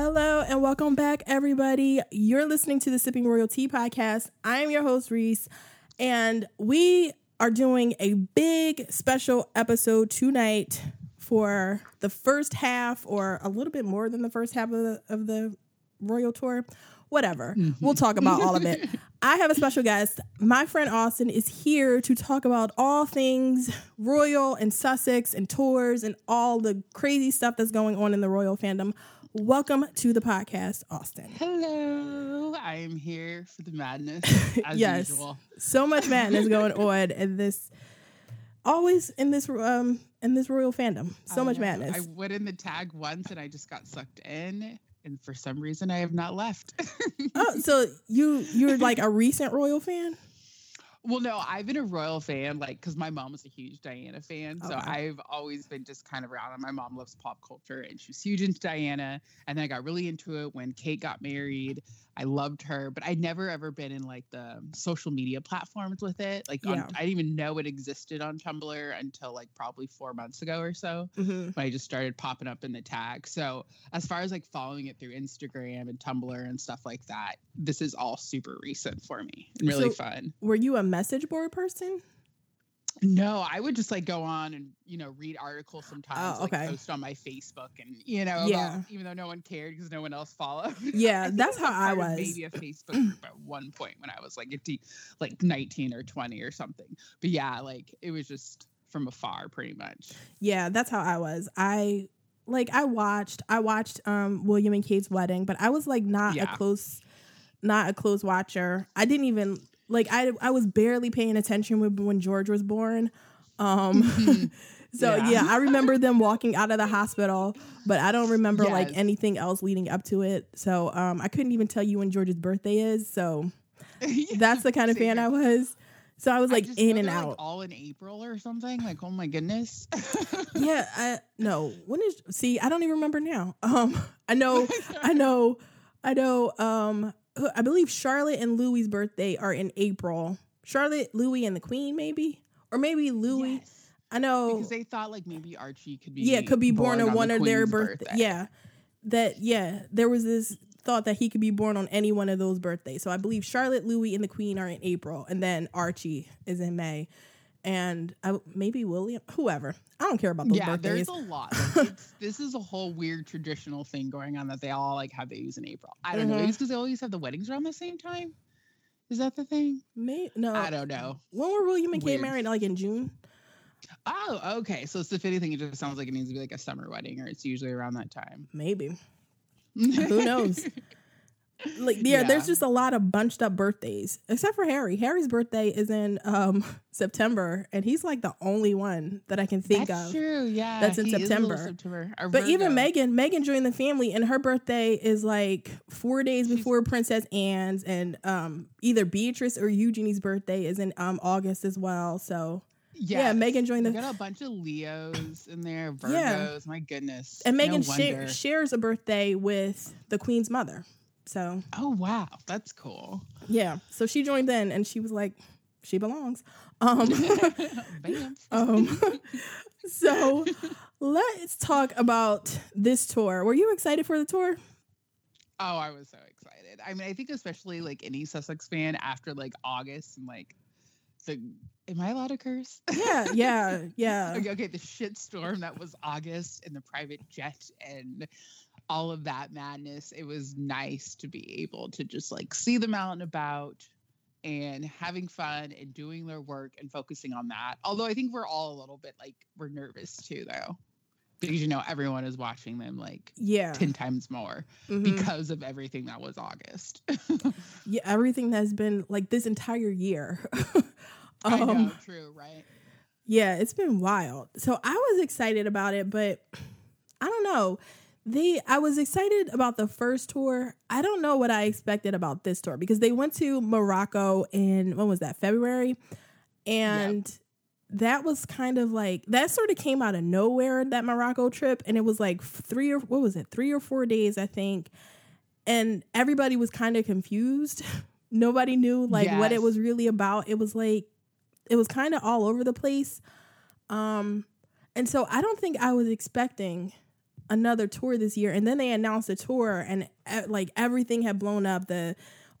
Hello and welcome back, everybody. You're listening to the Sipping Royal Tea podcast. I am your host, Reese, and we are doing a big special episode tonight for the first half, or a little bit more than the first half of the Royal Tour. Whatever. Mm-hmm. We'll talk about all of it. I have a special guest. My friend Austin is here to talk about all things royal and Sussex and tours and all the crazy stuff that's going on in the royal fandom. Welcome to the podcast, Austin. Hello. I am here for the madness, as yes, usual. So much madness going on in this royal fandom. So much madness. I went in the tag once and I just got sucked in. And for some reason, I have not left. Oh, so you're like a recent royal fan? Well, no, I've been a royal fan, like, because my mom was a huge Diana fan. Okay. So I've always been just kind of around. And my mom loves pop culture, and she's huge into Diana. And then I got really into it when Kate got married. I loved her, but I'd never, ever been in, like, the social media platforms with it. Like, yeah. I didn't even know it existed on Tumblr until, like, probably 4 months ago or so. Mm-hmm. When I just started popping up in the tag. So as far as, like, following it through Instagram and Tumblr and stuff like that, this is all super recent for me and really fun. Were you a message board person? No, I would just like go on and, read articles sometimes, like post on my Facebook and, about, even though no one cared because no one else followed. Yeah, that's how I was. Maybe a Facebook group at one point when I was like 19 or 20 or something. But yeah, like it was just from afar pretty much. Yeah, that's how I was. I watched William and Kate's wedding, but I was like not a close watcher. I didn't even... Like, I was barely paying attention when George was born. I remember them walking out of the hospital, but I don't remember, like, anything else leading up to it. So I couldn't even tell you when George's birthday is. So that's the kind of fan I was. So I was, like, in and out. Like, all in April or something? Like, oh, my goodness. No. When is... See, I don't even remember now. I believe Charlotte and Louis' birthday are in April. Charlotte, Louis, and the Queen, maybe? Or maybe Louis. Yes. I know. Because they thought, like, maybe Archie could be born on one of their birthdays. Yeah. There was this thought that he could be born on any one of those birthdays. So I believe Charlotte, Louis, and the Queen are in April. And then Archie is in May. And maybe William, whoever. I don't care about those birthdays. There's a lot. This is a whole weird traditional thing going on that they all like have babies in April. I don't know. It's because they always have the weddings around the same time. Is that the thing? No. I don't know. When were William and Kate married? Like in June? Oh, okay. So it's, if anything, it just sounds like it needs to be like a summer wedding, or it's usually around that time. Maybe. Who knows? There's just a lot of bunched up birthdays, except for Harry. Harry's birthday is in September, and he's like the only one that I can think of. That's true, yeah. That's in September. But even Meghan joined the family, and her birthday is like 4 days before Princess Anne's, and either Beatrice or Eugenie's birthday is in August as well. So Meghan joined the... We got a bunch of Leos in there, Virgos. Yeah. My goodness, and Meghan shares a birthday with the Queen's mother. So, oh wow, that's cool. Yeah, so she joined in, and she was like, she belongs. So let's talk about this tour. Were you excited for the tour? Oh, I was so excited. I mean, I think especially like any Sussex fan after like August and like the... Am I allowed to curse? Yeah. Okay, the shitstorm that was August and the private jet and all of that madness. It was nice to be able to just like see them out and about and having fun and doing their work and focusing on that. Although I think we're all a little bit like we're nervous too, though, because everyone is watching them like 10 times more because of everything that was August. Yeah, everything that's been like this entire year. I know, true, right? Yeah, it's been wild. So I was excited about it, but I don't know. I was excited about the first tour. I don't know what I expected about this tour because they went to Morocco in, when was that, February? And that was kind of like, that sort of came out of nowhere, that Morocco trip. And it was like 3 or 4 days, I think. And everybody was kind of confused. Nobody knew what it was really about. It was like, it was kind of all over the place. And so I don't think I was expecting another tour this year, and then they announced a tour, and like everything had blown up,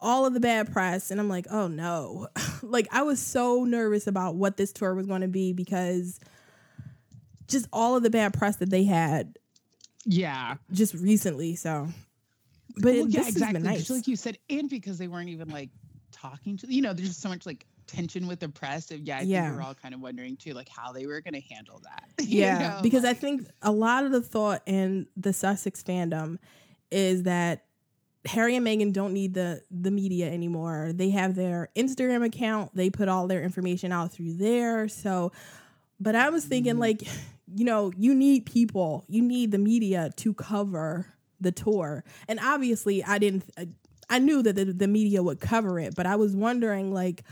all of the bad press, and I'm like, oh no. Like, I was so nervous about what this tour was going to be because just all of the bad press that they had, yeah, just recently. So, but well, yeah, exactly. Nice. Just like you said, and because they weren't even like talking to, you know, there's just so much like tension with the press. And I think we're all kind of wondering too, like how they were going to handle that. Yeah, know? Because like, I think a lot of the thought in the Sussex fandom is that Harry and Meghan don't need the media anymore. They have their Instagram account. They put all their information out through there. So, but I was thinking like, you know, you need people, you need the media to cover the tour. And obviously I knew that the media would cover it, but I was wondering like,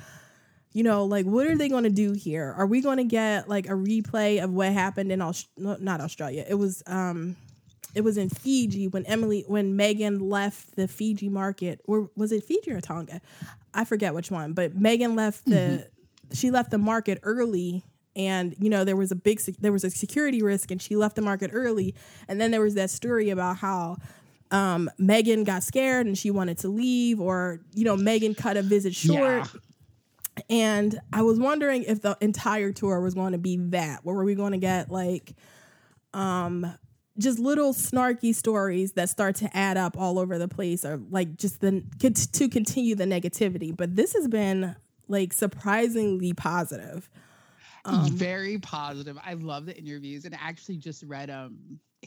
you know, like, what are they going to do here? Are we going to get like a replay of what happened in not Australia? It was in Fiji when Meghan left the Fiji market, or was it Fiji or Tonga? I forget which one, but Meghan left she left the market early, and you know, there was a security risk, and she left the market early, and then there was that story about how Meghan got scared and she wanted to leave, or you know, Meghan cut a visit short. Yeah. And I was wondering if the entire tour was going to be that, where were we going to get like just little snarky stories that start to add up all over the place, or like just to continue the negativity. But this has been like surprisingly positive. Very positive. I love the interviews, and I actually just read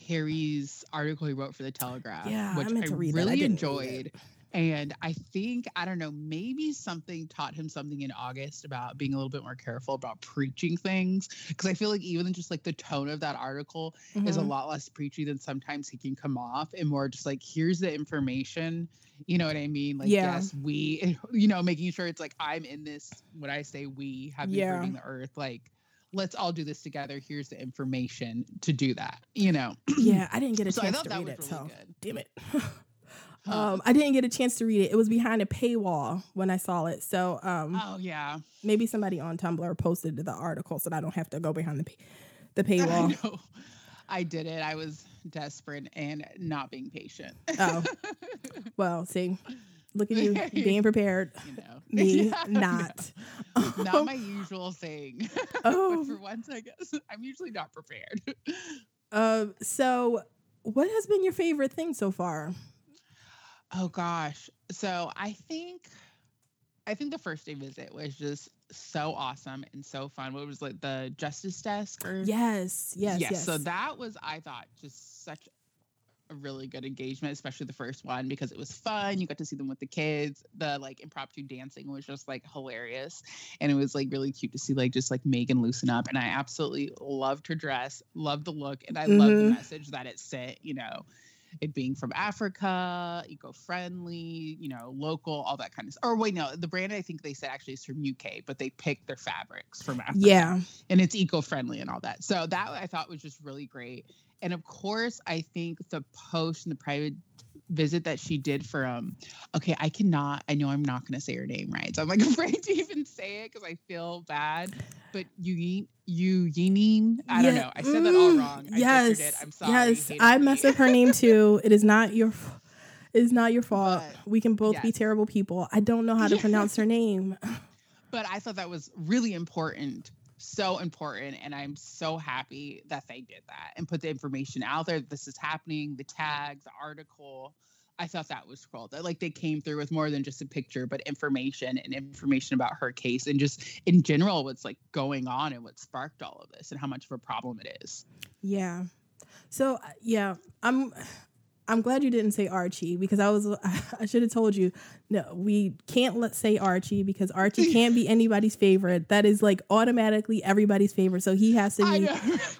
Harry's article he wrote for the Telegraph, which I really enjoyed. And I think, I don't know, maybe something taught him something in August about being a little bit more careful about preaching things. Because I feel like even just like the tone of that article is a lot less preachy than sometimes he can come off, and more just like, here's the information. You know what I mean? Like, yes, we, you know, making sure it's like, I'm in this, when I say we have been burning the earth, like, let's all do this together. Here's the information to do that, you know? Yeah, I didn't get a chance to read it. So I thought that was really good. Damn it. I didn't get a chance to read it. It was behind a paywall when I saw it. So, maybe somebody on Tumblr posted the article so that I don't have to go behind the paywall. I know. I did it. I was desperate and not being patient. Oh, well, see, look at you being prepared. You know. Me not. No. Not my usual thing. But for once, I guess I'm usually not prepared. So what has been your favorite thing so far? Oh gosh. So I think the first day visit was just so awesome and so fun. What was like the Justice Desk? Yes. So that was, I thought, just such a really good engagement, especially the first one, because it was fun. You got to see them with the kids. The like impromptu dancing was just like hilarious, and it was like really cute to see like just like Meghan loosen up. And I absolutely loved her dress, loved the look, and I loved the message that it sent. You know, it being from Africa, eco-friendly, you know, local, all that kind of stuff. Or wait, no, the brand I think they said actually is from UK, but they picked their fabrics from Africa. Yeah. And it's eco-friendly and all that. So that I thought was just really great. And of course, I think the post and the private visit that she did for, I know I'm not going to say her name right. So I'm like afraid to even say it because I feel bad. But Eugenie, don't know. I said that all wrong. I butchered it. I'm sorry. Yes, I messed up her name too. It is not your fault. But we can both be terrible people. I don't know how to pronounce her name. But I thought that was really important. So important, and I'm so happy that they did that and put the information out there that this is happening, the tag, the article. I thought that was cool. That like they came through with more than just a picture, but information about her case and just in general what's like going on and what sparked all of this and how much of a problem it is. Yeah. So I'm glad you didn't say Archie, because I should have told you, no, we can't say Archie because Archie can't be anybody's favorite. That is like automatically everybody's favorite. So he has to be,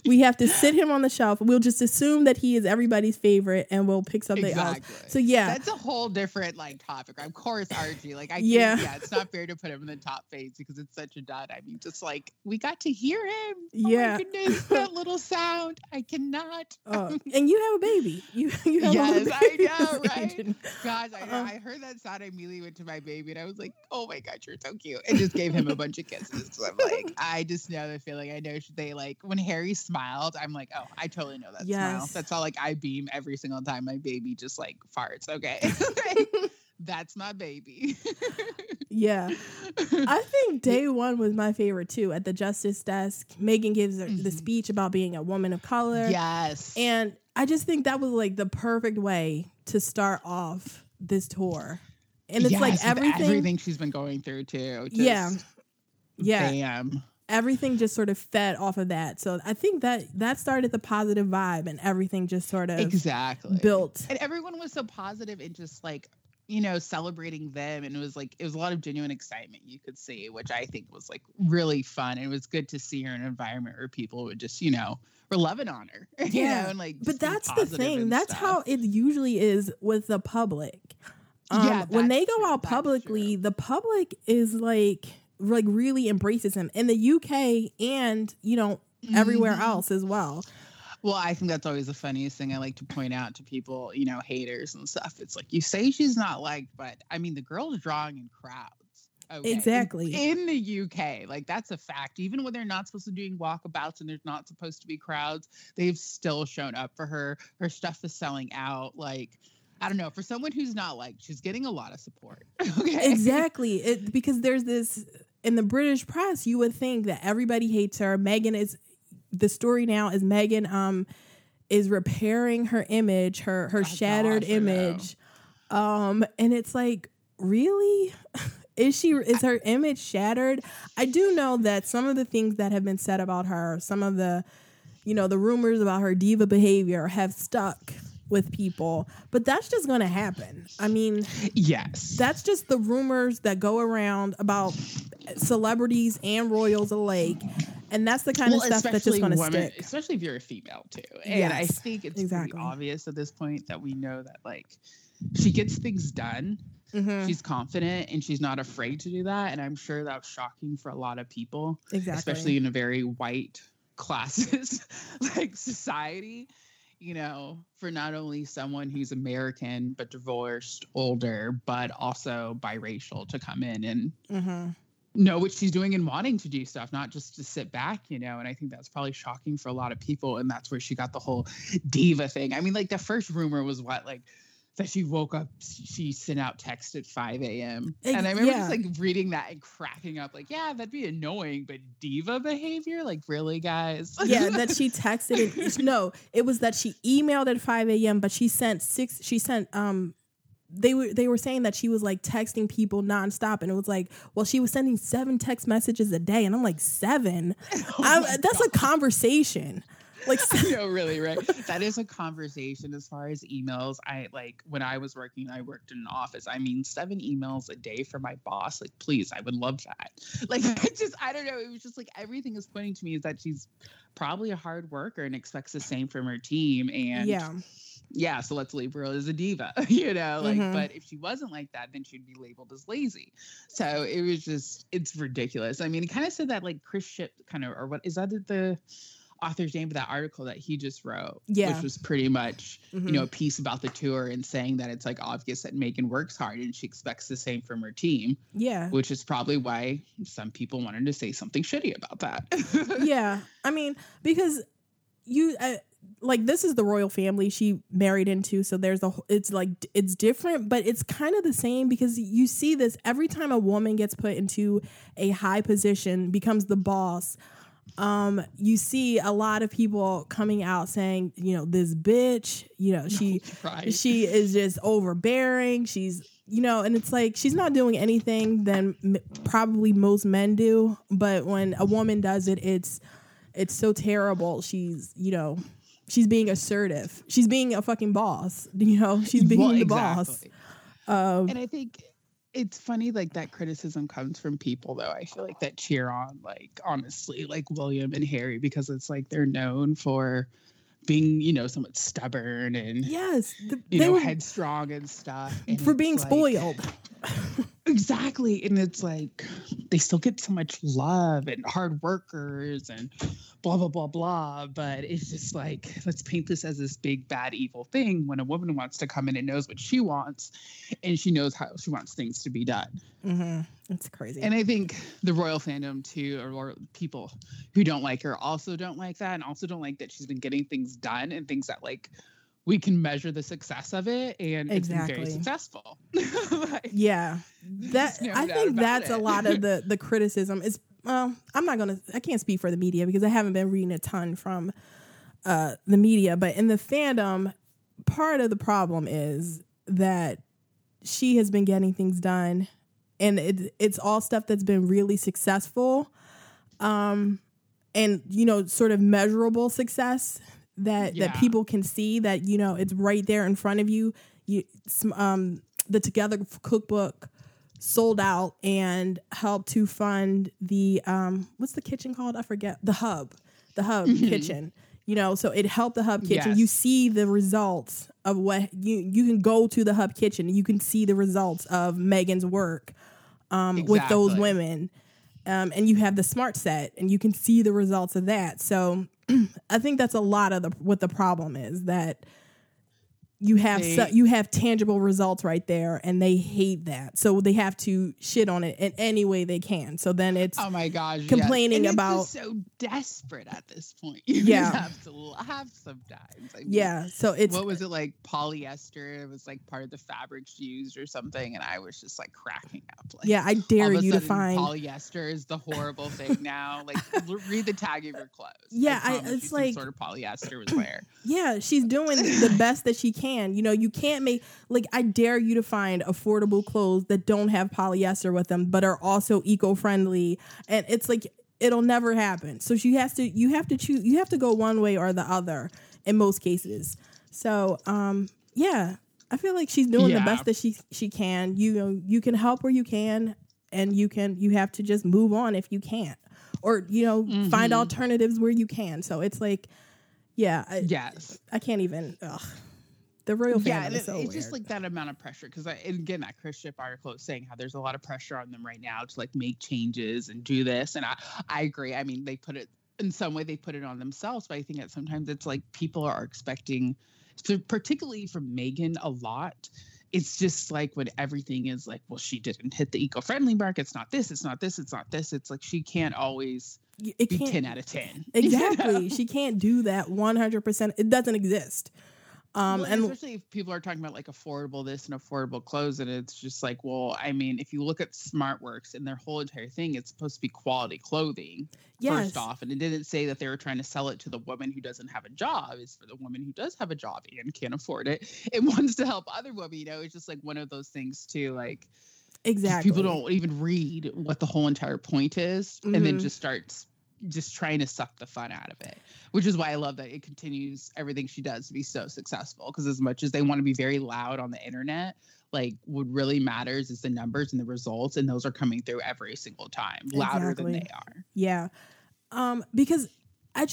we have to sit him on the shelf. We'll just assume that he is everybody's favorite and we'll pick something else. So that's a whole different like topic. Of course, Archie, like it's not fair to put him in the top phase because it's such a dud. I mean, just like we got to hear him. Oh my goodness, that little sound. I cannot. And you have a baby. You have Yes, I know, right? Gosh, I heard that sound. I immediately went to my baby and I was like, oh my God, you're so cute. And just gave him a bunch of kisses. So I'm like, I just know the feeling. I know they like, when Harry smiled, I'm like, oh, I totally know that smile. That's all like I beam every single time my baby just like farts. Okay. Like, that's my baby. Yeah. I think day one was my favorite too. At the Justice Desk, Meghan gives the speech about being a woman of color. Yes. And I just think that was like the perfect way to start off this tour. And it's like everything she's been going through too. Just, yeah. Damn. Everything just sort of fed off of that. So I think that started the positive vibe and everything just sort of built. And everyone was so positive and just like, you know, celebrating them. And it was a lot of genuine excitement you could see, which I think was like really fun. It was good to see her in an environment where people would just, you know, were loving on her. You know, and like, but that's the thing. That's how it usually is with the public. When they go out publicly, the public is like really embraces him in the UK and, you know, everywhere else as well. Well, I think that's always the funniest thing I like to point out to people, you know, haters and stuff. It's like, you say she's not liked, but I mean, the girl is drawing in crowds. Okay? Exactly. In the UK, like that's a fact. Even when they're not supposed to be doing walkabouts and there's not supposed to be crowds, they've still shown up for her. Her stuff is selling out. Like, I don't know, for someone who's not liked, she's getting a lot of support. Okay? Exactly. Because there's this, in the British press, you would think that everybody hates her. The story now is Meghan is repairing her image, her shattered image. And it's like, really? Is her image shattered? I do know that some of the things that have been said about her, some of the, you know, the rumors about her diva behavior have stuck with people, but that's just going to happen. I mean, yes, that's just the rumors that go around about celebrities and royals alike. And that's the kind of stuff that's just going to stick. Especially if you're a female, too. And I think it's pretty obvious at this point that we know that, like, she gets things done. Mm-hmm. She's confident and she's not afraid to do that. And I'm sure that was shocking for a lot of people, especially in a very white classes, like, society. You know, for not only someone who's American, but divorced, older, but also biracial to come in and... Mm-hmm. know what she's doing and wanting to do stuff, not just to sit back, you know. And I think that's probably shocking for a lot of people. And that's where she got the whole diva thing. I mean, like, the first rumor was what, like, that she woke up, she sent out text at 5 a.m. And I remember just like reading that and cracking up, like, yeah, that'd be annoying, but diva behavior? Like, really, guys? Yeah, that she texted it. No, it was that she emailed at 5 a.m., but she sent they were saying that she was like texting people nonstop, and it was like, well, she was sending 7 text messages a day, and I'm like, 7? That's a conversation. Like, no, really, right? That is a conversation. As far as emails, I like when I worked in an office. I mean, 7 emails a day for my boss. Like, please, I would love that. Like, I don't know. It was just like everything is pointing to me is that she's probably a hard worker and expects the same from her team. And yeah, so let's label her as a diva, you know, like, but if she wasn't like that, then she'd be labeled as lazy. So it was just, it's ridiculous. I mean, it kind of said that, like, Chris Shipp kind of, or what is that the author's name of that article that he just wrote, which was pretty much, you know, a piece about the tour and saying that it's like obvious that Meghan works hard and she expects the same from her team. Yeah. Which is probably why some people wanted to say something shitty about that. Yeah. I mean, because you, like, this is the royal family she married into, so there's it's like, it's different, but it's kind of the same, because you see this every time a woman gets put into a high position, becomes the boss. You see a lot of people coming out saying, you know, this bitch, you know, she is just overbearing, she's, you know, and it's like, she's not doing anything than probably most men do, but when a woman does it, it's so terrible. She's, you know, she's being assertive. She's being a fucking boss. You know, she's being the boss. And I think it's funny, like, that criticism comes from people, though. I feel like that cheer on, like, honestly, like William and Harry, because it's like they're known for being, you know, somewhat stubborn and, headstrong and stuff. And for being spoiled. Exactly. And it's like they still get so much love and hard workers and blah, blah, blah, blah. But it's just like, let's paint this as this big, bad, evil thing when a woman wants to come in and knows what she wants and she knows how she wants things to be done. Mm-hmm. That's crazy. And I think the royal fandom, too, or people who don't like her also don't like that and also don't like that she's been getting things done and things that like we can measure the success of it, and exactly. It's been very successful. Like, yeah. That no I think that's it. A lot of the criticism is, I can't speak for the media because I haven't been reading a ton from the media, but in the fandom, part of the problem is that she has been getting things done and it's all stuff that's been really successful. And you know, sort of measurable success that people can see that, you know, it's right there in front of you. The Together Cookbook sold out and helped to fund the, what's the kitchen called? I forget. The hub mm-hmm. kitchen, you know, so it helped the hub kitchen. Yes. You see the results of what you can go to the hub kitchen. You can see the results of Meghan's work, with those women. And you have the smart set and you can see the results of that. So I think that's a lot of what the problem is, that you have tangible results right there and they hate that. So they have to shit on it in any way they can. So then it's complaining yes. about it's so desperate at this point. You yeah. have to laugh sometimes. I mean, yeah. So it's what was it like polyester? It was like part of the fabric she used or something, and I was just like cracking up. Like, yeah, I dare you to find polyester is the horrible thing now. Like read the tag of your clothes. Yeah, it's like some sort of polyester was there. Yeah, she's doing the best that she can. You know, you can't make like I dare you to find affordable clothes that don't have polyester with them, but are also eco-friendly. And it's like it'll never happen. So she has to choose. You have to go one way or the other in most cases. So, yeah, I feel like she's doing the best that she can. You know, you can help where you can and you have to just move on if you can't, or, you know, mm-hmm. find alternatives where you can. So it's like, yeah, I can't even. Ugh. The royal family is so it's weird. Just like that amount of pressure because again that Chris Shipp article is saying how there's a lot of pressure on them right now to like make changes and do this, and I agree. I mean, they put it in some way, they put it on themselves, but I think that sometimes it's like people are expecting, so particularly from Meghan a lot. It's just like when everything is like, well, she didn't hit the eco-friendly mark. It's not this. It's not this. It's not this. It's like she can't always be 10 out of 10. Exactly. You know? She can't do that 100%. It doesn't exist. And especially if people are talking about like affordable this and affordable clothes, and it's just like, well, I mean, if you look at Smart Works and their whole entire thing, it's supposed to be quality clothing first off, and it didn't say that they were trying to sell it to the woman who doesn't have a job. It's for the woman who does have a job and can't afford it and wants to help other women. You know, it's just like one of those things too, like exactly people don't even read what the whole entire point is, mm-hmm. and then just starts. Just trying to suck the fun out of it, which is why I love that it continues everything she does to be so successful. Because as much as they want to be very loud on the internet, like what really matters is the numbers and the results, and those are coming through every single time, louder than they are. Yeah, because I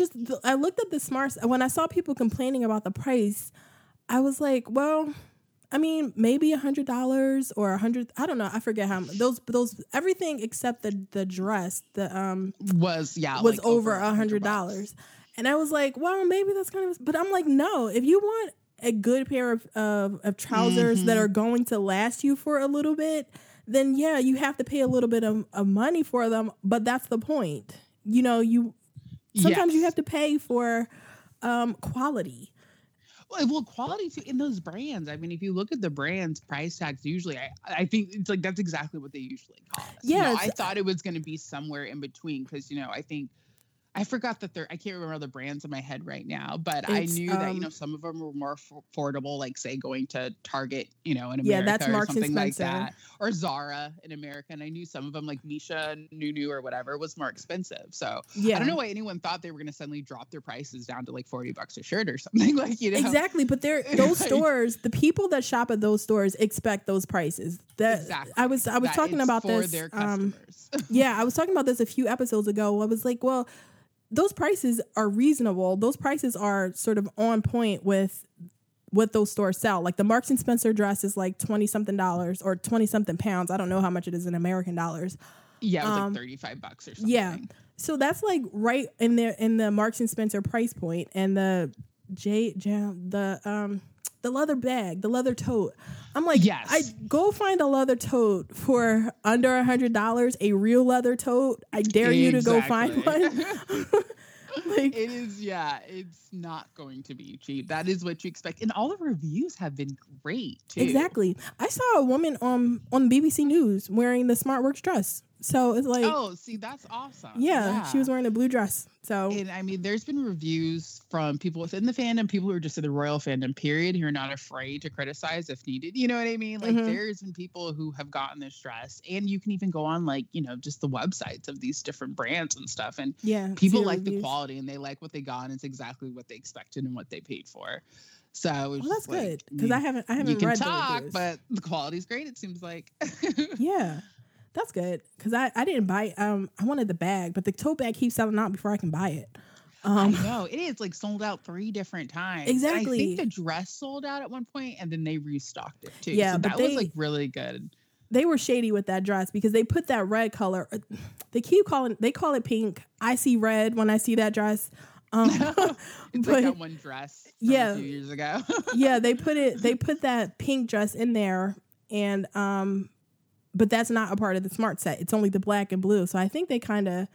looked at the smarts when I saw people complaining about the price. I was like, well, I mean, maybe $100 or $100. I don't know. I forget how much. Those everything except the dress. The was like over $100, and I was like, well, maybe that's kind of. But I'm like, no. If you want a good pair of trousers mm-hmm. that are going to last you for a little bit, then yeah, you have to pay a little bit of money for them. But that's the point. You know, you sometimes you have to pay for quality. Well, quality too, in those brands. I mean, if you look at the brands' price tags, usually I think it's like that's exactly what they usually cost. Yeah, you know, I thought it was going to be somewhere in between because, you know, I think I forgot that I can't remember the brands in my head right now, but I knew that, you know, some of them were more affordable, like say going to Target, you know, in America that's or something like that, or Zara in America. And I knew some of them like Misha, Nunu or whatever was more expensive. So I don't know why anyone thought they were going to suddenly drop their prices down to like $40 a shirt or something like, you know. Exactly. But those stores, the people that shop at those stores expect those prices. I was talking about this. Their customers. I was talking about this a few episodes ago. I was like, well, those prices are reasonable. Those prices are sort of on point with what those stores sell. Like the Marks and Spencer dress is like $20-something or £20-something. I don't know how much it is in American dollars. Yeah, it was like $35 or something. Yeah. So that's like right in the Marks and Spencer price point, and the the leather bag, the leather tote. I'm like, yes. I go find a leather tote for under $100, a real leather tote. I dare you to go find one. Like, it is, yeah, it's not going to be cheap. That is what you expect. And all the reviews have been great, too. Exactly. I saw a woman on BBC News wearing the Smart Works dress. So it's like... Oh, see, that's awesome. Yeah, she was wearing a blue dress. So, and I mean, there's been reviews from people within the fandom, people who are just in the royal fandom, period, who are not afraid to criticize if needed. You know what I mean? Like, mm-hmm. There's been people who have gotten this dress. And you can even go on, like, you know, just the websites of these different brands and stuff. And yeah, people like the quality, and they like what they got, and it's exactly what they expected and what they paid for. So it was that's like, good, because I haven't read the reviews. You can talk, but the quality's great, it seems like. Yeah. That's good, because I didn't buy it. I wanted the bag, but the tote bag keeps selling out before I can buy it. I know. It is like sold out 3 different times. Exactly. And I think the dress sold out at one point, and then they restocked it, too. Yeah, so but that was like really good. They were shady with that dress because they put that red color. They call it pink. I see red when I see that dress. It's like that one dress from a few years ago. Yeah, they put that pink dress in there, and but that's not a part of the smart set. It's only the black and blue. So I think they kind of,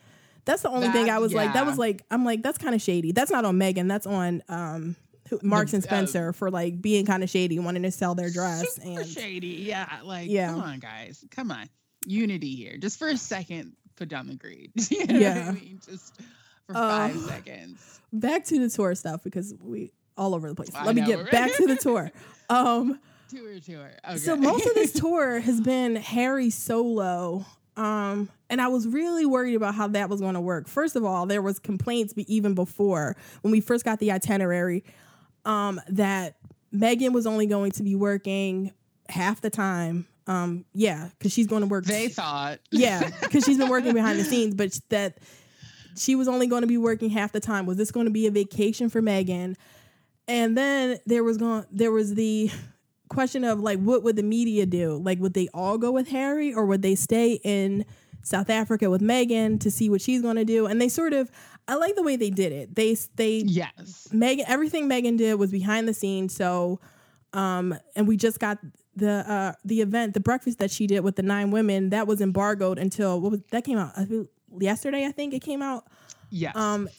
that's the only thing I was like, that was like, I'm like, that's kind of shady. That's not on Meghan. That's on Marks and Spencer for like being kind of shady, wanting to sell their dress. Super shady. Yeah. Like, come on, guys. Come on. Unity here. Just for a second, put down the greed. You know what I mean? Just for 5 seconds. Back to the tour stuff, because we all over the place. Well, Let me get back to the tour. Tour. Okay. So most of this tour has been Harry solo, and I was really worried about how that was going to work. First of all, there was complaints even before when we first got the itinerary that Meghan was only going to be working half the time. Because she's going to work. They thought. Yeah, because she's been working behind the scenes, but that she was only going to be working half the time. Was this going to be a vacation for Meghan? And then there was the question of like, what would the media do? Like, would they all go with Harry, or would they stay in South Africa with Meghan to see what she's going to do? And they sort of, I like the way they did it. Meghan, everything Meghan did was behind the scenes. So, and we just got the event, the breakfast that she did with the 9 women, that was embargoed until that came out yesterday. I think it came out. Yes.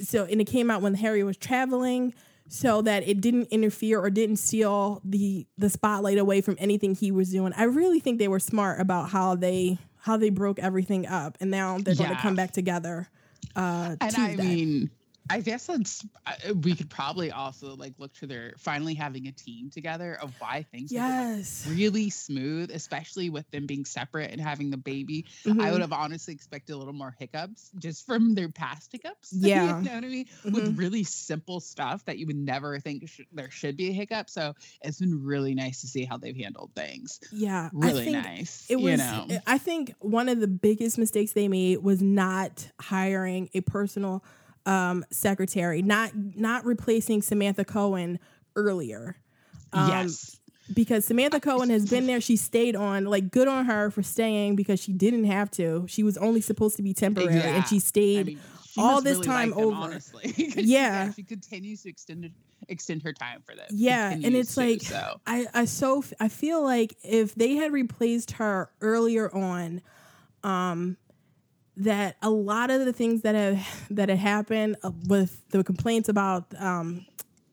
So, and it came out when Harry was traveling, so that it didn't interfere or didn't steal the spotlight away from anything he was doing. I really think they were smart about how they broke everything up, and now they're going to come back together. And Tuesday. I mean, I guess we could probably also like look to their finally having a team together of why things were like really smooth, especially with them being separate and having the baby. Mm-hmm. I would have honestly expected a little more hiccups just from their past hiccups. Yeah. You know what I mean? Mm-hmm. With really simple stuff that you would never think there should be a hiccup. So it's been really nice to see how they've handled things. Yeah. Really nice. It was, you know? I think one of the biggest mistakes they made was not hiring a personal secretary, not replacing Samantha Cohen earlier. Because Samantha Cohen has been there. She stayed on, like, good on her for staying, because she didn't have to. She was only supposed to be temporary, and she stayed she all this really time over. Them, honestly. She continues to extend her time for them. Yeah, and it's I feel like if they had replaced her earlier on, that a lot of the things that had happened with the complaints about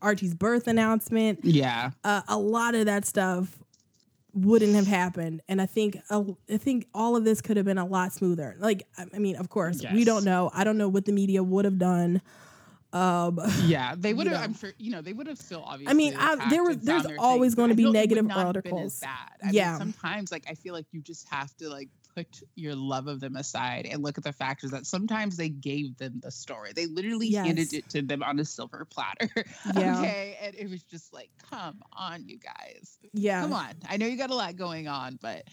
Archie's birth announcement, a lot of that stuff wouldn't have happened, and I think all of this could have been a lot smoother. Like, I mean, of course, we don't know. I don't know what the media would have done. They would have. I'm sure they would have still obviously. I mean, there's always going to be negative articles. Mean, sometimes I feel like you just have to put your love of them aside and look at the factors that sometimes they gave them the story. They literally handed it to them on a silver platter. Okay. And it was just like, come on, you guys. Come on. I know you got a lot going on, but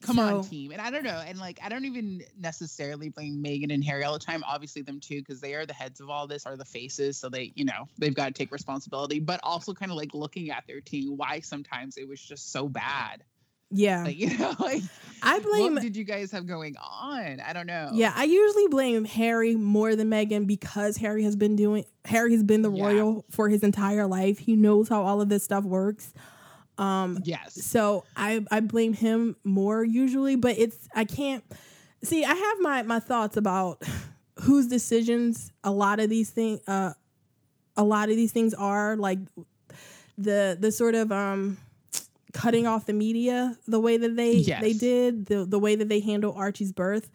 Come on, team. And I don't know. And like, I don't even necessarily blame Meghan and Harry all the time. Obviously them too, because they are the heads of all this, are the faces. So they, you know, they've got to take responsibility, but also kind of like looking at their team, why sometimes it was just so bad. Yeah. Like, you know, like, I blame. What did you guys have going on? I don't know. Yeah. I usually blame Harry more than Meghan because Harry has been the royal for his entire life. He knows how all of this stuff works. Yes. So I blame him more usually, but I have my thoughts about whose decisions a lot of these things are, like the sort of cutting off the media the way that they did, the way that they handle Archie's birth.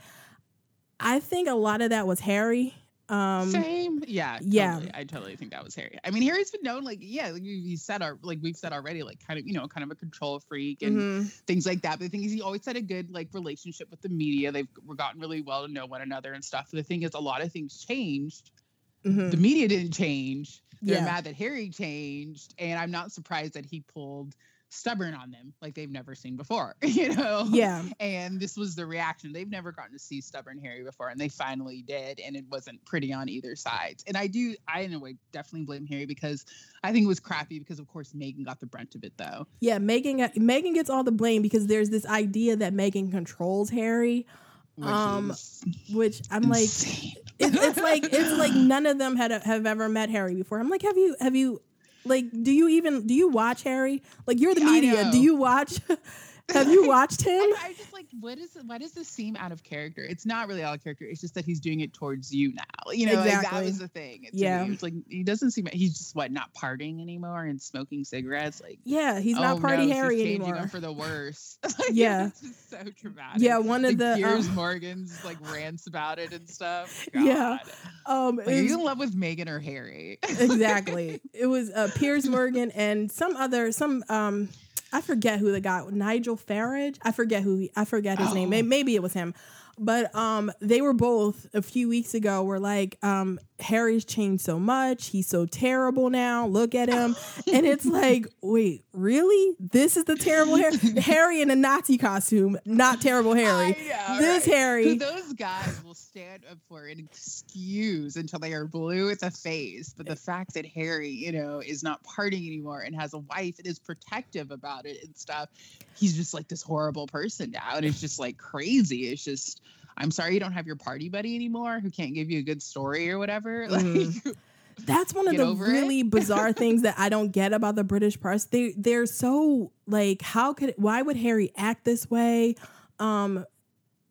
I think a lot of that was Harry. Same. Yeah. Yeah. Totally. I totally think that was Harry. I mean, Harry's been known, like, yeah, like you said, like we've said already, like kind of, you know, kind of a control freak and things like that. But the thing is, he always had a good like relationship with the media. They've gotten really well to know one another and stuff. The thing is, a lot of things changed. Mm-hmm. The media didn't change. They're mad that Harry changed. And I'm not surprised that he pulled stubborn on them like they've never seen before, you know? Yeah. And this was the reaction. They've never gotten to see stubborn Harry before, and they finally did, and it wasn't pretty on either sides. And I in a way definitely blame Harry because I think it was crappy because of course Meghan got the brunt of it though. Yeah, Meghan gets all the blame because there's this idea that Meghan controls Harry, which I'm insane. Like it's like none of them have ever met Harry before. I'm like, have you like, do you watch Harry? Like, you're the media. Do you watch? Have you watched him? I just like, why does this seem out of character? It's not really out of character. It's just that he's doing it towards you now. You know, exactly. Like, that was the thing. It's like, he doesn't seem, he's just not partying anymore and smoking cigarettes. Like, yeah, he's not party Harry anymore. He's changing him for the worse. Yeah. It's just so dramatic. Yeah. One of the Piers Morgan's like rants about it and stuff. God. Yeah. Are you in love with Meghan or Harry? Exactly. It was Piers Morgan and some I forget who the guy, Nigel Farage. I forget his name. Maybe it was him. But they were both a few weeks ago were like, Harry's changed so much. He's so terrible now. Look at him. And it's like, wait, really? This is the terrible Harry? Harry in a Nazi costume, not terrible Harry. Know, this right? Harry. Those guys will stand up for an excuse until they are blue in the face. But the fact that Harry, you know, is not partying anymore and has a wife and is protective about it and stuff, he's just like this horrible person now. And it's just like crazy. It's just... I'm sorry you don't have your party buddy anymore who can't give you a good story or whatever. Mm-hmm. Like, that's one of the really bizarre things that I don't get about the British press. They're so like, why would Harry act this way? You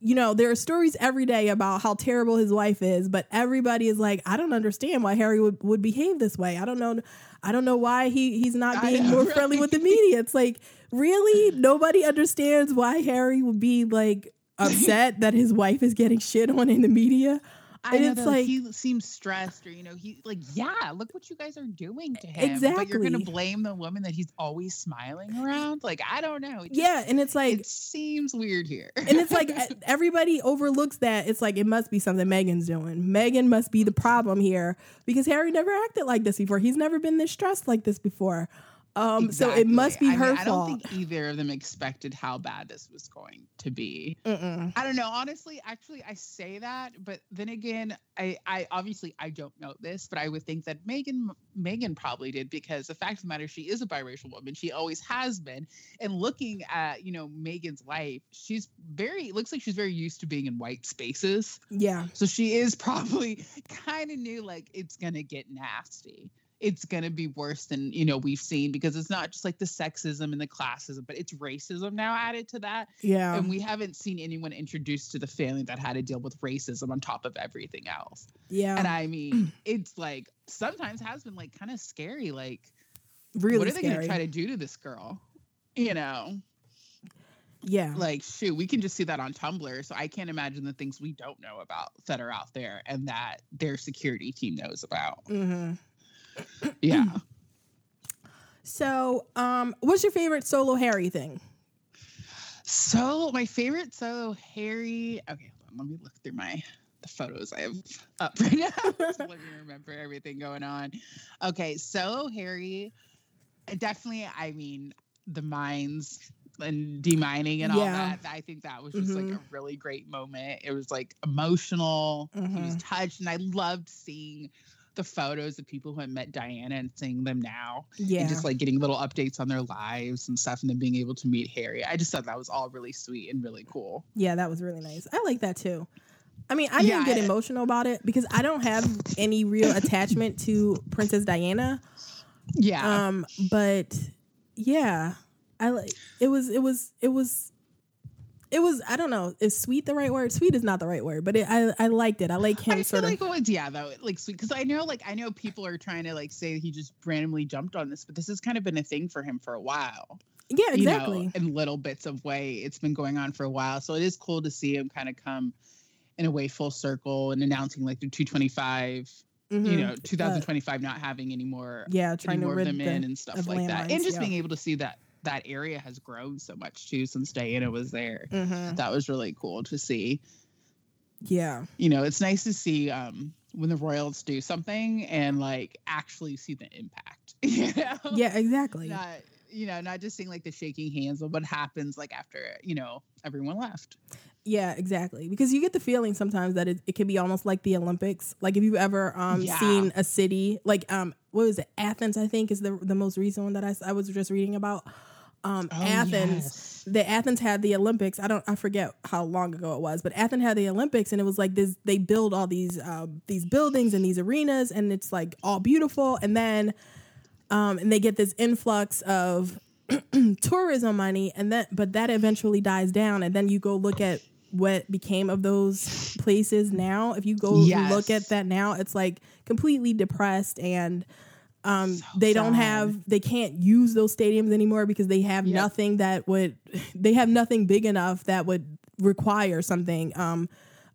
know, there are stories every day about how terrible his wife is, but everybody is like, I don't understand why Harry would behave this way. I don't know why he's not being more friendly with the media. It's like, really? Nobody understands why Harry would be like, upset that his wife is getting shit on in the media. And I know, it's like he seems stressed, or you know, he like, yeah, look what you guys are doing to him. Exactly. But you're gonna blame the woman that he's always smiling around. Like, I don't know. And it's like it seems weird here. And it's like everybody overlooks that. It's like it must be something Meghan's doing. Meghan must be the problem here because Harry never acted like this before. He's never been this stressed like this before. Exactly. So it must be her fault. I don't think either of them expected how bad this was going to be. Mm-mm. I don't know. Honestly, actually, I say that, but then again, I obviously I don't know this, but I would think that Meghan probably did because the fact of the matter, she is a biracial woman. She always has been. And looking at, you know, Meghan's life, it looks like she's very used to being in white spaces. Yeah. So she is probably kind of knew like it's going to get nasty. It's going to be worse than, you know, we've seen because it's not just like the sexism and the classism, but it's racism now added to that. Yeah. And we haven't seen anyone introduced to the family that had to deal with racism on top of everything else. Yeah. And I mean, it's like sometimes has been like kind of scary. Like, really, what are they going to try to do to this girl? You know? Yeah. Like, shoot, we can just see that on Tumblr. So I can't imagine the things we don't know about that are out there and that their security team knows about. Mm-hmm. Yeah. So, what's your favorite solo Harry thing? So, my favorite solo Harry... Okay, hold on. Let me look through the photos I have up right now. Just let me remember everything going on. Okay, solo Harry. Definitely, I mean, the mines... and demining and all that. I think that was just like a really great moment. It was like emotional. He was touched, and I loved seeing the photos of people who had met Diana and seeing them now. Yeah. And just like getting little updates on their lives and stuff, and then being able to meet Harry. I just thought that was all really sweet and really cool. Yeah, that was really nice. I like that too. I mean, I didn't get emotional about it because I don't have any real attachment to Princess Diana. Yeah. But yeah, I like it was I don't know, is sweet the right word? Sweet is not the right word, but I liked it. I like him. I sort feel of, like it was, yeah, though, like sweet, because I know people are trying to like say he just randomly jumped on this, but this has kind of been a thing for him for a while. Yeah, exactly. You know, in little bits of way, it's been going on for a while, so it is cool to see him kind of come in a way full circle and announcing like the 225. You know, 2025 not having any more, trying to rid them in and stuff like that. And just being able to see that area has grown so much too since Diana was there. That was really cool to see. Yeah. You know, it's nice to see when the royals do something and like actually see the impact. You know? Yeah, exactly. Not just seeing like the shaking hands, but what happens like after, you know, everyone left. Yeah, exactly. Because you get the feeling sometimes that it can be almost like the Olympics. Like if you've ever seen a city, like what was it? Athens, I think, is the most recent one that I was just reading about. Athens. Yes. Athens had the Olympics. I forget how long ago it was, but Athens had the Olympics, and it was like this. They build all these buildings and these arenas, and it's like all beautiful. And then and they get this influx of tourism money, and that eventually dies down, and then you go look at what became of those places now. If you go look at that now, it's like completely depressed, and they don't have, they can't use those stadiums anymore because they have nothing that would, they have nothing big enough that would require something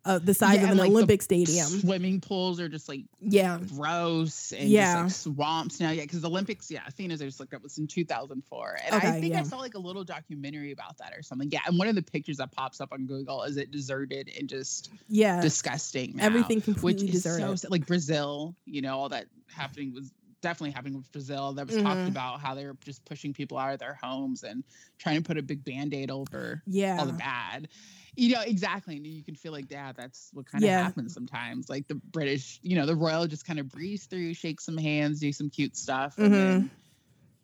the size of an Olympic stadium. Swimming pools are just like gross and just like swamps now. Yeah, because the Olympics, Athena's, I just looked up, was in 2004. And I think I saw like a little documentary about that or something. Yeah, and one of the pictures that pops up on Google is it deserted and just disgusting now. Everything completely deserted. So, like Brazil, you know, all that happening was definitely happening with Brazil. That was talked about how they were just pushing people out of their homes and trying to put a big Band-Aid over all the bad. You know, exactly. And you can feel like, that's what kind of happens sometimes. Like the British, you know, the royal just kind of breeze through, shake some hands, do some cute stuff, and then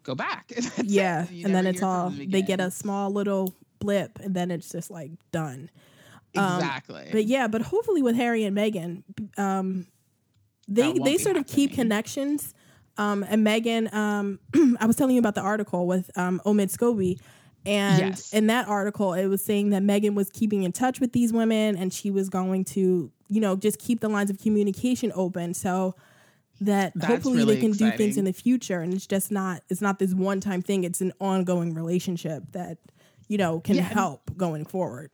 go back. And then it's all, they get a small little blip, and then it's just like done. Exactly. But hopefully with Harry and Meghan, they sort of keep connections. And Meghan, I was telling you about the article with Omid Scobie. And in that article, it was saying that Meghan was keeping in touch with these women, and she was going to, you know, just keep the lines of communication open so that hopefully really they can do things in the future. And it's just not, it's not this one time thing. It's an ongoing relationship that, you know, can help going forward.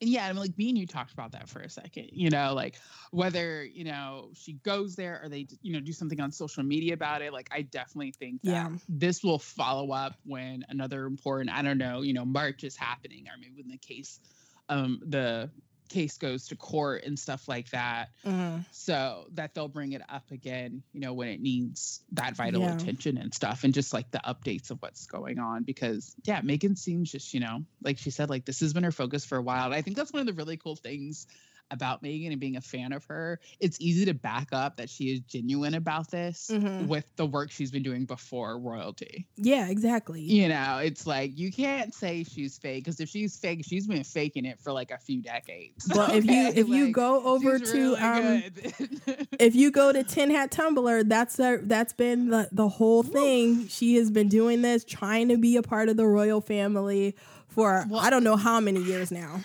Yeah, I mean, like me and you talked about that for a second, you know, like whether, you know, she goes there or they, you know, do something on social media about it. Like, I definitely think that this will follow up when another important, I don't know, you know, march is happening. I mean, when the case goes to court and stuff like that. So that they'll bring it up again, you know, when it needs that vital attention and stuff, and just like the updates of what's going on, because Meghan seems just, you know, like she said, like this has been her focus for a while. And I think that's one of the really cool things about Meghan and being a fan of her. It's easy to back up that she is genuine about this with the work she's been doing before royalty. Yeah, exactly. You know, it's like you can't say she's fake, because if she's fake, she's been faking it for like a few decades. Well, if you go over to really if you go to Tin Hat Tumblr, that's been the whole thing. She has been doing this, trying to be a part of the royal family for I don't know how many years now.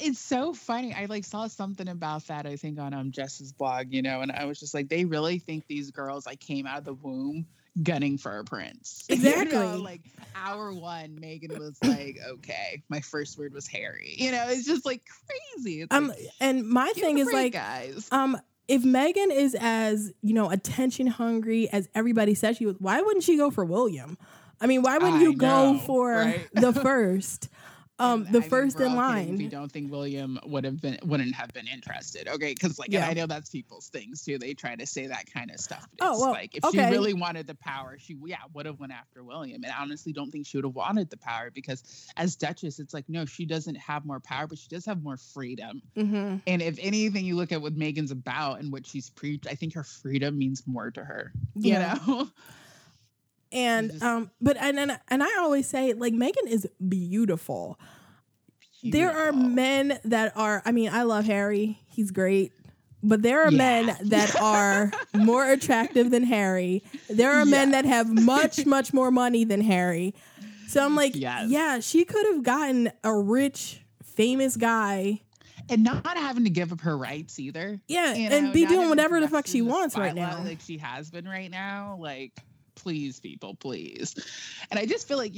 It's so funny. I like saw something about that, I think, on Jess's blog, you know, and I was just like, they really think these girls like came out of the womb gunning for a prince. Exactly. You know, like hour one, Meghan was like, okay, my first word was Harry. You know, it's just like crazy. It's like, and my thing is like, guys, if Meghan is as, you know, attention hungry as everybody said she was, why wouldn't she go for William? I mean, why wouldn't you go for the first? The first in line. We don't think William wouldn't have been interested. Okay, because I know that's people's things too. They try to say that kind of stuff. But she really wanted the power, she would have went after William. And I honestly don't think she would have wanted the power because as Duchess, it's like no, she doesn't have more power, but she does have more freedom. Mm-hmm. And if anything, you look at what Meghan's about and what she's preached, I think her freedom means more to her. Yeah. You know. And but I always say Meghan is beautiful. There are men that are. I mean, I love Harry; he's great. But there are men that are more attractive than Harry. There are men that have much more money than Harry. So I'm like, she could have gotten a rich, famous guy. And not having to give up her rights either. Yeah, and be doing whatever the fuck she wants right now, like she has been right now, Please, people, please. And I just feel I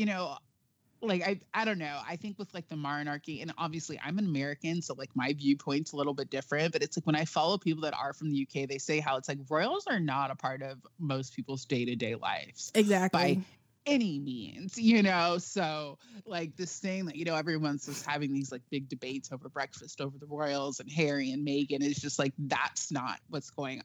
don't know. I think with the monarchy, and obviously I'm an American, so my viewpoint's a little bit different. But it's when I follow people that are from the UK, they say how it's royals are not a part of most people's day-to-day lives. Exactly. By any means, So this thing that everyone's just having these big debates over breakfast over the royals and Harry and Meghan is just that's not what's going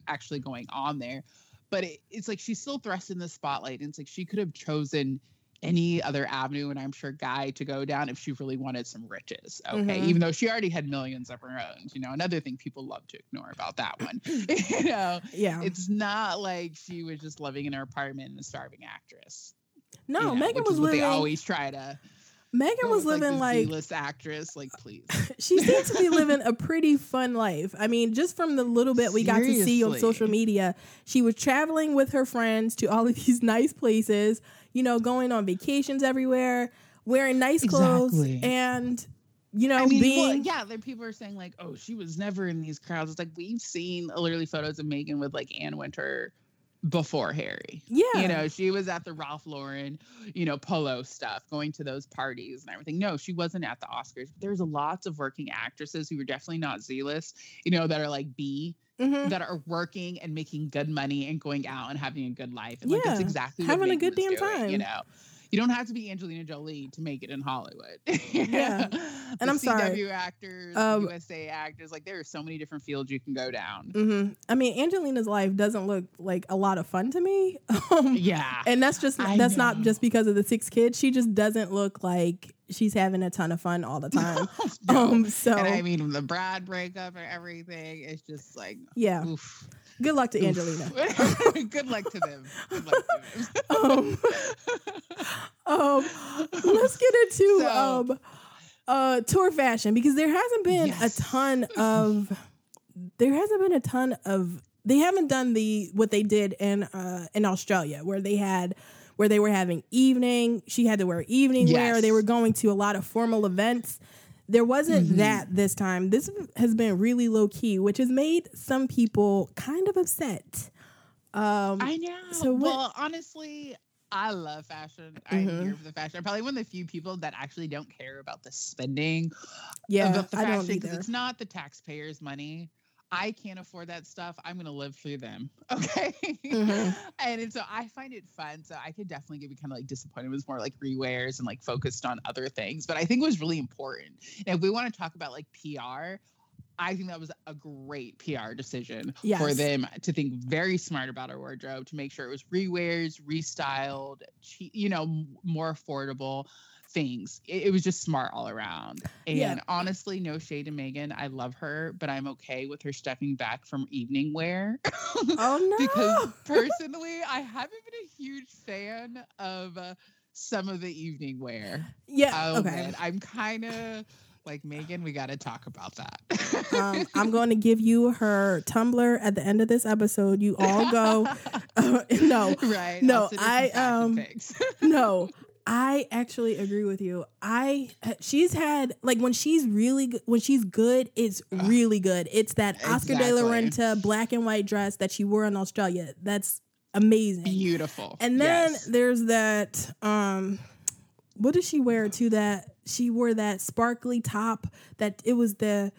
on there. But it's she's still thrust in the spotlight. And it's she could have chosen any other avenue, and I'm sure Guy, to go down if she really wanted some riches. Okay. Mm-hmm. Even though she already had millions of her own, another thing people love to ignore about that one. Yeah. It's not she was just living in her apartment and a starving actress. No, Meghan was living. They always try to. Meghan was living the Z-list actress. Please. She seems to be living a pretty fun life. I mean, just from the little bit we got to see on social media, she was traveling with her friends to all of these nice places, going on vacations everywhere, wearing nice clothes, and then people are saying oh, she was never in these crowds. It's we've seen literally photos of Meghan with Ann Winter before Harry. Yeah. She was at the Ralph Lauren, polo stuff, going to those parties and everything. No, she wasn't at the Oscars. There's lots of working actresses who were definitely not Z-list, that are B, mm-hmm. that are working and making good money and going out and having a good life. And that's exactly having a good damn time. You don't have to be Angelina Jolie to make it in Hollywood. Yeah. And I'm sorry. CW actors, USA actors, there are so many different fields you can go down. Mm-hmm. I mean, Angelina's life doesn't look like a lot of fun to me. And that's not just because of the 6 kids. She just doesn't look like she's having a ton of fun all the time. And I mean, the Brad breakup and everything, it's just oof. Good luck to Angelina. Good luck to them. Let's get into tour fashion, because there hasn't been a ton of. They haven't done what they did in Australia, where they were having evening. She had to wear evening wear. They were going to a lot of formal events. There wasn't that this time. This has been really low key, which has made some people kind of upset. I know. So honestly, I love fashion. Mm-hmm. I'm here for the fashion. I'm probably one of the few people that actually don't care about the spending. Yeah, about the fashion, because it's not the taxpayers' money. I can't afford that stuff. I'm going to live through them. Okay. Mm-hmm. And so I find it fun. So I could definitely get kind of disappointed. It was more rewears and focused on other things. But I think it was really important. And if we want to talk about PR, I think that was a great PR decision for them to think very smart about our wardrobe, to make sure it was rewears, restyled, more affordable things. It was just smart all around. And honestly, no shade to Meghan. I love her, but I'm okay with her stepping back from evening wear. Oh, no. Because personally, I haven't been a huge fan of some of the evening wear. Yeah. Okay. Man, I'm kind of Meghan, we got to talk about that. I'm going to give you her Tumblr at the end of this episode. You all go. No. Right. No, I actually agree with you. She's had when she's really good, when she's good, it's really good. It's that Oscar de la Renta black and white dress that she wore in Australia. That's amazing, beautiful. And then there's that. What did she wear to that? She wore that sparkly top. That it was the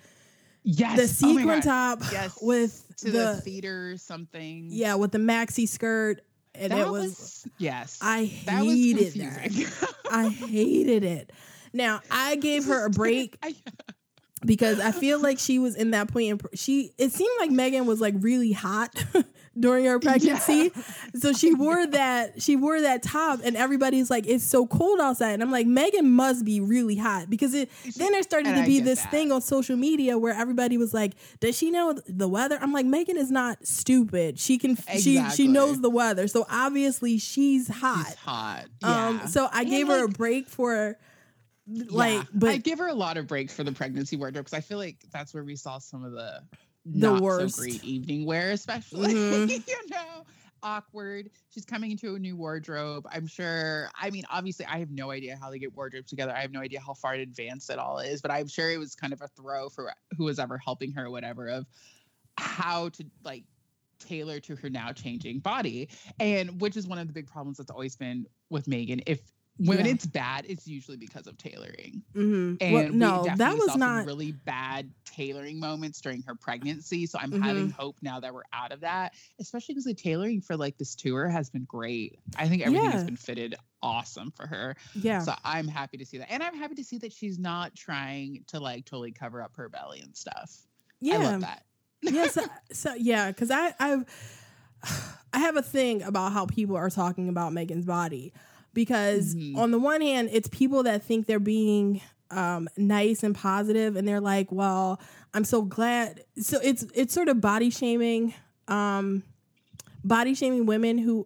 the sequin top with to the theater something. Yeah, with the maxi skirt. And that it was I hated that. I hated it. Now, I gave her a break because I feel like she was in that point. It seemed like Meghan was like really hot during her pregnancy. Yeah. So she wore that top and everybody's like, it's so cold outside. And I'm like, Meghan must be really hot because then there started to be this thing on social media where everybody was like, does she know the weather? I'm like, Meghan is not stupid. She can, she knows the weather. So obviously she's hot. She's hot. Yeah. So I gave her a break for but I give her a lot of breaks for the pregnancy wardrobe because I feel like that's where we saw some of the worst. So great evening wear, especially, awkward. She's coming into a new wardrobe. I'm sure. I mean, obviously, I have no idea how they get wardrobes together. I have no idea how far in advance it all is, but I'm sure it was kind of a throw for who was ever helping her or whatever of how to like tailor to her now changing body. And which is one of the big problems that's always been with Meghan. When it's bad, it's usually because of tailoring. Mm-hmm. And we saw some really bad tailoring moments during her pregnancy. So I'm having hope now that we're out of that, especially because the tailoring for like this tour has been great. I think everything has been fitted awesome for her. Yeah. So I'm happy to see that. And I'm happy to see that she's not trying to like totally cover up her belly and stuff. Yeah. I love that. Because I have a thing about how people are talking about Meghan's body. Because on the one hand, it's people that think they're being nice and positive, and they're like, well, I'm so glad. So it's sort of body shaming women who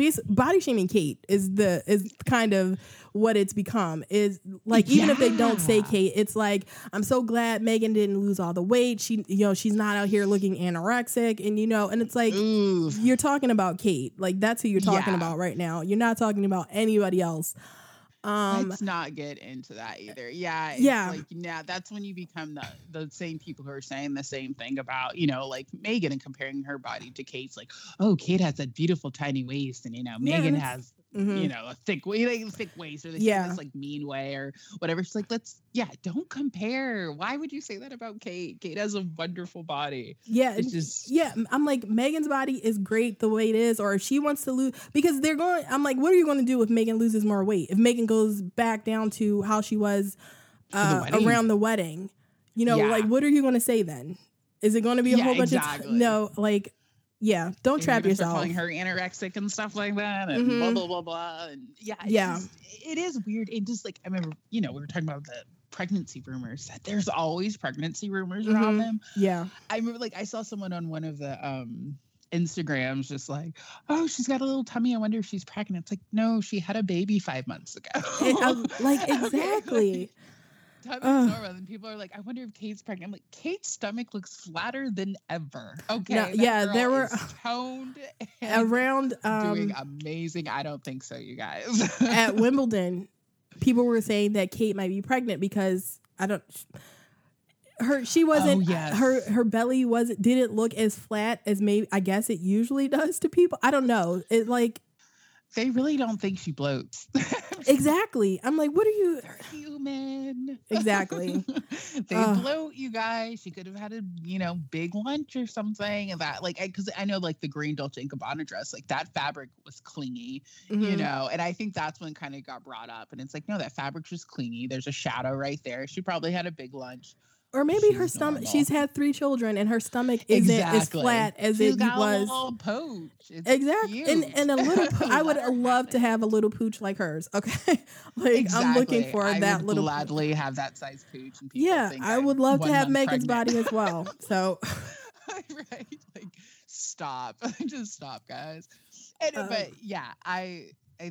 body shaming Kate is kind of what it's become, is like, even if they don't say Kate, it's like, I'm so glad Meghan didn't lose all the weight. She, she's not out here looking anorexic and it's like, you're talking about Kate. Like, that's who you're talking about right now. You're not talking about anybody else. Let's not get into that either. Yeah. That's when you become the same people who are saying the same thing about, like Meghan and comparing her body to Kate's, like, oh, Kate has that beautiful tiny waist. And, Meghan has, a thick waist, or they say this like mean way or whatever. She's like, don't compare. Why would you say that about Kate? Kate has a wonderful body. Yeah. It's just, I'm like, Meghan's body is great the way it is, or if she wants to lose, because they're going, I'm like, what are you going to do if Meghan loses more weight? If Meghan goes back down to how she was around the wedding, like, what are you going to say then? Is it going to be a whole bunch of, don't trap yourself. Calling her anorexic and stuff like that, and blah blah blah blah. And it is weird. It just like, I remember, we were talking about the pregnancy rumors. That there's always pregnancy rumors around them. Yeah, I remember I saw someone on one of the Instagrams just like, oh, she's got a little tummy. I wonder if she's pregnant. It's like, no, she had a baby 5 months ago. Exactly. Normal, and people are like, I wonder if Kate's pregnant. I'm like, Kate's stomach looks flatter than ever. Okay. There were toned around doing amazing. I don't think so, you guys. At Wimbledon, people were saying that Kate might be pregnant because she wasn't. Oh, yes. Her belly didn't look as flat as maybe I guess it usually does to people. I don't know. It like. They really don't think she bloats. Exactly. I'm like, what are you? They're human. Exactly. They bloat, you guys. She could have had a, big lunch or something. And that, because I know, the green Dolce & Gabbana dress, that fabric was clingy, And I think that's when kind of got brought up. And it's like, no, that fabric's just clingy. There's a shadow right there. She probably had a big lunch. Or maybe her stomach. Normal. She's had 3 children, and her stomach isn't as flat as it was. She's got a little pooch. It's cute. And a little. I would love to have a little pooch like hers. Okay, I'm looking for that little. I would gladly have that size pooch. And people think I would love to have Meghan's body as well. So, right? Stop, just stop, guys. And,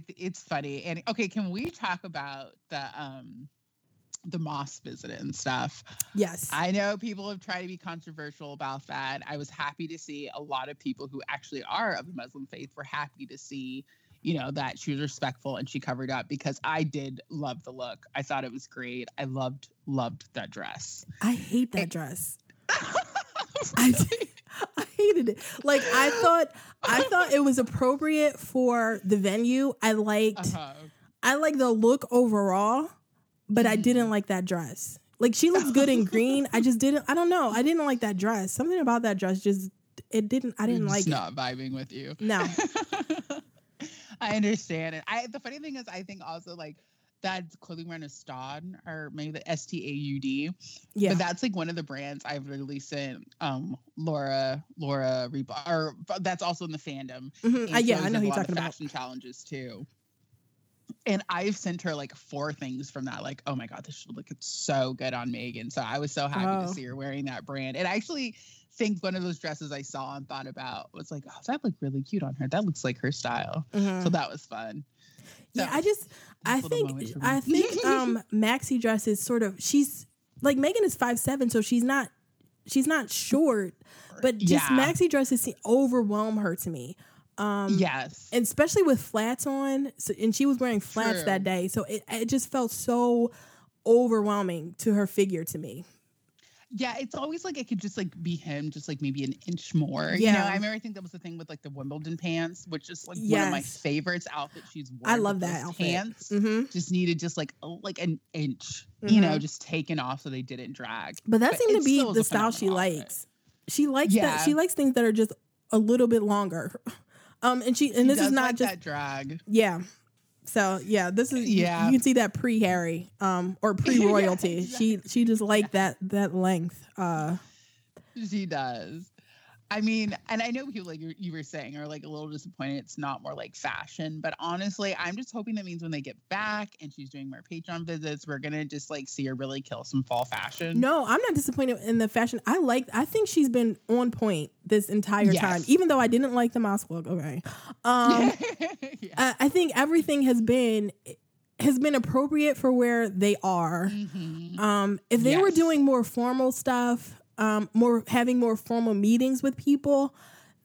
it's funny. And okay, can we talk about the mosque visit and stuff? Yes. I know people have tried to be controversial about that. I was happy to see a lot of people who actually are of the Muslim faith were happy to see, that she was respectful and she covered up, because I did love the look. I thought it was great. I loved that dress. I hate that dress. I hated it. I thought it was appropriate for the venue. I liked the look overall. But I didn't like that dress. She looks good in green. I just didn't. I don't know. I didn't like that dress. Something about that dress just I didn't like it. It's not vibing with you. No. I understand it. The funny thing is, I think also that clothing brand is Staud, or maybe the STAUD. Yeah. But that's like one of the brands I've really sent Laura Reebok, or that's also in the fandom. Mm-hmm. Yeah, I know who you're talking about. Fashion challenges too. And I've sent her like 4 things from that. Like, oh my God, this should look so good on Meghan. So I was so happy to see her wearing that brand. And I actually think one of those dresses I saw and thought about was like, oh, that looked really cute on her. That looks like her style. Mm-hmm. So that was fun. So, yeah, I think maxi dress is sort of, she's like, Meghan is 5'7", so she's not short, but just maxi dresses overwhelm her to me. Yes, and especially with flats on, so, and she was wearing flats that day, so it just felt so overwhelming to her figure to me. Yeah, it's always like it could just like be him, just like maybe an inch more. Yeah, you know, I remember I think that was the thing with like the Wimbledon pants, which is like one of my favorites outfits she's worn. I love that outfit. Pants just needed just like an inch, you know, just taken off so they didn't drag. But that seemed to be the style she likes. She likes that. She likes things that are just a little bit longer. And this is not like just that drag. Yeah. So this is you can see that pre-Harry or pre-royalty. Yeah, exactly. She just liked that length. She does. I mean, and I know people like you were saying are like a little disappointed it's not more like fashion, but honestly, I'm just hoping that means when they get back and she's doing more Patreon visits, we're gonna just like see her really kill some fall fashion. No, I'm not disappointed in the fashion. I think she's been on point this entire time, even though I didn't like the mouse look. Okay, I think everything has been appropriate for where they are. Mm-hmm. If they were doing more formal stuff. Having more formal meetings with people,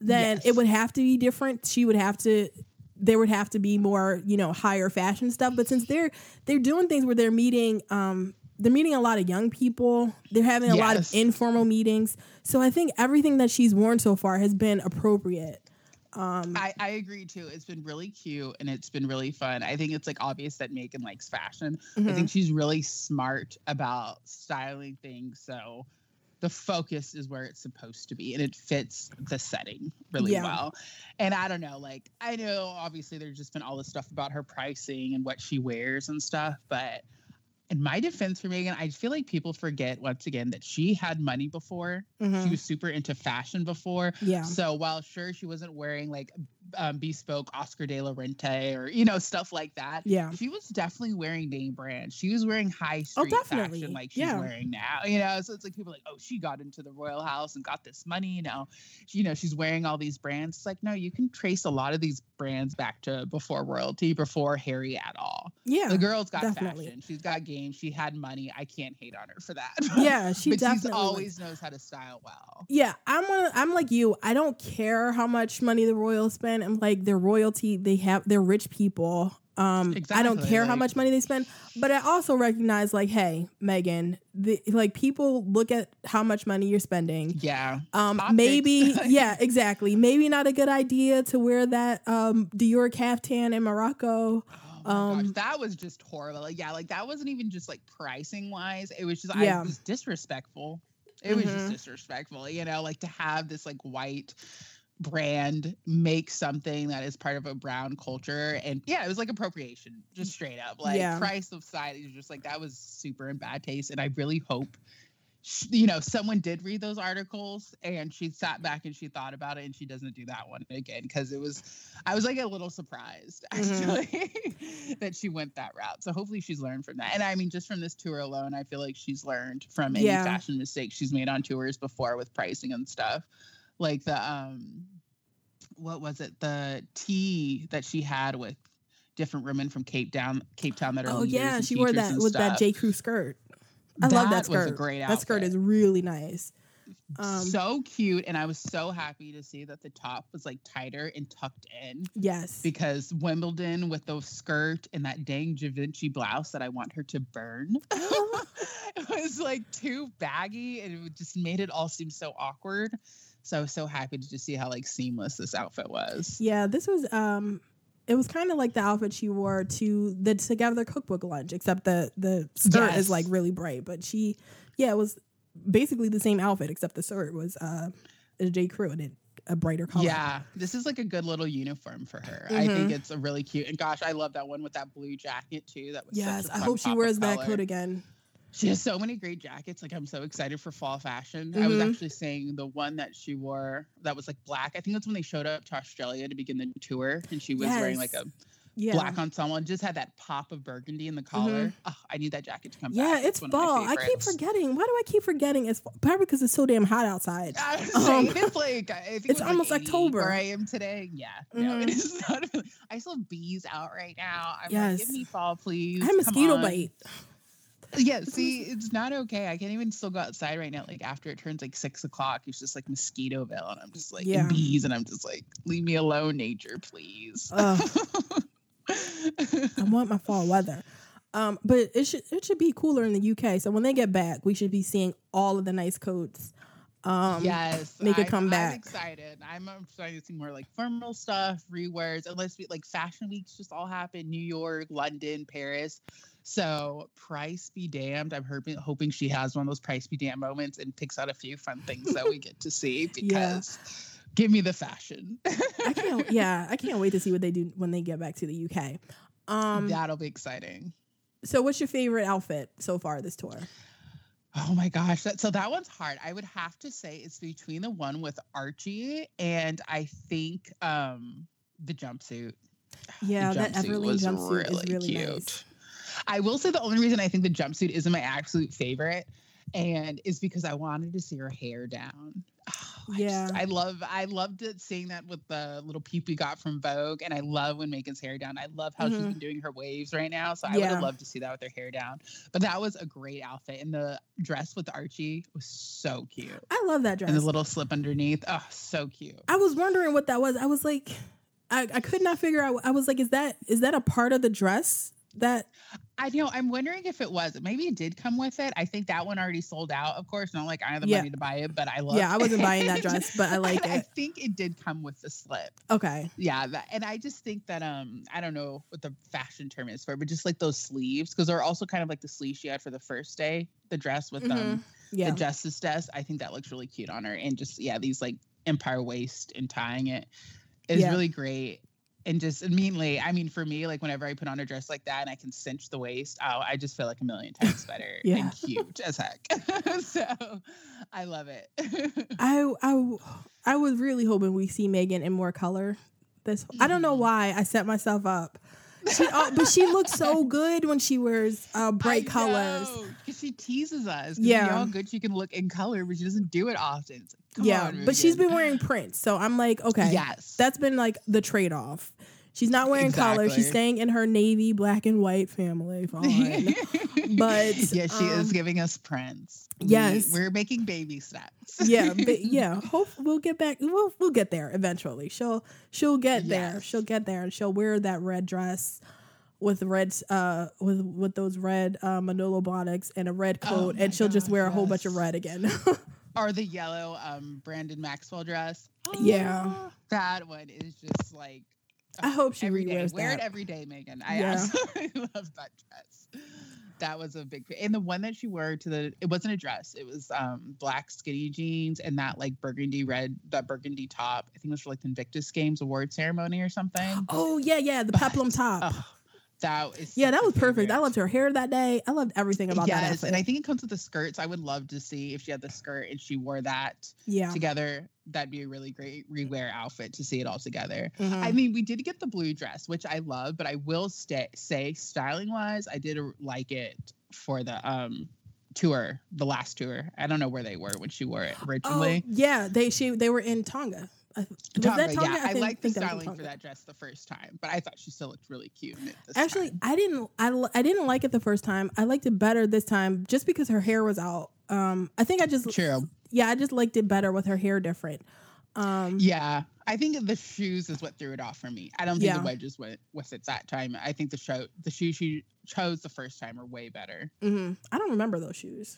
then it would have to be different. There would have to be more, you know, higher fashion stuff. But since they're doing things where they're meeting a lot of young people, they're having a lot of informal meetings. So I think everything that she's worn so far has been appropriate. I agree too. It's been really cute and it's been really fun. I think it's like obvious that Meghan likes fashion. Mm-hmm. I think she's really smart about styling things. So the focus is where it's supposed to be, and it fits the setting really well. And I don't know, like, I know obviously there's just been all this stuff about her pricing and what she wears and stuff, but in my defense for Meghan, I feel like people forget once again that she had money before. Mm-hmm. She was super into fashion before. Yeah. So while sure she wasn't wearing like bespoke Oscar de la Renta or, you know, stuff like that. Yeah. She was definitely wearing name brand. She was wearing high street fashion like she's wearing now, you know? So it's like people are like, oh, she got into the royal house and got this money, you know? You know, she's wearing all these brands. It's like, no, you can trace a lot of these brands back to before royalty, before Harry at all. Yeah. The girl's got fashion. She's got game. She had money. I can't hate on her for that. Yeah. She definitely always knows how to style well. Yeah. I'm like you. I don't care how much money the royals spend. I'm like, they're royalty, they're rich people. Exactly. I don't care how much money they spend, but I also recognize, like, hey, Meghan, like, people look at how much money you're spending. Yeah. Maybe, yeah, exactly. Maybe not a good idea to wear that Dior caftan in Morocco. Oh my gosh, that was just horrible. Like, yeah, like that wasn't even just like pricing wise. It was just I was disrespectful. It was just disrespectful, you know, like to have this like white brand make something that is part of a brown culture, and it was like appropriation, just straight up, like price of side is just like, that was super in bad taste. And I really hope you know, someone did read those articles and she sat back and she thought about it and she doesn't do that one again, because I was like a little surprised actually that she went that route. So hopefully she's learned from that. And I mean, just from this tour alone, I feel like she's learned from any fashion mistakes she's made on tours before with pricing and stuff. Like the, what was it? The tea that she had with different women from Cape Town that are she wore that with that J. Crew skirt. I love that skirt. That was a great outfit. That skirt is really nice. So cute, and I was so happy to see that the top was like tighter and tucked in. Yes, because Wimbledon with the skirt and that dang Givenchy blouse that I want her to burn, it was like too baggy, and it just made it all seem so awkward. So I was so happy to just see how like seamless this outfit was. Yeah, this was it was kind of like the outfit she wore to the Together Cookbook lunch, except the skirt is like really bright. But it was basically the same outfit, except the skirt was a J. Crew, and it a brighter color. Yeah, this is like a good little uniform for her. Mm-hmm. I think it's a really cute. And gosh, I love that one with that blue jacket too. That was yes. I hope she wears that coat again. She has so many great jackets. Like, I'm so excited for fall fashion. Mm-hmm. I was actually saying the one that she wore that was like black. I think that's when they showed up to Australia to begin the tour. And she was wearing like a black ensemble and just had that pop of burgundy in the collar. Mm-hmm. Oh, I need that jacket to come back. Yeah, it's fall. I keep forgetting. Why do I keep forgetting? It's probably because it's so damn hot outside. I was saying, it's like, I think it's almost like October where I am today. Yeah. Mm-hmm. No, it is not. I still have bees out right now. I'm like, give me fall, please. I had a mosquito bite. Yeah, see, it's not okay. I can't even still go outside right now. Like, after it turns, like, 6 o'clock, it's just, like, Mosquitoville, and I'm just, like, and bees, and I'm just, like, leave me alone, nature, please. I want my fall weather. But it should be cooler in the UK, so when they get back, we should be seeing all of the nice coats. Make a comeback. I'm excited. I'm starting to see more like formal stuff, rewears, unless we like fashion weeks just all happen. New York, London, Paris. So price be damned. I'm hoping she has one of those price be damned moments and picks out a few fun things that we get to see because give me the fashion. I can't wait to see what they do when they get back to the UK. That'll be exciting. So what's your favorite outfit so far this tour? Oh my gosh. So that one's hard. I would have to say it's between the one with Archie and I think the jumpsuit. Yeah, the jumpsuit that Everly jumpsuit really is really cute. Nice. I will say the only reason I think the jumpsuit isn't my absolute favorite and is because I wanted to see her hair down. Oh, I loved it seeing that with the little peep we got from Vogue, and I love when Meghan's hair down. I love how she's been doing her waves right now, so I would have loved to see that with her hair down. But that was a great outfit, and the dress with Archie was so cute. I love that dress. And the little slip underneath, oh, so cute. I was wondering what that was. I was like, I could not figure out. I was like, is that a part of the dress? That I know. I'm wondering if it was. Maybe it did come with it. I think that one already sold out, of course. Not like I have the money to buy it, but I love it. Yeah, I wasn't buying that dress, but I like it. I think it did come with the slip. Okay. Yeah. And I just think that, I don't know what the fashion term is for, but just like those sleeves, because they're also kind of like the sleeves she had for the first day, the dress with the Justice Desk. I think that looks really cute on her. And just, these like empire waist and tying it is really great. And just immediately, I mean, for me, like whenever I put on a dress like that and I can cinch the waist, oh, I just feel like a million times better and cute as heck. So I love it. I was really hoping we see Meghan in more color. I don't know why I set myself up. But she looks so good when she wears bright colors. Because she teases us. Yeah, how good she can look in color, but she doesn't do it often. It's like, come on, but she's been wearing prints, so I'm like, okay, that's been like the trade-off. She's not wearing color. She's staying in her navy, black and white family. Fine, but she is giving us prints. Yes, we're making baby steps. Hope we'll get back. We'll get there eventually. She'll get there. She'll get there, and she'll wear that red dress with red with those red Manolo bonnets and a red coat, and she'll just wear a whole bunch of red again. Or the yellow Brandon Maxwell dress. Oh, that one is just like. I hope she rewears that. Wear it every day, Meghan. I absolutely love that dress. That was a big... And the one that she wore to the... It wasn't a dress. It was black skinny jeans and that, like, burgundy red... That burgundy top. I think it was for, like, the Invictus Games award ceremony or something. Oh, yeah. The peplum top. Oh, that is... that was perfect. I loved her hair that day. I loved everything about that outfit. And I think it comes with the skirts. I would love to see if she had the skirt and she wore that together. That'd be a really great rewear outfit to see it all together. Mm-hmm. I mean, we did get the blue dress, which I love, but I will say styling wise, I did like it for the tour, the last tour. I don't know where they were when she wore it originally. Oh, yeah, they were in Tonga. Tonga? Yeah, I liked the styling for that dress the first time, but I thought she still looked really cute in it this time. I didn't like it the first time. I liked it better this time just because her hair was out. I think I just... True. Yeah, I just liked it better with her hair different. I think the shoes is what threw it off for me. I don't think the wedges went with it that time. I think the shoes she chose the first time are way better. Mm-hmm. I don't remember those shoes.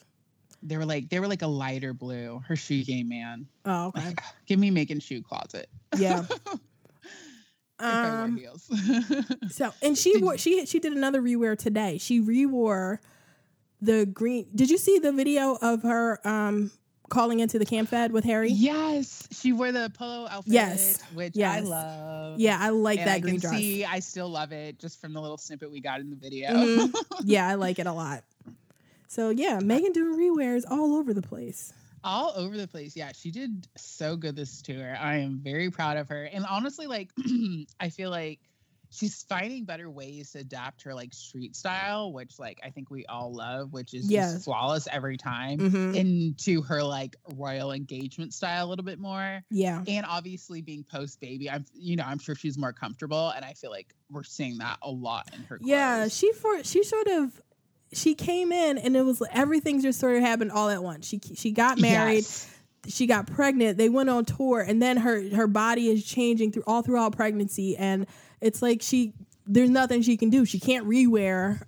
They were like a lighter blue. Her shoe game, man. Oh, okay. Like, give me Meghan shoe closet. Yeah. Heels. So and she did another rewear today. She rewore the green. Did you see the video of her? calling into the camp fed with Harry. Yes, she wore the polo outfit. Yes, which yes. I love. Yeah, I like and that I green can dress. See, I still love it just from the little snippet we got in the video. Mm-hmm. Yeah, I like it a lot. So yeah, Meghan doing rewears all over the place. All over the place. Yeah, she did so good this tour. I am very proud of her. And honestly, like, I feel like she's finding better ways to adapt her, like, street style, which, like, I think we all love, which is just flawless every time, into her, like, royal engagement style a little bit more. Yeah. And obviously being post-baby, I'm sure she's more comfortable. And I feel like we're seeing that a lot in her clothes. Yeah, she came in and it was everything just sort of happened all at once. She got married, she got pregnant, they went on tour, and then her body is changing throughout pregnancy, and it's like there's nothing she can do. She can't rewear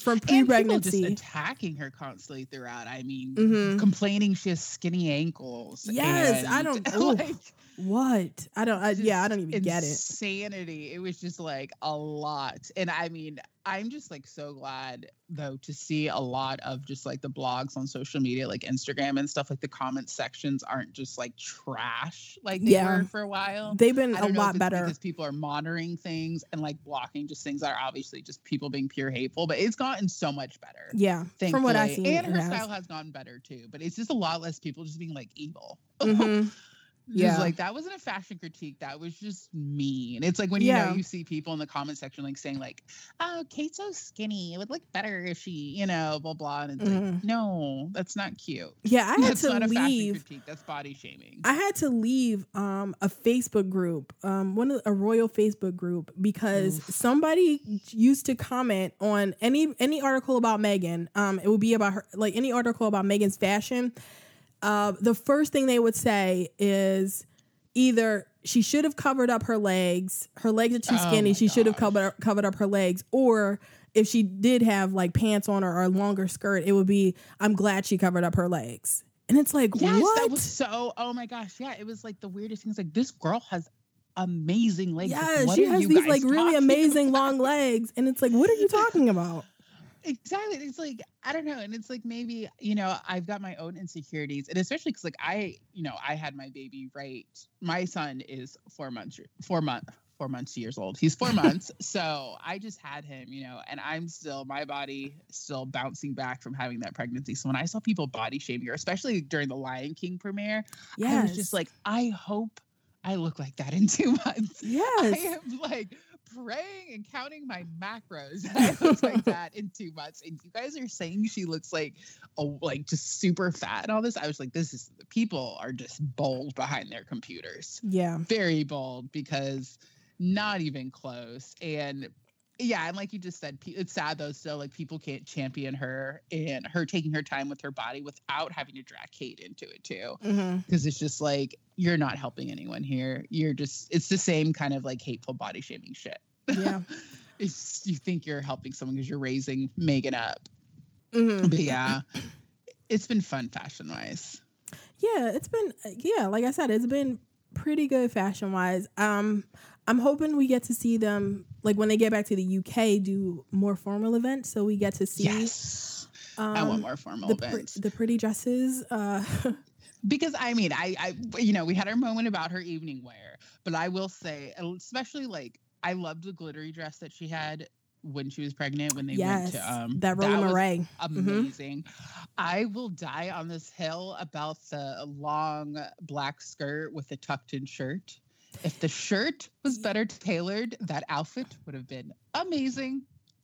from pre-pregnancy. And people just attacking her constantly throughout. I mean, complaining she has skinny ankles. Yes, I don't like what. I don't even get it. Insanity. It was just like a lot. And I mean, I'm just like so glad though to see a lot of just like the blogs on social media, like Instagram and stuff, like the comment sections aren't just like trash like they were for a while. They've been a lot better because people are monitoring things and like blocking just things that are obviously just people being pure hateful, but it's gotten so much better. Yeah. Thankfully. From what I've seen. And her style has gotten better too, but it's just a lot less people just being like evil. Mm-hmm. Yeah. Just like that wasn't a fashion critique. That was just mean. It's like when you know you see people in the comment section like saying like, "Oh, Kate's so skinny. It would look better if she, blah blah." And it's like, no, that's not cute. Yeah, that's not a fashion critique. That's body shaming. I had to leave a Facebook group, a royal Facebook group, because somebody used to comment on any article about Meghan. It would be about her, like any article about Meghan's fashion. The first thing they would say is either she should have covered up her legs are too skinny, should have covered up her legs, or if she did have like pants on or a longer skirt, it would be, I'm glad she covered up her legs. And it's like, what? That was so, oh my gosh, yeah, it was like the weirdest things. Like, this girl has amazing legs. Yeah, like, she has these like really amazing long legs, and it's like, what are you talking about? Exactly. It's like, I don't know. And it's like, maybe, I've got my own insecurities. And especially because like I had my baby, right. My son is 4 months years old. He's 4 months. So I just had him, and I'm still, my body still bouncing back from having that pregnancy. So when I saw people body shaming her, especially during the Lion King premiere, I was just like, I hope I look like that in 2 months. Yes. I am like praying and counting my macros. I look like that in 2 months, and you guys are saying she looks like just super fat and all this. I was like, this is, the people are just bold behind their computers. Yeah, very bold, because not even close. And yeah, and like you just said, it's sad though. Still, like people can't champion her and her taking her time with her body without having to drag Kate into it too, because it's just like, you're not helping anyone here. You're just, it's the same kind of like hateful body shaming shit. Yeah, it's, you think you're helping someone because you're raising Meghan up. Mm-hmm. But yeah, it's been fun fashion wise. Yeah, it's been like I said, it's been pretty good fashion wise. I'm hoping we get to see them, like when they get back to the UK, do more formal events. So we get to see. Yes, I want more formal events. The pretty dresses. Because I mean, I we had our moment about her evening wear, but I will say, especially like I loved the glittery dress that she had when she was pregnant, when they went to that Marais. Amazing. Mm-hmm. I will die on this hill about the long black skirt with the tucked-in shirt. If the shirt was better tailored, that outfit would have been amazing.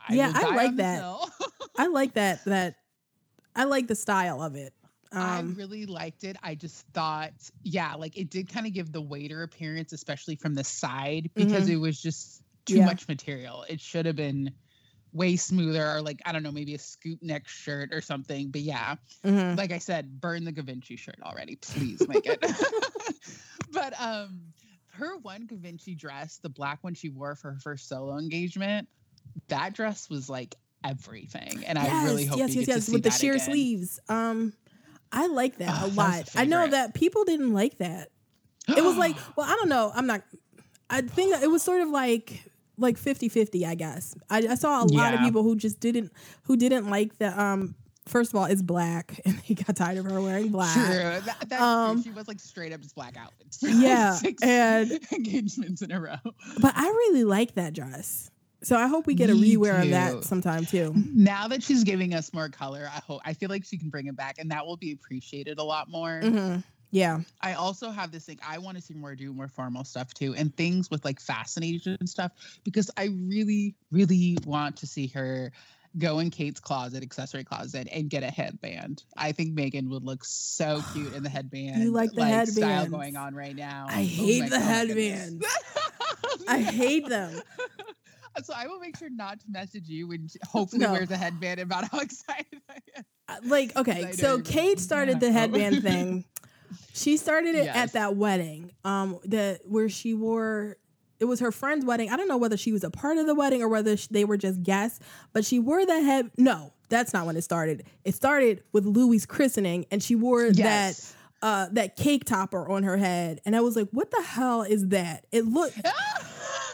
I like that. I like the style of it. I really liked it. I just thought, like it did kind of give the waiter appearance, especially from the side, because it was just too much material. It should have been way smoother, or like, I don't know, maybe a scoop neck shirt or something. But yeah, like I said, burn the Givenchy shirt already, please make it. But, her one Givenchy dress, the black one she wore for her first solo engagement, that dress was like everything. And I really hope you get to see with that the sheer again. Sleeves. I like that a lot. I know that people didn't like that. It was like, well, I don't know. I think that it was sort of like 50-50, I guess. I saw a lot of people who didn't like the First of all, it's black, and he got tired of her wearing black. True. She was like straight up just black outfits. Yeah. Like six and engagements in a row. But I really like that dress. So I hope we get a rewear of that sometime too. Now that she's giving us more color, I feel like she can bring it back, and that will be appreciated a lot more. Mm-hmm. Yeah. I also have this thing. I want to see more formal stuff too, and things with like fascination and stuff, because I really, really want to see her go in Kate's accessory closet, and get a headband. I think Meghan would look so cute in the headband. You like the headband style going on right now. I hate the headbands. I hate them. So I will make sure not to message you when she hopefully wears a headband about how excited I am. Like, okay, so Kate started the headband thing. She started it at that wedding, where she wore. It was her friend's wedding. I don't know whether she was a part of the wedding or whether they were just guests, but she wore the head. No, that's not when it started. It started with Louis' christening, and she wore that cake topper on her head. And I was like, what the hell is that? It looked,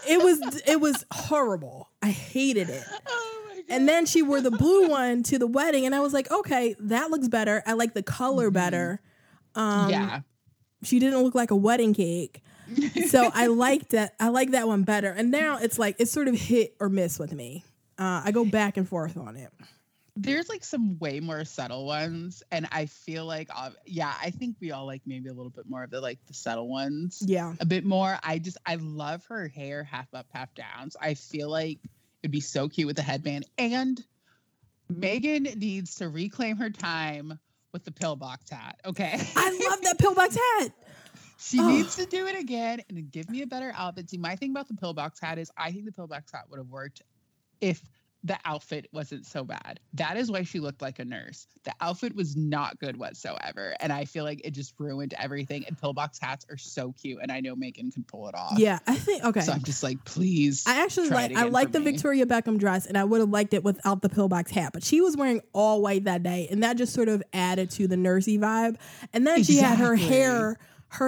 it was horrible. I hated it. And then she wore the blue one to the wedding, and I was like, okay, that looks better. I like the color better. She didn't look like a wedding cake. So I liked that. I like that one better. And now it's like it's sort of hit or miss with me. I go back and forth on it. There's like some way more subtle ones, and I feel like I think we all like maybe a little bit more of the subtle ones. Yeah, a bit more. I love her hair half up, half down. So I feel like it'd be so cute with the headband. And Meghan needs to reclaim her time with the pillbox hat. Okay, I love that pillbox hat. She needs to do it again and give me a better outfit. See, my thing about the pillbox hat is I think the pillbox hat would have worked if the outfit wasn't so bad. That is why she looked like a nurse. The outfit was not good whatsoever. And I feel like it just ruined everything. And pillbox hats are so cute. And I know Meghan can pull it off. Yeah, I think, okay. So I'm just like, please. I actually like the Victoria Beckham dress, and I would have liked it without the pillbox hat. But she was wearing all white that day. And that just sort of added to the nursey vibe. And then she had her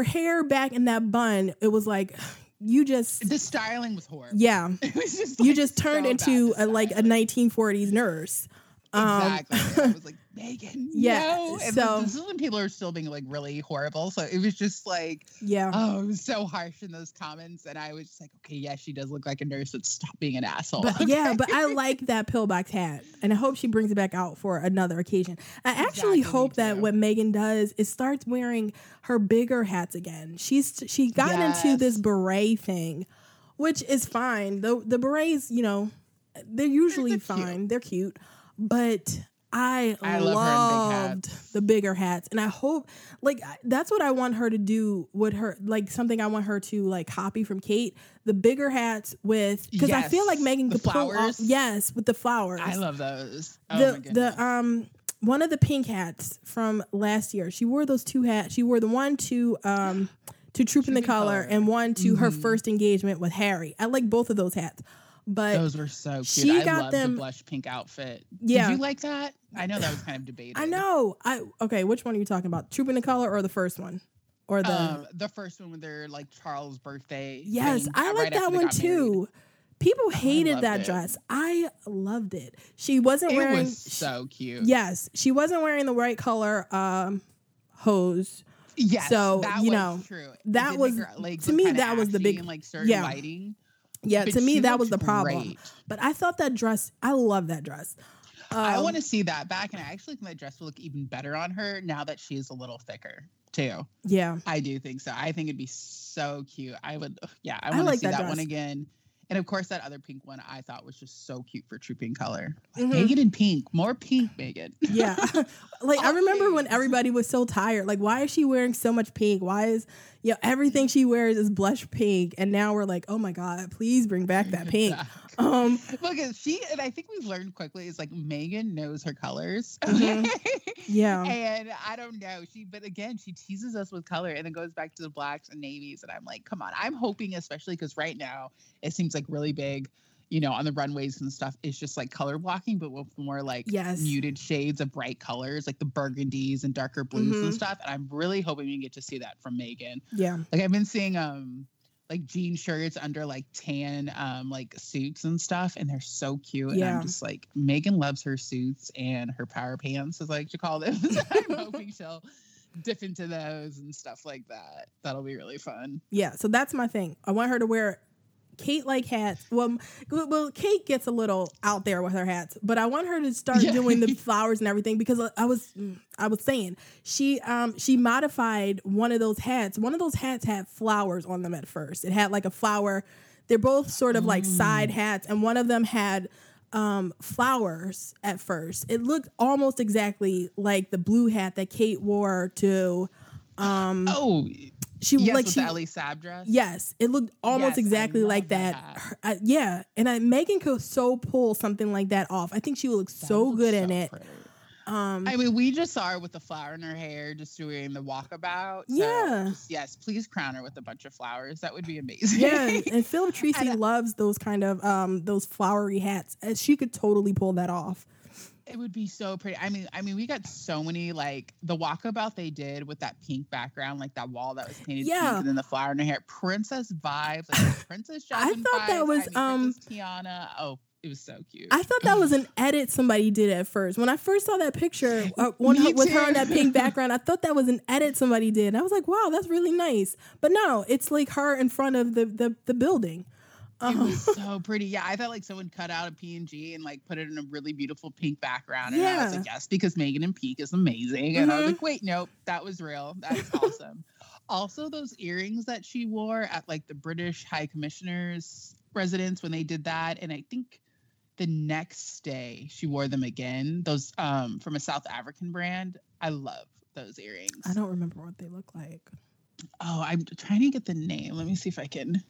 hair back in that bun. It was like the styling was horrible. Yeah, it was just like, you just turned into a 1940s nurse. Exactly. I was like, Meghan. Yeah. No. And so this is when people are still being like really horrible. So it was just like, it was so harsh in those comments, and I was just like, okay, yeah, she does look like a nurse, but stop being an asshole. But, okay? Yeah, but I like that pillbox hat, and I hope she brings it back out for another occasion. I actually hope that what Meghan does is starts wearing her bigger hats again. She got into this beret thing, which is fine. The berets, they're usually fine. Cute. They're cute. But I loved the bigger hats. And I hope, that's what I want her to do with her, something I want her to, copy from Kate. The bigger hats with, because I feel like Meghan could pull off. Yes, with the flowers. I love those. Oh, my goodness. One of the pink hats from last year, she wore those two hats. She wore the one to Troop in the Color and one to her first engagement with Harry. I like both of those hats. But those were so cute. I got the blush pink outfit. Yeah. Did you like that? I know that was kind of debated. I know. Okay, which one are you talking about? Troop in the Color or the first one? Or the first one when they're like Charles' birthday. Yes, I like that one too. People hated that dress. I loved it. She wasn't wearing. It was so cute. Yes, she wasn't wearing the right color hose. Yes, so that was true. That was to me. That was the big and certain lighting. Yeah, but to me, that was the problem. Great. But I thought that dress, I love that dress. I want to see that back. And I actually think that dress will look even better on her now that she's a little thicker, too. Yeah. I do think so. I think it'd be so cute. I want to see that one again. And, of course, that other pink one I thought was just so cute for Trooping Color. Meghan in pink. More pink, Meghan. Yeah. I remember when everybody was so tired. Like, why is she wearing so much pink? Why is, everything she wears is blush pink? And now we're like, oh, my God, please bring back that pink. Look, I think we've learned quickly, is Meghan knows her colors. Mm-hmm. Yeah. And I don't know. She teases us with color and then goes back to the blacks and navies. And I'm like, come on. I'm hoping, especially because right now it seems really big, on the runways and stuff, it's just color blocking, but with more muted shades of bright colors, the burgundies and darker blues and stuff. And I'm really hoping we get to see that from Meghan. Yeah. I've been seeing like jean shirts under like tan like suits and stuff, and they're so cute. Yeah. And I'm just like, Megan loves her suits and her power pants, as I like to call them. I'm hoping she'll dip into those and stuff like that. That'll be really fun. Yeah, so that's my thing. I want her to wear Kate like hats. Well, Kate gets a little out there with her hats, but I want her to start doing the flowers and everything, because I was saying she modified one of those hats. One of those hats had flowers on them at first. It had like a flower. They're both sort of like side hats, and one of them had flowers at first. It looked almost exactly like the blue hat that Kate wore to with the Ali Sab dress. Yes, it looked almost exactly like that. Megan could so pull something like that off. I think she would look so good in it. I mean, we just saw her with the flower in her hair, just doing the walkabout. So yeah. Yes, please crown her with a bunch of flowers. That would be amazing. Yeah, and Phil Treacy loves those kind of those flowery hats. And she could totally pull that off. It would be so pretty. I mean, we got so many, like, the walkabout they did with that pink background, like that wall that was painted pink, and then the flower in her hair. Princess vibes, like Princess Jasmine I thought vibes. That was Princess Tiana. Oh, it was so cute. I thought that was an edit somebody did at first. When I first saw that picture with her in that pink background, I thought that was an edit somebody did. And I was like, wow, that's really nice. But no, it's like her in front of the building. It was so pretty. Yeah, I thought like someone cut out a PNG and like put it in a really beautiful pink background. And I was like, yes, because Megan in pink is amazing. And I was like, wait, nope, that was real. That's awesome. Also, those earrings that she wore at like the British High Commissioner's residence when they did that. And I think the next day she wore them again. Those from a South African brand. I love those earrings. I don't remember what they look like. Oh, I'm trying to get the name. Let me see if I can...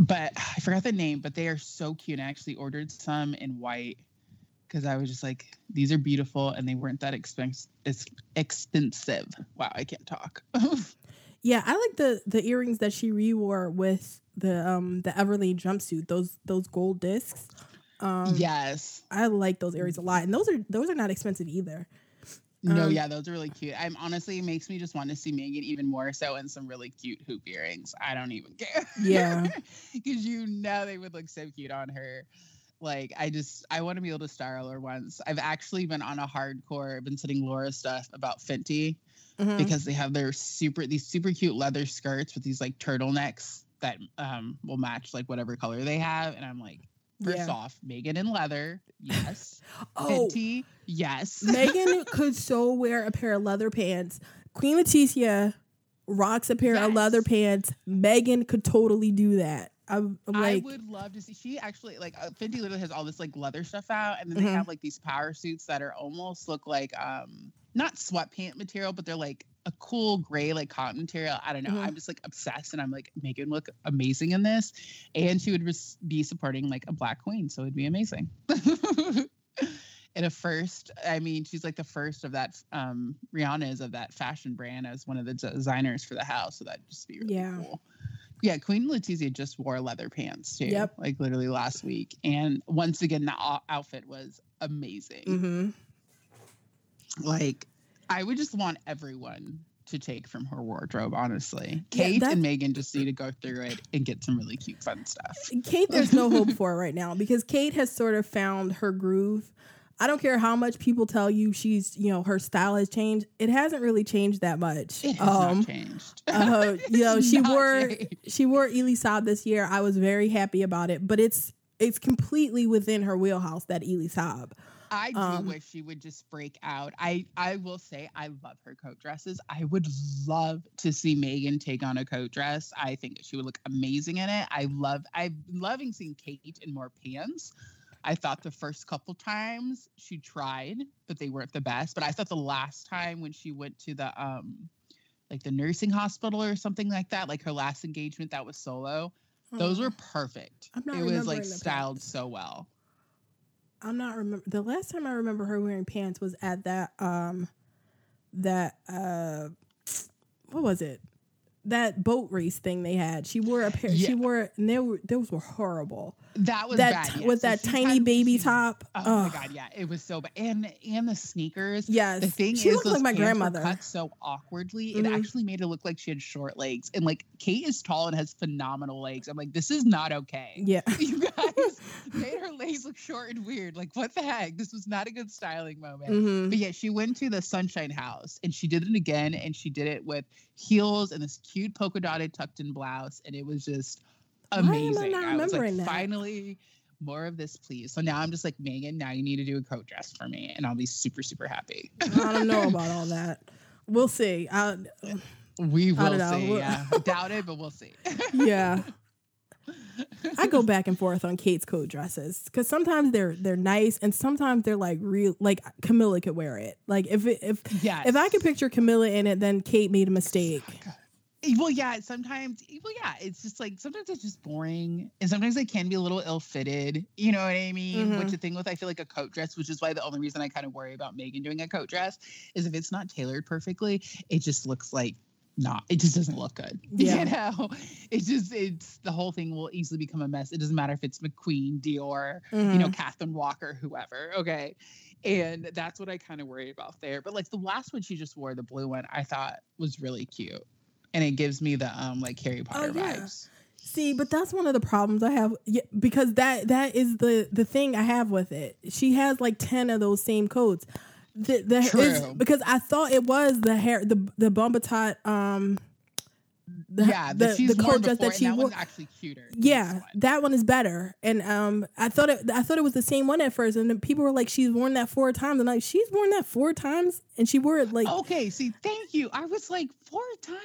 But I forgot the name, but they are so cute. I actually ordered some in white because I was just like, these are beautiful and they weren't that expensive. Wow, I can't talk. Yeah, I like the earrings that she re-wore with the Everly jumpsuit, those gold discs. Yes. I like those earrings a lot. And those are not expensive either. No, yeah, those are really cute. I'm honestly, it makes me just want to see Megan even more so in some really cute hoop earrings. I don't even care. Yeah. Because you know they would look so cute on her. Like, I want to be able to style her once. I've actually been on a hardcore, been sending Laura stuff about Fenty because they have these super cute leather skirts with these like turtlenecks that will match like whatever color they have. And I'm like, First off, Megan in leather, yes. Fenty, yes. Megan could so wear a pair of leather pants. Queen Latifah rocks a pair of leather pants. Megan could totally do that. I would love to see. She actually, like, Fenty literally has all this, like, leather stuff out, and then they have, like, these power suits that are almost look like, not sweatpant material, but they're, like, a cool gray like cotton material. I don't know. I'm just like obsessed, and I'm like, Megan look amazing in this, and she would be supporting like a black queen, so it'd be amazing. And a first, I mean, she's like the first of that. Rihanna is of that fashion brand as one of the designers for the house, so that'd just be really cool. Yeah, Queen Latifah just wore leather pants too, like literally last week, and once again, the outfit was amazing. Like. I would just want everyone to take from her wardrobe, honestly. Kate and Megan just need to go through it and get some really cute, fun stuff. Kate, there's no hope for right now because Kate has sort of found her groove. I don't care how much people tell you she's, you know, her style has changed. It hasn't really changed that much. It has not changed. You know, she wore Elie Saab this year. I was very happy about it, but it's completely within her wheelhouse, that Elie Saab. I do wish she would just break out. I will say I love her coat dresses. I would love to see Megan take on a coat dress. I think she would look amazing in it. I'm loving seeing Kate in more pants. I thought the first couple times she tried, but they weren't the best. But I thought the last time when she went to the like the nursing hospital or something like that, like her last engagement that was solo, those were perfect. It was like styled so well. I'm not remember the last time I remember her wearing pants was at that what was it? that boat race thing they had. She wore a pair. Yeah. She wore, and they were, those were horrible. That was bad. Yes. With so that tiny baby top. Oh, ugh. My God. Yeah. It was so bad. And the sneakers. Yes. The thing she is, those like my grandmother cut so awkwardly. Mm-hmm. It actually made it look like she had short legs. And like Kate is tall and has phenomenal legs. I'm like, this is not okay. Yeah. You guys made her legs look short and weird. Like, what the heck? This was not a good styling moment. Mm-hmm. But yeah, she went to the Sunshine House and she did it again. And she did it with heels and this cute polka dotted tucked in blouse. And it was just amazing. Why am I not remembering that? Finally, more of this, please. So now I'm just like, Meghan, now you need to do a coat dress for me. And I'll be super, super happy. I don't know about all that. We'll see. We will see. Yeah. Doubt it, but we'll see. Yeah. I go back and forth on Kate's coat dresses because sometimes they're nice and sometimes they're like real, like Camilla could wear it. Like if I could picture Camilla in it, then Kate made a mistake. Oh, well, yeah, sometimes, well, yeah, it's just like, sometimes it's just boring. And sometimes they can be a little ill-fitted, you know what I mean? Mm-hmm. Which the thing with, I feel like a coat dress, which is why the only reason I kind of worry about Meghan doing a coat dress is if it's not tailored perfectly, it just looks like, not, it just doesn't look good. Yeah. You know, it's the whole thing will easily become a mess. It doesn't matter if it's McQueen, Dior, mm-hmm. you know, Catherine Walker, whoever. Okay. And that's what I kind of worry about there. But like the last one she just wore, the blue one, I thought was really cute. And it gives me the like Harry Potter vibes. See, but that's one of the problems I have because that is the thing I have with it. She has like 10 of those same coats. True. Because I thought it was the hair, the bombatot, the coat dress that she wore. That one's actually cuter. Yeah, that one is better. And I thought it was the same one at first, and then people were like, "She's worn that 4 times," and I'm like, "She's worn that 4 times," and she wore it like. Okay, see, thank you. I was like 4 times.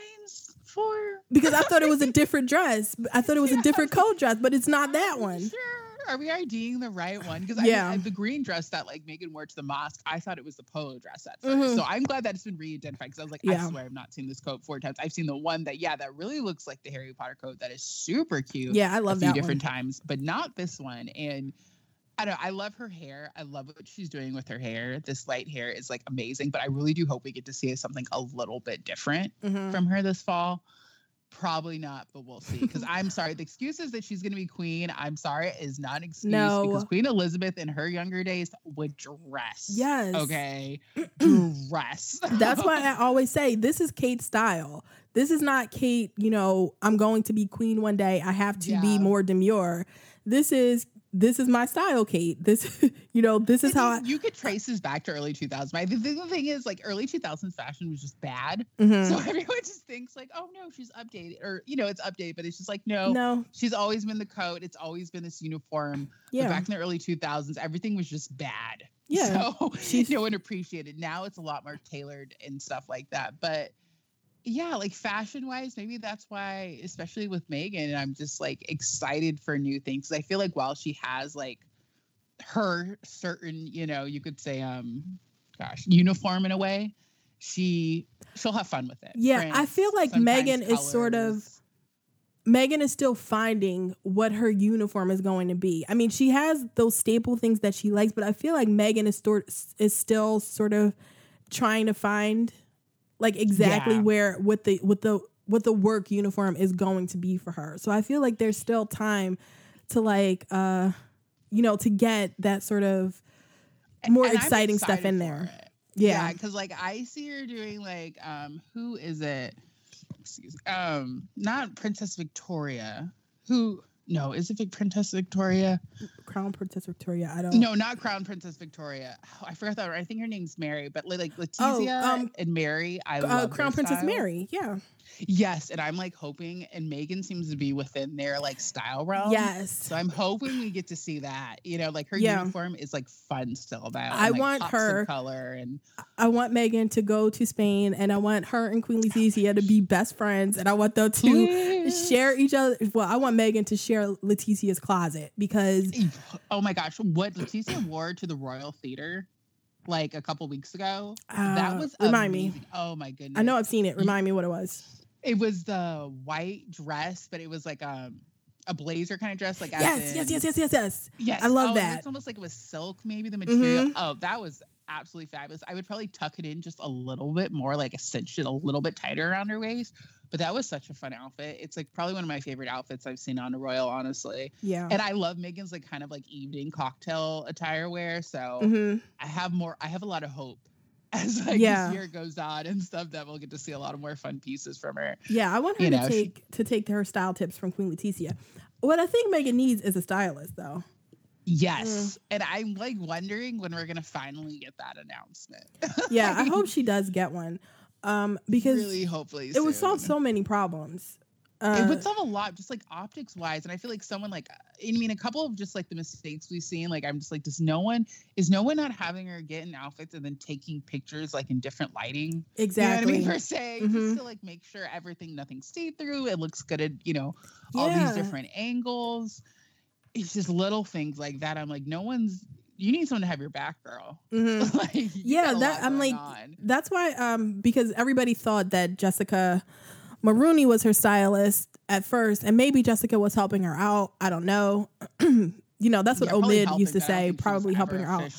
Because I thought it was a different dress. I thought it was a different coat dress, but it's not that one. Sure. Are we IDing the right one? Because I mean, the green dress that like Meghan wore to the mosque, I thought it was the polo dress at first. Mm-hmm. So I'm glad that it's been re-identified because I was like, I swear I've not seen this coat 4 times. I've seen the one that really looks like the Harry Potter coat that is super cute. Yeah, I love that one. A few different times, but not this one. And I don't know, I love her hair. I love what she's doing with her hair. This light hair is like amazing, but I really do hope we get to see something a little bit different mm-hmm. from her this fall. Probably not, but we'll see. Because I'm sorry, the excuse is that she's going to be queen. I'm sorry, is not an excuse. No. Because Queen Elizabeth in her younger days would dress. Yes. Okay. Dress. That's why I always say this is Kate's style. This is not Kate, you know, I'm going to be queen one day. I have to be more demure. This is my style, Kate. This, you know, this is how you could trace this back to early 2000s. The thing is, like, early 2000s fashion was just bad. Mm-hmm. So everyone just thinks like, oh no, she's updated, or you know, it's updated, but it's just like no, she's always been the coat. It's always been this uniform. Yeah. But back in the early 2000s, everything was just bad. Yeah. So no one appreciated. Now it's a lot more tailored and stuff like that. But yeah, like fashion-wise, maybe that's why, especially with Meghan, I'm just like excited for new things. I feel like while she has like her certain, you know, you could say, uniform in a way, she'll have fun with it. Yeah, I feel like Meghan is sort of. Meghan is still finding what her uniform is going to be. I mean, she has those staple things that she likes, but I feel like Meghan is still sort of trying to find. Like exactly where what the work uniform is going to be for her. So I feel like there's still time to like you know, to get that sort of more exciting stuff in there. Yeah, because like I see her doing like who is it? Excuse me. Not Princess Victoria. Is it Princess Victoria? Crown Princess Victoria. I don't. No, not Crown Princess Victoria. Oh, I forgot that. I think her name's Mary, but like Letizia and Mary. I love Crown Princess style. Mary. Yeah. Yes, and I'm like hoping, and Meghan seems to be within their like style realm. Yes. So I'm hoping we get to see that. You know, like her uniform is like fun still. Want her color, and I want Meghan to go to Spain, and I want her and Queen Letizia to be best friends, and I want them to share each other. Well, I want Meghan to share Letizia's closet because oh my gosh, what Letizia wore to the Royal Theater like a couple weeks ago, that was amazing. Oh my goodness, I know I've seen it. Remind me what it was. It was the white dress, but it was like a blazer kind of dress, like yes. I love that. It's almost like it was silk, maybe the material. Mm-hmm. Oh, that was absolutely fabulous. I would probably tuck it in just a little bit more, like cinched it a little bit tighter around her waist. But that was such a fun outfit. It's like probably one of my favorite outfits I've seen on a royal, honestly. Yeah. And I love Meghan's like kind of like evening cocktail attire wear. So I have a lot of hope as like this year goes on and stuff that we'll get to see a lot of more fun pieces from her. Yeah, I want her to take her style tips from Queen Letizia. What I think Meghan needs is a stylist, though. Yes. And I'm like wondering when we're going to finally get that announcement. Yeah, I hope she does get one. Because really, hopefully it would solve so many problems. It would solve a lot, just like optics wise. And I feel like someone like, I mean, a couple of just like the mistakes we've seen, like, I'm just like, is no one not having her get in outfits and then taking pictures like in different lighting? Exactly. You know what I mean? Just to like make sure nothing stayed through. It looks good at, all these different angles. It's just little things like that. I'm like, you need someone to have your back, girl. Mm-hmm. That's why, because everybody thought that Jessica Maroney was her stylist at first, and maybe Jessica was helping her out. I don't know. That's what Omid used to say, probably helping her out.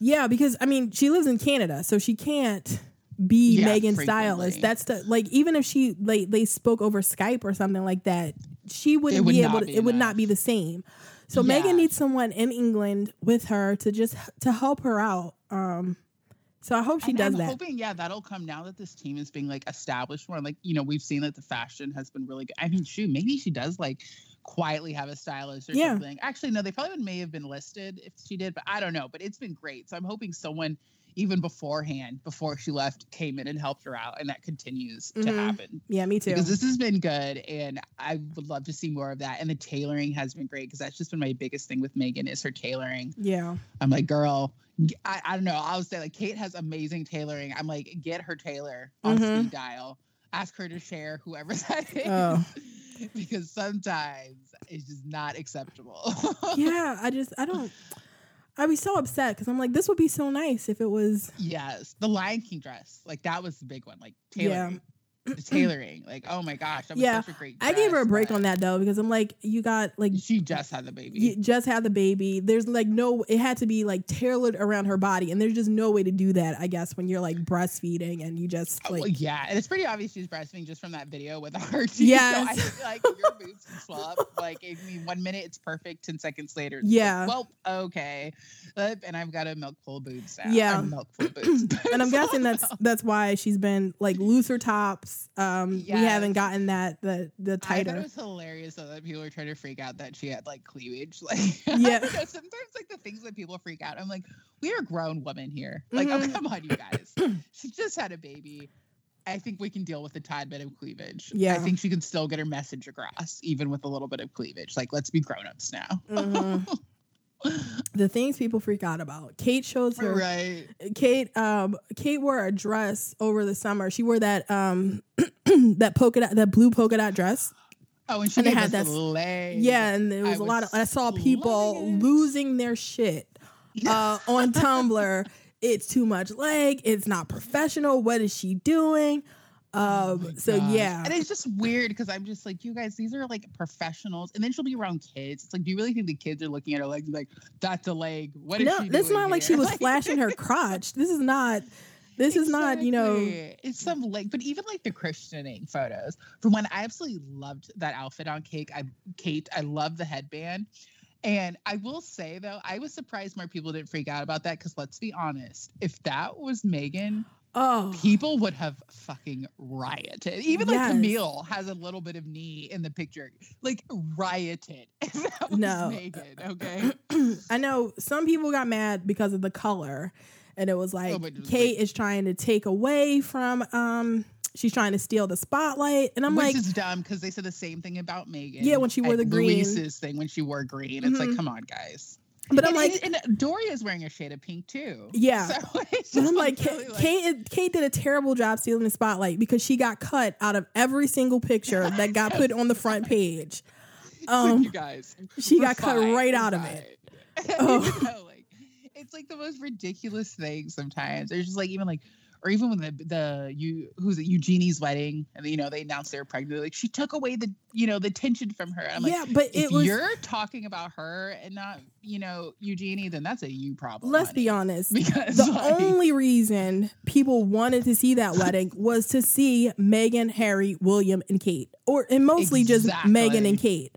Yeah, because, she lives in Canada, so she can't be Meghan's stylist. That's even if she they spoke over Skype or something like that, she wouldn't be able to, it would not be the same. So Meghan needs someone in England with her to help her out. So I hope she does that. I'm hoping, that'll come now that this team is being like established more. Like, we've seen that the fashion has been really good. Maybe she does like quietly have a stylist or something. Actually, no, they probably may have been listed if she did, but I don't know. But it's been great. So I'm hoping someone even beforehand, before she left, came in and helped her out. And that continues to happen. Yeah, me too. Because this has been good. And I would love to see more of that. And the tailoring has been great, because that's just been my biggest thing with Meghan is her tailoring. Yeah. I'm like, girl, I don't know. I would say like Kate has amazing tailoring. I'm like, get her tailor on speed dial. Ask her to share whoever that is. Oh. Because sometimes it's just not acceptable. I'd be so upset because I'm like, this would be so nice if it was. Yes, the Lion King dress, like that was the big one, like tailoring, the tailoring, like oh my gosh, that was such a great dress. I gave her a break on that though, because I'm like, you got like she just had the baby. There's like no, it had to be like tailored around her body, and there's just no way to do that, I guess, when you're like breastfeeding and you just like and it's pretty obvious she's breastfeeding just from that video with Archie. Yeah, so I feel like your boobs can swap. Like 1 minute it's perfect, 10 seconds later, it's like, well, okay. And I've got to milk full boobs now. Yeah, milk full boobs. And I'm guessing that's why she's been like looser tops. We haven't gotten that the tighter. I thought it was hilarious though that people were trying to freak out that she had like cleavage. Like sometimes like the things that people freak out. I'm like, we are grown women here. Like, oh, come on, you guys. She just had a baby. I think we can deal with a tad bit of cleavage. Yeah. I think she can still get her message across even with a little bit of cleavage. Like, let's be grown ups now. Mm-hmm. The things people freak out about. Kate shows her Kate wore a dress over the summer. She wore that that blue polka dot dress. Oh, and she had that leg. Yeah, and there was a lot of I saw people losing their shit on Tumblr. It's too much leg. It's not professional. What is she doing? And it's just weird because I'm just like, you guys, these are like professionals, and then she'll be around kids. It's like, do you really think the kids are looking at her legs like that's a leg? What is she doing? No, that's not like she was flashing her crotch. This is not, it's some leg. But even like the christening photos from when I absolutely loved that outfit on Kate. I love the headband. And I will say, though, I was surprised more people didn't freak out about that, because let's be honest, if that was Meghan, people would have fucking rioted. Even like Camille has a little bit of knee in the picture. Like, rioted. That was Meghan, okay? I know some people got mad because of the color. And it was like, Kate is trying to take away from... she's trying to steal the spotlight. And I'm which is dumb, because they said the same thing about Meghan. Yeah, when she wore the green. Louis's thing when she wore green. It's like, come on, guys. But I'm like... And Doria's wearing a shade of pink, too. Yeah. So but I'm like, Kate did a terrible job stealing the spotlight, because she got cut out of every single picture that got put on the front page. You guys. She got cut right out of it. It's like the most ridiculous thing sometimes. There's just like, even like... or even when Eugenie's wedding, and you know they announced they were pregnant, like she took away the tension from her. I'm like, yeah, but you're talking about her and not Eugenie, then that's a you problem. Let's be honest, because the only reason people wanted to see that wedding was to see Meghan, Harry, William, and Kate, mostly just Meghan and Kate.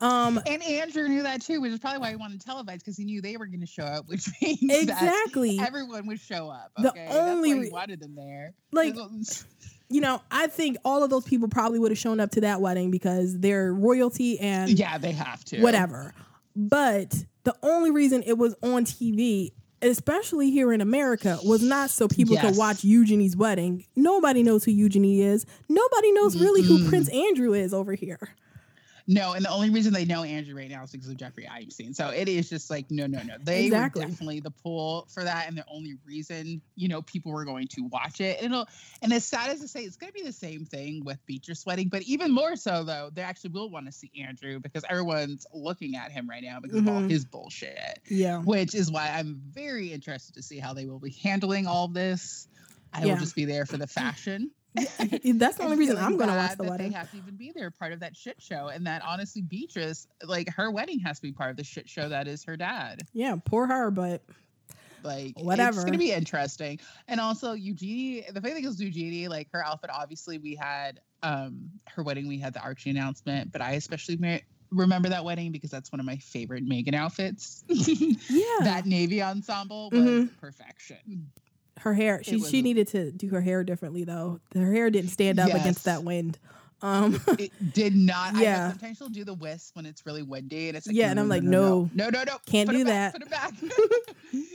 And Andrew knew that too, which is probably why he wanted to televise, because he knew they were going to show up, which means that everyone would show up. Okay? That's why he wanted them there. Like, I think all of those people probably would have shown up to that wedding because they're royalty and yeah, they have to whatever. But the only reason it was on TV, especially here in America, was not so people could watch Eugenie's wedding. Nobody knows who Eugenie is. Nobody knows really who Prince Andrew is over here. No, and the only reason they know Andrew right now is because of Jeffrey Epstein. So it is just like, no. They were definitely the pull for that, and the only reason, people were going to watch it. And as sad as to say, it's going to be the same thing with Beatrice's wedding, but even more so, though, they actually will want to see Andrew because everyone's looking at him right now because of all his bullshit. Yeah. Which is why I'm very interested to see how they will be handling all this. I will just be there for the fashion. That's the only reason I'm going to watch the wedding. They have to even be there, part of that shit show, and that honestly, Beatrice, like her wedding has to be part of the shit show that is her dad. Yeah, poor her, but like whatever. It's going to be interesting. And also, Eugenie. The funny thing is, Eugenie, like her outfit. Obviously, we had her wedding. We had the Archie announcement, but I especially remember that wedding because that's one of my favorite Meghan outfits. Yeah, that navy ensemble was perfection. Her hair. She needed to do her hair differently though. Her hair didn't stand up against that wind. It did not. Yeah. Sometimes she'll do the wisp when it's really windy, and it's like, and I'm like, no, can't do that. Put it back.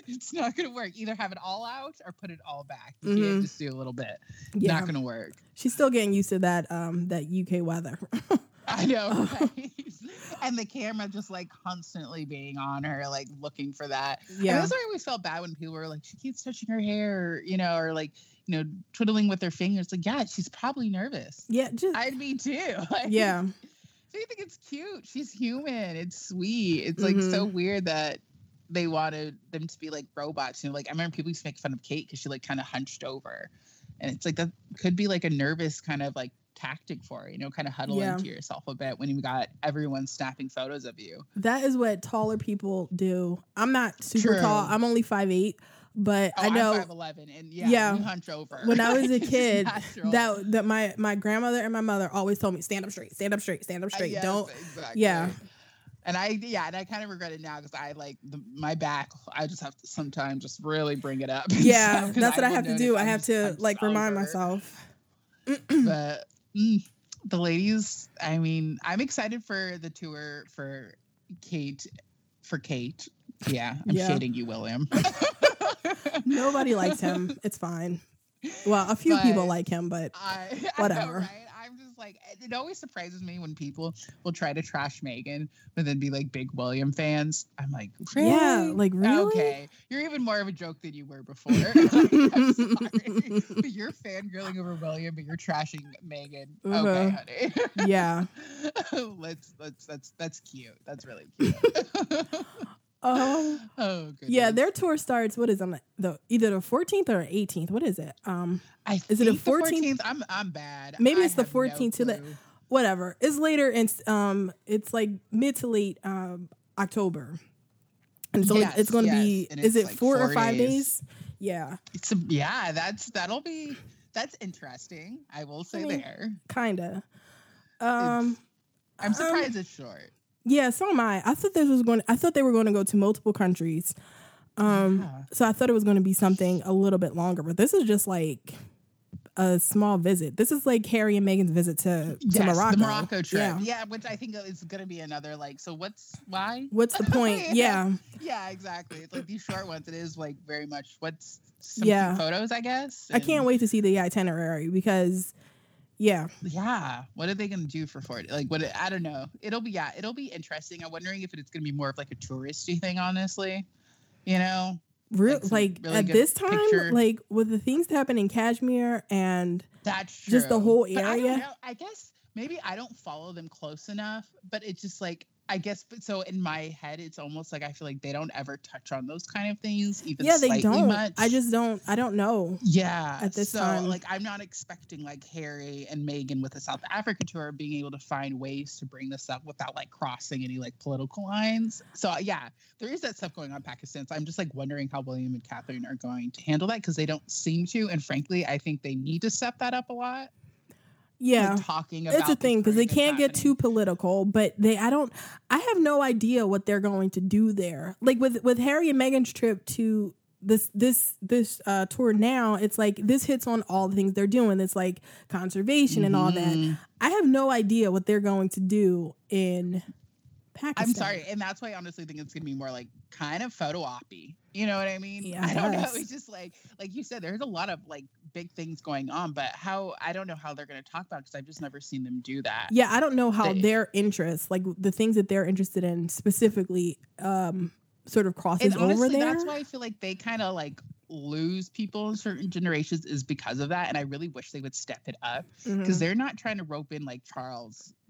It's not gonna work. Either have it all out or put it all back. You can't just do a little bit. Yeah. Not gonna work. She's still getting used to that that UK weather. I know, right? And the camera just like constantly being on her, like looking for that. Yeah, and that's why I always felt bad when people were like, she keeps touching her hair, or like, twiddling with her fingers. Like, yeah, she's probably nervous. Yeah, I'd be too. Like, yeah. So you think it's cute? She's human. It's sweet. It's like so weird that they wanted them to be like robots. Like I remember people used to make fun of Kate because she like kind of hunched over, and it's like that could be like a nervous kind of like tactic for kind of huddle into yourself a bit when you got everyone snapping photos of you. That is what taller people do. I'm not super tall. I'm only 5'8", but I know I'm 5'11", and you hunch over. When I was a kid, that my grandmother and my mother always told me, stand up straight. Yes, don't exactly. Yeah. And I kind of regret it now because I like my back. I just have to sometimes just really bring it up. Yeah, stuff, that's what I have to do. I have to like remind myself. But the ladies, I mean, I'm excited for the tour for Kate. Yeah, I'm shading you, William. Nobody likes him. It's fine. Well, a few people like him, but whatever. I know, right? I'm just like, it always surprises me when people will try to trash Meghan, but then be like big William fans. I'm like, really? Yeah, like really? Okay, you're even more of a joke than you were before. Like, I'm sorry, but you're fangirling over William, but you're trashing Meghan. Okay, honey. Yeah. That's cute. That's really cute. Goodness. Yeah, their tour starts. What is it? Either the 14th or 18th. What is it? Is it the 14th? I'm bad. Maybe it's the 14th to whatever. It's later and it's like mid to late October, and so it's going to be. Is it like 4 or 5 days? Yeah. That's interesting. I will say there. Kinda. I'm surprised it's short. Yeah, so am I. I thought they were going to go to multiple countries, so I thought it was going to be something a little bit longer. But this is just like a small visit. This is like Harry and Meghan's visit to Morocco. The Morocco trip. Yeah, which I think is going to be another like. So what's the point? Yeah. Yeah, exactly. It's like these short ones. It is like very much what's some photos, I guess. I can't wait to see the itinerary because. Yeah. What are they going to do for 40? Like, what? I don't know. It'll be interesting. I'm wondering if it's going to be more of like a touristy thing, honestly. Really at this time, picture. Like with the things that happen in Kashmir and that's true. Just the whole area. I guess maybe I don't follow them close enough, but it's just like I guess, but so in my head, it's almost like I feel like they don't ever touch on those kind of things, even slightly much. I just don't. I don't know. Yeah. At this time, like I'm not expecting like Harry and Meghan with a South Africa tour being able to find ways to bring this up without like crossing any like political lines. So yeah, there is that stuff going on in Pakistan. So I'm just like wondering how William and Catherine are going to handle that because they don't seem to. And frankly, I think they need to step that up a lot. Yeah, talking about it's a thing because they can't get too political, but I have no idea what they're going to do there. Like with Harry and Meghan's trip to this tour now, it's like this hits on all the things they're doing. It's like conservation and all that. I have no idea what they're going to do in Pakistan. I'm sorry, and that's why I honestly think it's gonna be more like kind of photo op-y. You know what I mean? Yeah, I don't know. It's just like you said, there's a lot of like big things going on, but I don't know how they're going to talk about it because I've just never seen them do that. Yeah, I don't know how their interests, like the things that they're interested in specifically, sort of crosses and honestly, over there. That's why I feel like they kind of like lose people in certain generations is because of that, and I really wish they would step it up because they're not trying to rope in like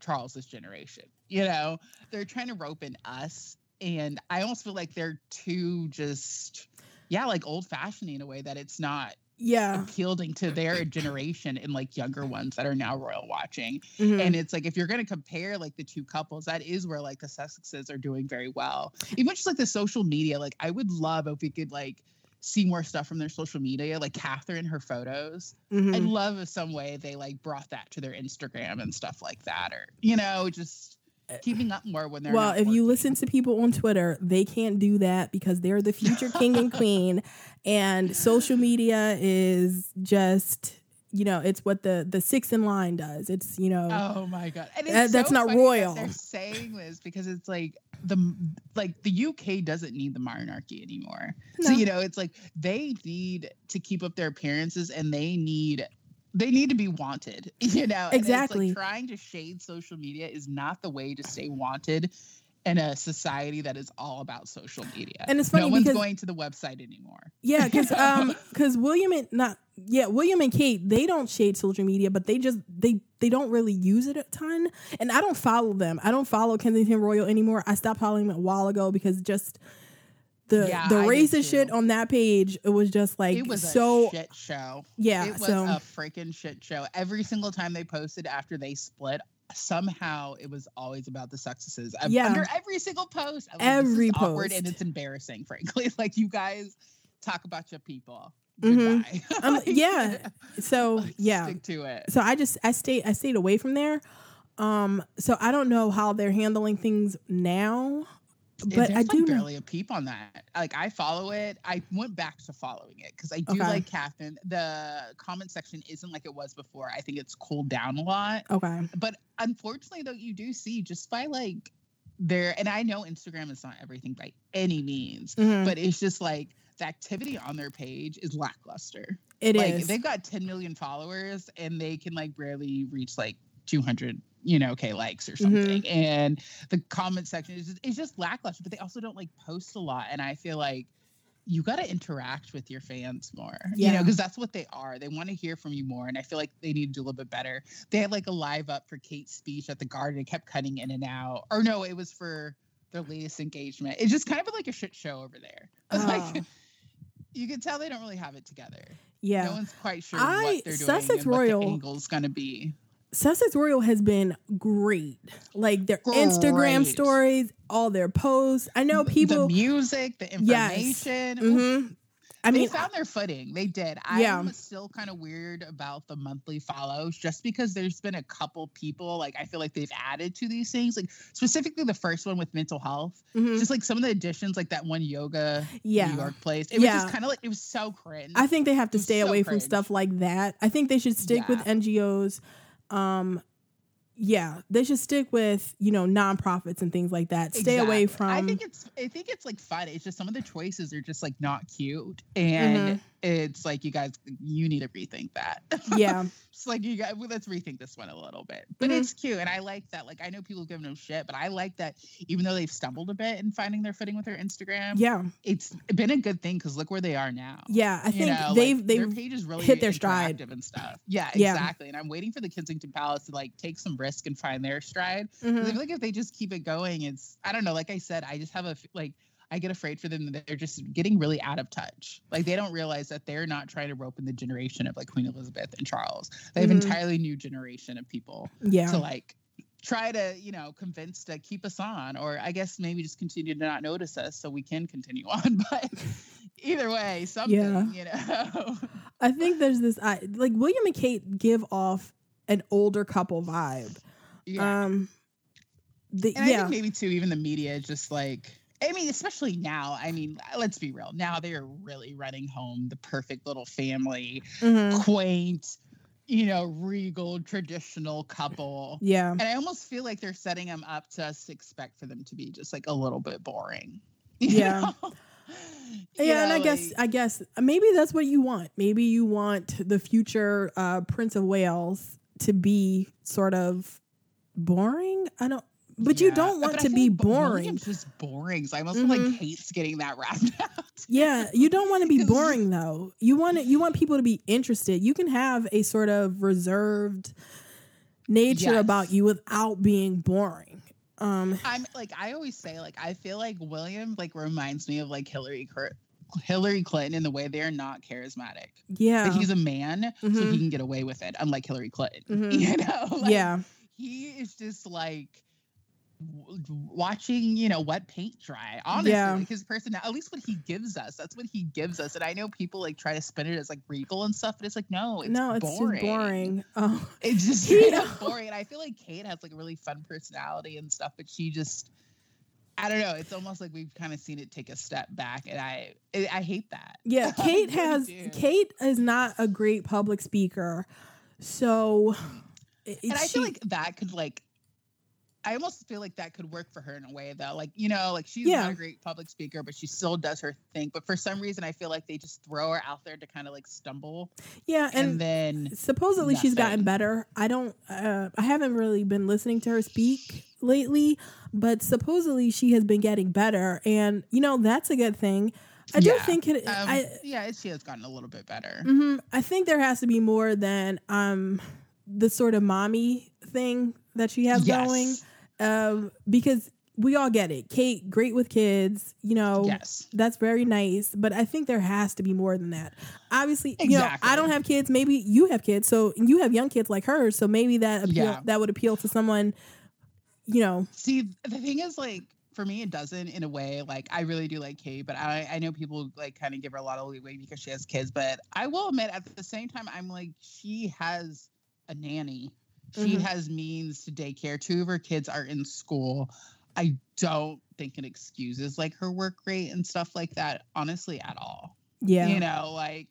Charles's generation. You know, they're trying to rope in us, and I almost feel like they're too just like old-fashioned in a way that it's not. Yeah, appealing to their generation and like younger ones that are now royal watching, and it's like if you're going to compare like the two couples, that is where like the Sussexes are doing very well. Even just like the social media, like I would love if we could like see more stuff from their social media, like Catherine, her photos. I'd love if some way they like brought that to their Instagram and stuff like that, or you know, just keeping up more when they're well. If you listen to people on Twitter, they can't do that because they're the future king and queen, and social media is just, you know, it's what the sixth in line does. It's, you know, oh my god, and that's not royal. That they're saying this because it's like the UK doesn't need the monarchy anymore. No. So you know, it's like they need to keep up their appearances and they need to be wanted, you know? Exactly. It's like trying to shade social media is not the way to stay wanted in a society that is all about social media. And it's funny because... No one's going to the website anymore. Yeah, because William and Kate, they don't shade social media, but they just... They don't really use it a ton. And I don't follow them. I don't follow Kensington Royal anymore. I stopped following them a while ago because just... The racist shit on that page, it was just like it was so a shit show. Yeah, it was a freaking shit show. Every single time they posted after they split, somehow it was always about the Sussexes. Under every single post, every post, awkward, and it's embarrassing, frankly. Like you guys talk about your people. Goodbye. Stick to it. So I stayed away from there. So I don't know how they're handling things now. But I do barely a peep on that. Like I follow it. I went back to following it because I do like Catherine. The comment section isn't like it was before. I think it's cooled down a lot. Okay. But unfortunately, though, you do see just by like there, and I know Instagram is not everything by any means, but it's just like the activity on their page is lackluster. It is. They've got 10 million followers and they can like barely reach like 200. You know, likes or something, and the comment section is just lackluster. But they also don't like post a lot, and I feel like you got to interact with your fans more. Yeah. You know, because that's what they are. They want to hear from you more, and I feel like they need to do a little bit better. They had like a live up for Kate's speech at the Garden. It kept cutting in and out. Or no, it was for their latest engagement. It's just kind of like a shit show over there. It's like you can tell they don't really have it together. Yeah, no one's quite sure what they're doing Sussex and Royal, what the angle's going to be. Sussex Royal has been great. Like their Instagram stories, all their posts. I know people... The music, the information. Yes. Mm-hmm. They found their footing. They did. Yeah. I'm still kind of weird about the monthly follows just because there's been a couple people, like I feel like they've added to these things, like specifically the first one with mental health, just like some of the additions, like that one yoga New York place. It was just kind of like, it was so cringe. I think they have to stay away from stuff like that. I think they should stick with NGOs. They should stick with, you know, nonprofits and things like that. Stay away from. I think it's like fun. It's just some of the choices are just like not cute, and it's like, you guys, you need to rethink that. Yeah. It's like, you guys, well, let's rethink this one a little bit. But it's cute. And I like that. Like, I know people have given them shit, but I like that even though they've stumbled a bit in finding their footing with their Instagram. Yeah. It's been a good thing because look where they are now. Yeah. I think their pages really hit their stride and stuff. Yeah, exactly. Yeah. And I'm waiting for the Kensington Palace to like take some risk and find their stride. Mm-hmm. I feel like if they just keep it going, it's, I don't know. Like I said, I just have a, like, I get afraid for them that they're just getting really out of touch. Like, they don't realize that they're not trying to rope in the generation of, like, Queen Elizabeth and Charles. They have an entirely new generation of people to, like, try to, you know, convince to keep us on. Or I guess maybe just continue to not notice us so we can continue on. But either way, something, you know. I think there's this, like, William and Kate give off an older couple vibe. Yeah. I think maybe, too, even the media just, like... I mean, especially now, I mean, let's be real. Now they're really running home the perfect little family, quaint, you know, regal, traditional couple. Yeah. And I almost feel like they're setting them up to us to expect for them to be just like a little bit boring. You know? Yeah. You know, and I guess maybe that's what you want. Maybe you want the future Prince of Wales to be sort of boring. You don't want to be boring. William's just boring. So I almost feel like Kate's getting that wrapped out. Yeah, you don't want to be boring though. You want people to be interested. You can have a sort of reserved nature about you without being boring. I'm like, I always say, like, I feel like William like reminds me of like Hillary Clinton in the way they're not charismatic. Yeah, like, he's a man, so he can get away with it. Unlike Hillary Clinton, you know. Like, yeah, he is just like. Watching, you know, wet paint dry, honestly. Yeah. His personality, at least what he gives us, that's what he gives us. And I know people like try to spin it as like regal and stuff, but it's like, no, it's boring. Boring. Oh. It's just boring. And I feel like Kate has like a really fun personality and stuff, but she just, I don't know. It's almost like we've kind of seen it take a step back, and I hate that. Yeah, Kate Kate is not a great public speaker, so. I feel like that could like. I almost feel like that could work for her in a way, though. Like, you know, like she's not a great public speaker, but she still does her thing. But for some reason, I feel like they just throw her out there to kind of like stumble. Yeah, and then supposedly she's gotten better. I don't. I haven't really been listening to her speak lately, but supposedly she has been getting better, and you know that's a good thing. I do think it. She has gotten a little bit better. Mm-hmm. I think there has to be more than the sort of mommy thing that she has going. Because we all get it. Kate, great with kids, you know, that's very nice. But I think there has to be more than that. Obviously, you know, I don't have kids. Maybe you have kids. So you have young kids like hers. So maybe that would appeal to someone, you know. See, the thing is, like, for me, it doesn't in a way. Like, I really do like Kate, but I know people like kind of give her a lot of leeway because she has kids. But I will admit at the same time, I'm like, she has a nanny. She has means to daycare. Two of her kids are in school. I don't think it excuses like her work rate and stuff like that, honestly, at all. Yeah. You know, like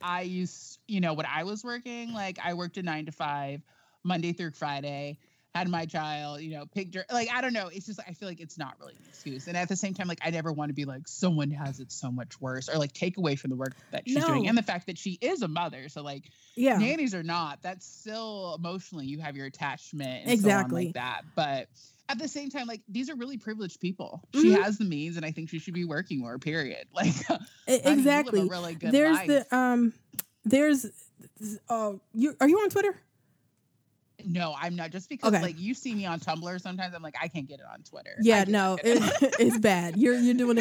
I used, you know, when I was working, like I worked a 9 to 5, Monday through Friday, had my child, you know, like, I don't know. It's just, I feel like it's not really an excuse. And at the same time, like, I never want to be like, someone has it so much worse or like take away from the work that she's doing. And the fact that she is a mother. So like, nannies or not, that's still emotionally, you have your attachment and so on like that. But at the same time, like, these are really privileged people. She has the means, and I think she should be working more, period. Like, exactly. I mean, you live a really good life. Are you on Twitter? No, I'm not. Just because, like, you see me on Tumblr sometimes, I'm like, I can't get it on Twitter. Yeah, no, it's bad. You're doing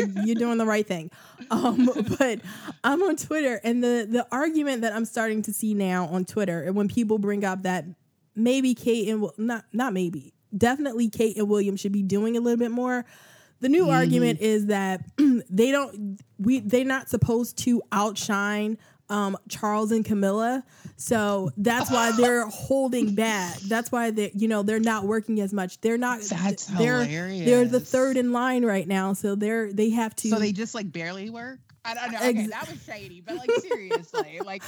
the right thing. But I'm on Twitter, and the argument that I'm starting to see now on Twitter, and when people bring up that maybe Kate and definitely Kate and William should be doing a little bit more. The new argument is that they're not supposed to outshine Charles and Camilla, so that's why they're holding back. That's why they're not working as much. They're not. That's hilarious. They're the third in line right now, so they have to. So they just like barely work. I don't know. Okay, that was shady, but like seriously, like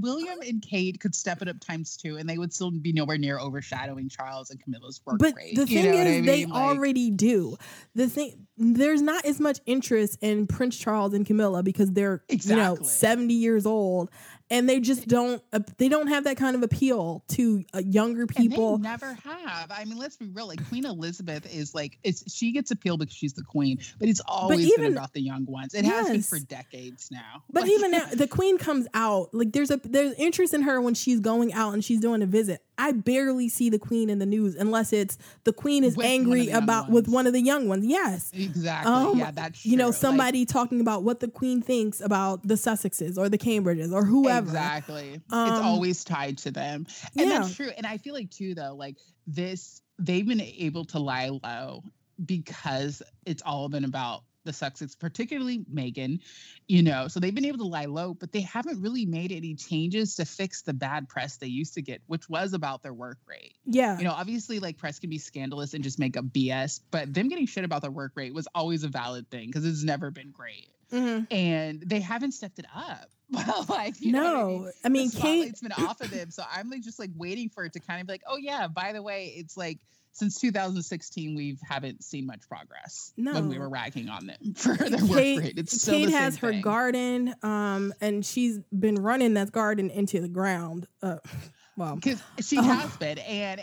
William and Kate could step it up times two, and they would still be nowhere near overshadowing Charles and Camilla's work rate. But the thing is, they already do. The thing, there's not as much interest in Prince Charles and Camilla because they're 70 years old, and they just don't have that kind of appeal to younger people. And they never have. I mean, let's be real. Like Queen Elizabeth is like she gets appeal because she's the queen, but it's always been about the young ones. It has been for decades now. But like, even now, the queen comes out. Like there's interest in her when she's going out and she's doing a visit. I barely see the queen in the news unless it's the queen is angry about with one of the young ones. Yes, exactly. Yeah, that's true. You know, somebody like, talking about what the queen thinks about the Sussexes or the Cambridges or whoever. Exactly. It's always tied to them. And that's true. And I feel like too, though, like this, they've been able to lie low because it's all been about the Sussex, particularly Meghan, you know, so they've been able to lie low, but they haven't really made any changes to fix the bad press they used to get, which was about their work rate. Yeah. You know, obviously like press can be scandalous and just make up BS, but them getting shit about their work rate was always a valid thing because it's never been great. Mm-hmm. And they haven't stepped it up. Well, like, you know what I mean? The spotlight's been off of them. So I'm like, just like waiting for it to kind of be like, oh yeah, by the way, it's like, since 2016, we haven't seen much progress when we were ragging on them for their work rate. It's still Kate has her garden, and she's been running that garden into the ground. Well, because she has been, and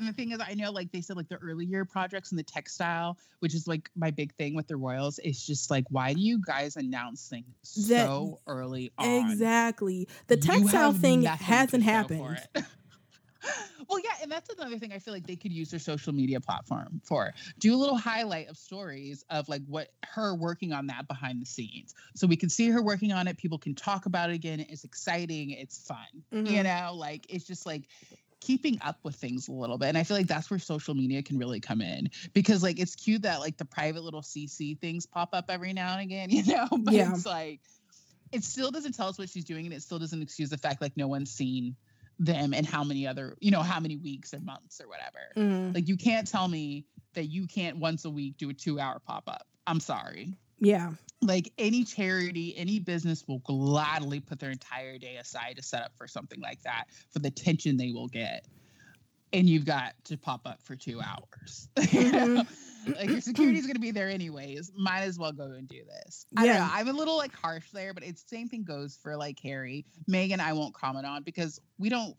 the thing is, I know, like they said, like the early year projects and the textile, which is like my big thing with the royals, is just like, why do you guys announce things so early on? Exactly, the textile thing hasn't happened. Well, yeah, and that's another thing I feel like they could use their social media platform for. Do a little highlight of stories of like what her working on that behind the scenes. So we can see her working on it. People can talk about it again. It's exciting. It's fun. Mm-hmm. You know, like it's just like keeping up with things a little bit. And I feel like that's where social media can really come in because like it's cute that like the private little CC things pop up every now and again, you know, but it's like it still doesn't tell us what she's doing and it still doesn't excuse the fact like no one's seen them and how many other, you know, how many weeks or months or whatever. Mm. Like you can't tell me that you can't once a week do a 2-hour pop-up. I'm sorry. Yeah. Like any charity, any business will gladly put their entire day aside to set up for something like that for the attention they will get. And you've got to pop up for 2 hours. Mm-hmm. Like your security's going to be there anyways. Might as well go and do this. Yeah. I don't know. I'm a little like harsh there, but it's the same thing goes for like Harry. Meghan, I won't comment on because we don't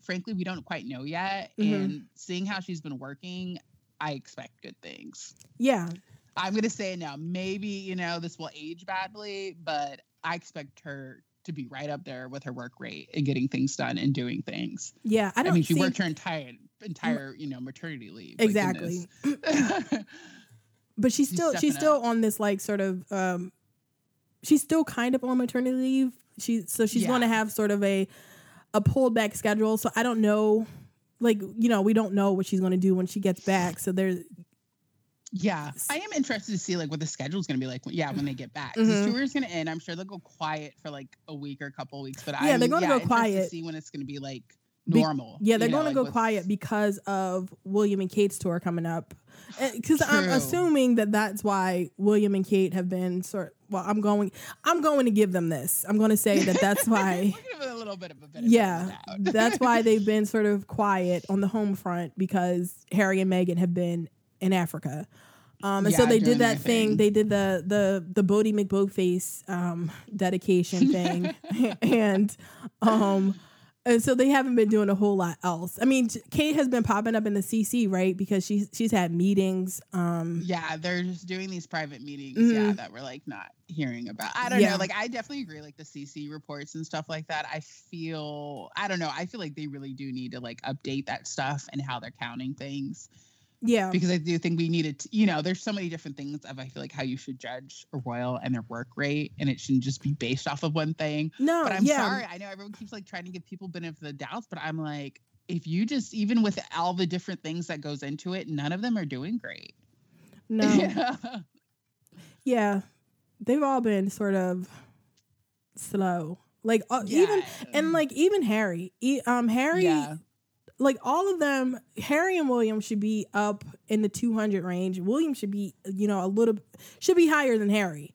quite know yet. Mm-hmm. And seeing how she's been working, I expect good things. Yeah. I'm going to say it now. Maybe, you know, this will age badly, but I expect her to be right up there with her work rate and getting things done and doing things. Yeah. I mean, she worked her entire, you know, maternity leave. Exactly. Like but she's still on this like sort of she's still kind of on maternity leave. She's going to have sort of a pulled back schedule. So I don't know, like, you know, we don't know what she's going to do when she gets back. So there's. Yeah, I am interested to see like what the schedule is going to be like. Yeah, when they get back, mm-hmm. The tour is going to end. I'm sure they'll go quiet for like a week or a couple of weeks. But they're going to go quiet. To see when it's going to be like normal. They're going to go quiet because of William and Kate's tour coming up. Because I'm assuming that that's why William and Kate have been I'm going to give them this. I'm going to say that that's why. We're giving a little bit of a benefit. Yeah, that's why they've been sort of quiet on the home front because Harry and Meghan have been in Africa. And so they did that thing. They did the Bodie McBoatface dedication thing. And so they haven't been doing a whole lot else. I mean, Kate has been popping up in the CC, right? Because she's had meetings. They're just doing these private meetings, that we're like not hearing about. I don't know. Like I definitely agree, like the CC reports and stuff like that. I feel like they really do need to like update that stuff and how they're counting things. Yeah, because I do think we needed to, you know, there's so many different things of I feel like how you should judge a royal and their work rate, and it shouldn't just be based off of one thing. No, but I'm sorry, I know everyone keeps like trying to give people benefit of the doubts, but I'm like, if you just even with all the different things that goes into it, none of them are doing great. No. Yeah, they've all been sort of slow, like even Harry, Harry. Yeah. Like all of them, Harry and William should be up in the 200 range. William should be, you know, should be higher than Harry.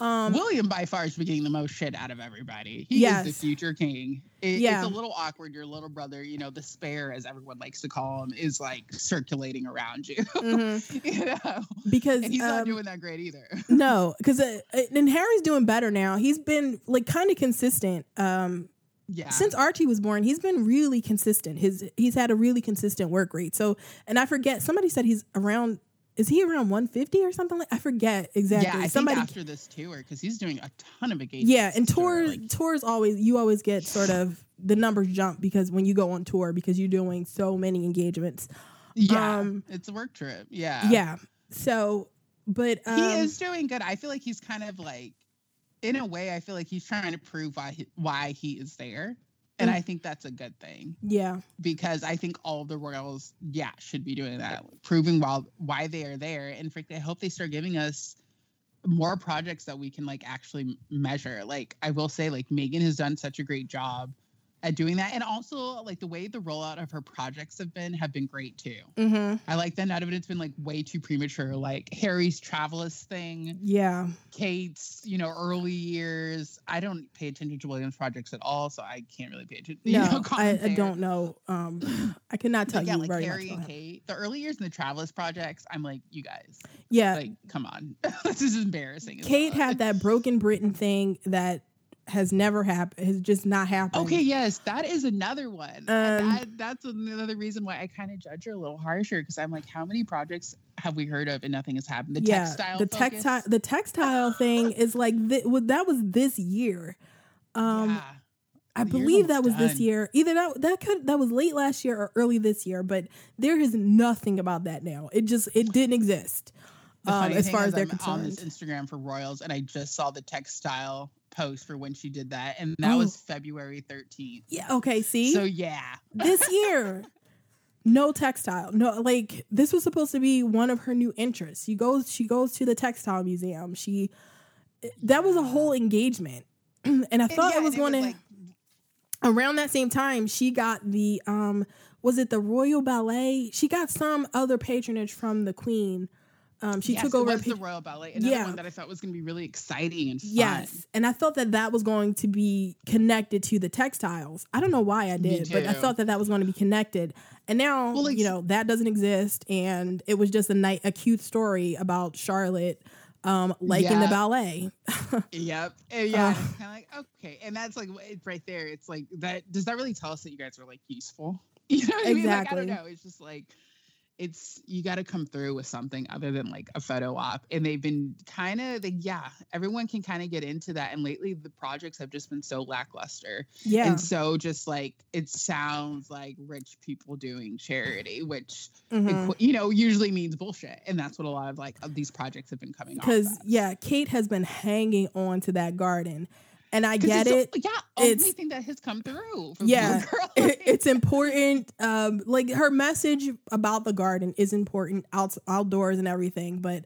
William by far is getting the most shit out of everybody. He is the future king. It's a little awkward. Your little brother, you know, the spare, as everyone likes to call him, is like circulating around you. Mm-hmm. You know? Because and he's not doing that great either. No, because and Harry's doing better now. He's been like kind of consistent. Since Archie was born, he's been really consistent. He's had a really consistent work rate. So, and I forget, somebody said he's around. Is he around 150 or something? I forget exactly. Yeah, I think after this tour, because he's doing a ton of engagements. Yeah, and tours always, you always get sort of the numbers jump because when you go on tour, because you're doing so many engagements. Yeah, it's a work trip. Yeah. Yeah. So, but he is doing good. I feel like he's kind of like, in a way, I feel like he's trying to prove why he is there. And I think that's a good thing. Yeah. Because I think all the royals, should be doing that. Proving why they are there. And frankly, I hope they start giving us more projects that we can, like, actually measure. Like, I will say, like, Meghan has done such a great job at doing that. And also, like, the way the rollout of her projects have been great, too. Mm-hmm. I like that none of it's been, like, way too premature. Like, Harry's Travelist thing. Yeah. Kate's, you know, early years. I don't pay attention to William's projects at all, so I can't really pay attention. No, you know, I don't know. I cannot tell you like very Harry much and Kate. The early years and the Travelist projects, I'm like, you guys. Yeah. Like, come on. This is embarrassing. Kate had that Broken Britain thing that has never happened, has just not happened. Okay, yes, that is another one. That's another reason why I kind of judge her a little harsher, because I'm like, how many projects have we heard of and nothing has happened? The textile thing is like, that was this year. I believe that was this year. Either that was late last year or early this year, but there is nothing about that now. It didn't exist. As far as they're concerned. I'm on this Instagram for royals, and I just saw the textile post for when she did that, and that was February 13th. Yeah, okay, see? So, yeah. This year, no textile. No, like, this was supposed to be one of her new interests. She goes to the textile museum. That was a whole engagement. And I thought it was going to, like, around that same time, she got the, was it the Royal Ballet? She got some other patronage from the Queen. Took over the Royal Ballet, another one that I thought was going to be really exciting and fun. Yes, and I thought that was going to be connected to the textiles. I don't know why I did, but I thought that was going to be connected. And now, that doesn't exist, and it was just a cute story about Charlotte liking the ballet. Yep. Yeah. It's kind of like, okay, and that's like right there. It's like that. Does that really tell us that you guys were like useful? You know what I mean? Like, I don't know. It's just like, you got to come through with something other than like a photo op. And they've been kind of, everyone can kind of get into that. And lately the projects have just been so lackluster. Yeah. And so just like, it sounds like rich people doing charity, which, usually means bullshit. And that's what a lot of like of these projects have been coming off. Because Kate has been hanging on to that garden. And I get it. Only thing that has come through. It's important. Like her message about the garden is important outdoors and everything, but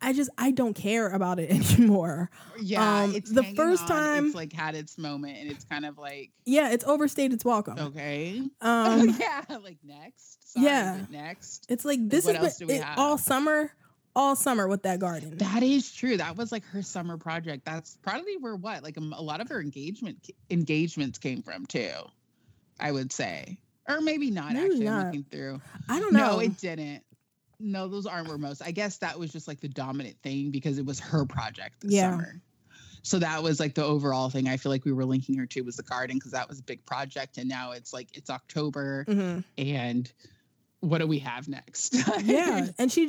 I don't care about it anymore. Yeah, it's the first time it's like had its moment, and it's kind of like it's overstayed its welcome. Okay. Like next. Sorry, next. It's like this is all summer. All summer with that garden. That is true. That was like her summer project. That's probably where a lot of her engagements came from too, I would say. Or maybe not. I'm looking through. I don't know. No, it didn't. No, those aren't where most. I guess that was just like the dominant thing because it was her project this summer. So that was like the overall thing I feel like we were linking her to was the garden because that was a big project. And now it's like it's October and what do we have next? And she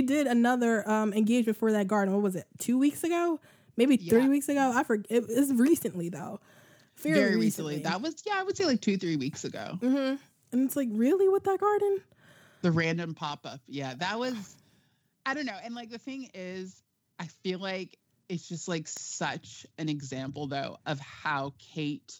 did another engagement for that garden. What was it? 2 weeks ago? Maybe 3 weeks ago? I forget. It was recently though. Very recently. That was, I would say like 2-3 weeks ago. Mm-hmm. And it's like, really with that garden? The random pop-up. Yeah, that was, I don't know. And like, the thing is, I feel like it's just like such an example though of how Kate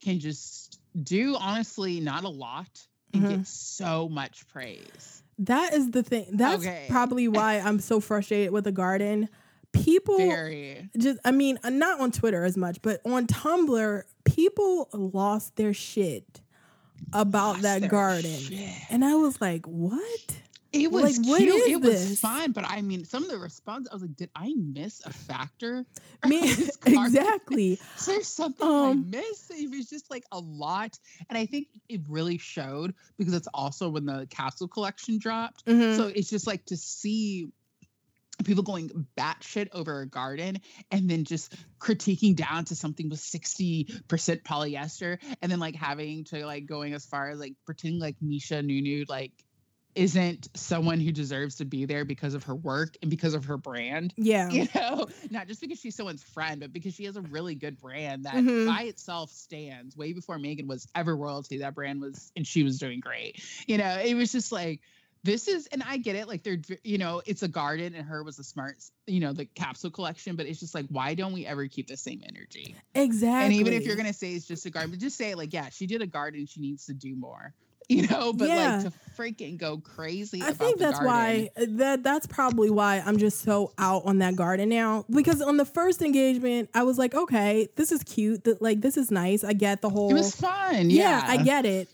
can just do honestly not a lot and get so much praise. That is the thing. That's probably why I'm so frustrated with the garden. People not on Twitter as much, but on Tumblr, people lost their shit about that garden. And I was like, what? It was like, cute. It was fun. But I mean, some of the response, I was like, did I miss a factor? Me, exactly. Is there something I missed? It was just like a lot. And I think it really showed because it's also when the Castle Collection dropped. Mm-hmm. So it's just like to see people going batshit over a garden and then just critiquing down to something with 60% polyester and then like having to like going as far as like pretending like Misha Nunu like isn't someone who deserves to be there because of her work and because of her brand. Yeah. You know, not just because she's someone's friend, but because she has a really good brand that by itself stands. Way before Meghan was ever royalty, that brand was, and she was doing great. You know, it was just like, this is, and I get it, like they're, you know, it's a garden and her was a smart, you know, the capsule collection, but it's just like, why don't we ever keep the same energy? Exactly. And even if you're going to say it's just a garden, but just say like, yeah, she did a garden. She needs to do more, you know, but like to freaking go crazy. I think that's why, that's probably why I'm just so out on that garden now, because on the first engagement, I was like, okay, this is cute. Like, this is nice. I get the whole, it was fun. Yeah. I get it.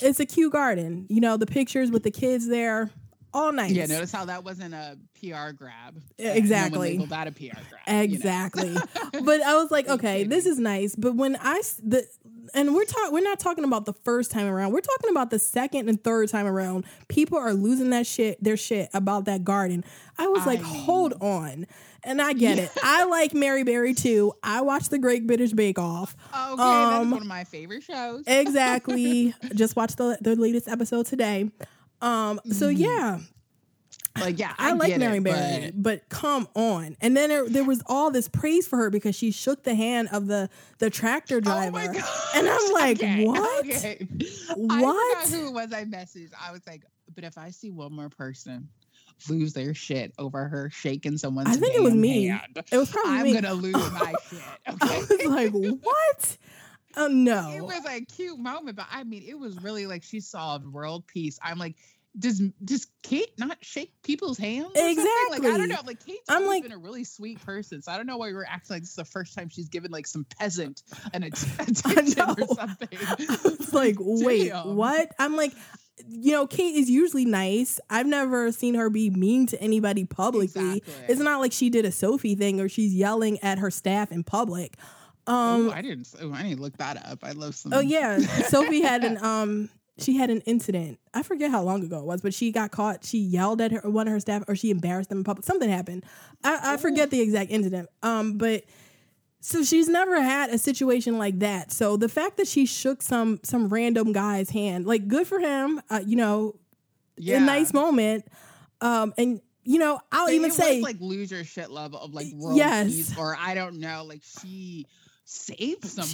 It's a cute garden, you know, the pictures with the kids there, all nice. Yeah. Notice how that wasn't a PR grab. Exactly. No one labeled that a PR grab. Exactly. You know? But I was like, okay, this is nice. But when and we're not talking about the first time around. We're talking about the second and third time around. People are losing their shit about that garden. I was like, hold on. And I get it. I like Mary Berry too. I watch The Great British Bake Off. Okay, that's one of my favorite shows. Exactly. Just watched the latest episode today. So yeah. Like, yeah, I like Mary Berry, but come on. And then there was all this praise for her because she shook the hand of the tractor driver. Oh my gosh. And I'm like, what? Okay. What? I forgot who it was I messaged. I was like, but if I see one more person lose their shit over her shaking someone's hand. I think it was me. It was probably me. I'm going to lose my shit. Okay. I was like, what? Oh, no. It was a cute moment, but I mean, it was really like she solved world peace. I'm like, Does Kate not shake people's hands? Exactly. Like, I don't know. Like, Kate's always been a really sweet person, so I don't know why we're acting like this is the first time she's given like some peasant an attention or something. It's like, wait, what? I'm like, you know, Kate is usually nice. I've never seen her be mean to anybody publicly. Exactly. It's not like she did a Sophie thing or she's yelling at her staff in public. I need to look that up. I love some. Oh yeah, Sophie had She had an incident. I forget how long ago it was, but she got caught. She yelled at one of her staff, or she embarrassed them in public. Something happened. I forget the exact incident. But so she's never had a situation like that. So the fact that she shook some random guy's hand, like, good for him. You know, a nice moment. And you know, I'll even say like lose your shit level of like world peace, or I don't know, like she saved someone.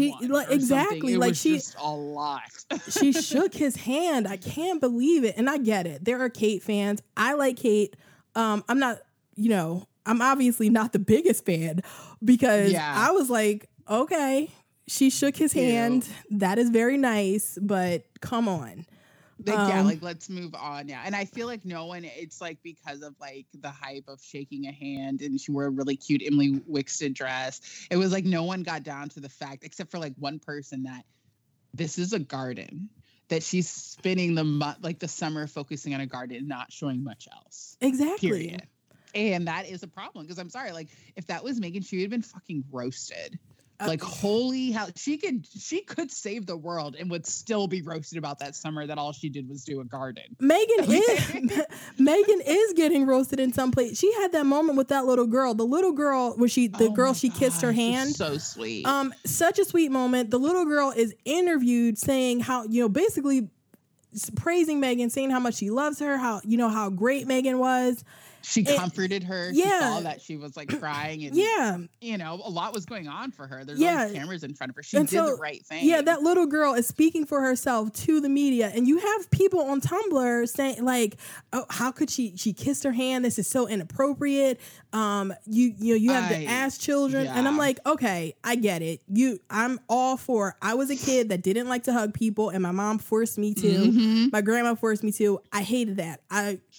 Just a lot. She shook his hand. I can't believe it. And I get it. There are Kate fans. I like Kate. I'm not, you know, I'm obviously not the biggest fan because I was like, okay, she shook his hand. That is very nice, but come on. Let's move on. Yeah. And I feel like no one, it's like because of like the hype of shaking a hand, and she wore a really cute Emily Wixted dress. It was like no one got down to the fact, except for like one person, that this is a garden, that she's spending the summer focusing on a garden and not showing much else. Exactly. Period. And that is a problem because I'm sorry, like if that was Meghan, she would have been fucking roasted. Like, holy hell, she could save the world and would still be roasted about that summer that all she did was do a garden. Meghan is getting roasted in some place. She had that moment with that little girl. The little girl kissed her hand. So sweet. Such a sweet moment. The little girl is interviewed saying how, you know, basically praising Meghan, saying how much she loves her, how, you know, how great Meghan was. She comforted her. Yeah. She saw that she was like crying. And, you know, a lot was going on for her. There's all these cameras in front of her. She did the right thing. Yeah, that little girl is speaking for herself to the media. And you have people on Tumblr saying like, oh, how could she kissed her hand? This is so inappropriate. You have the ass children. Yeah. And I'm like, okay, I get it. I'm all for it. I was a kid that didn't like to hug people, and my mom forced me to. Mm-hmm. My grandma forced me to. I hated that.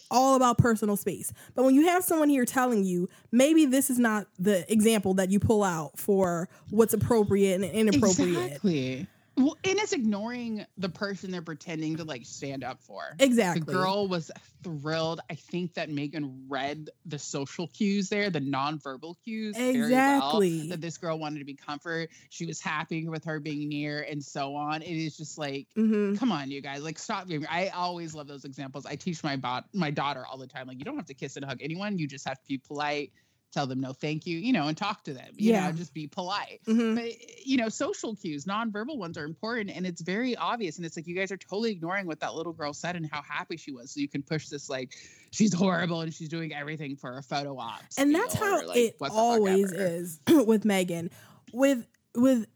All about personal space. But when you have someone here telling you, maybe this is not the example that you pull out for what's appropriate and inappropriate. Exactly. Well, and it's ignoring the person they're pretending to like stand up for. Exactly. The girl was thrilled. I think that Meghan read the social cues there, the nonverbal cues. Exactly. Very well, that this girl wanted to be comfort. She was happy with her being near and so on. It is just like, come on, you guys, like stop. I always love those examples. I teach my daughter all the time. Like, you don't have to kiss and hug anyone. You just have to be polite. Tell them no thank you, you know, and talk to them, you know, just be polite. Mm-hmm. But, you know, social cues, nonverbal ones are important, and it's very obvious. And it's like, you guys are totally ignoring what that little girl said and how happy she was. So you can push this, like, she's horrible and she's doing everything for a photo op. And that's how it always is with Meghan, with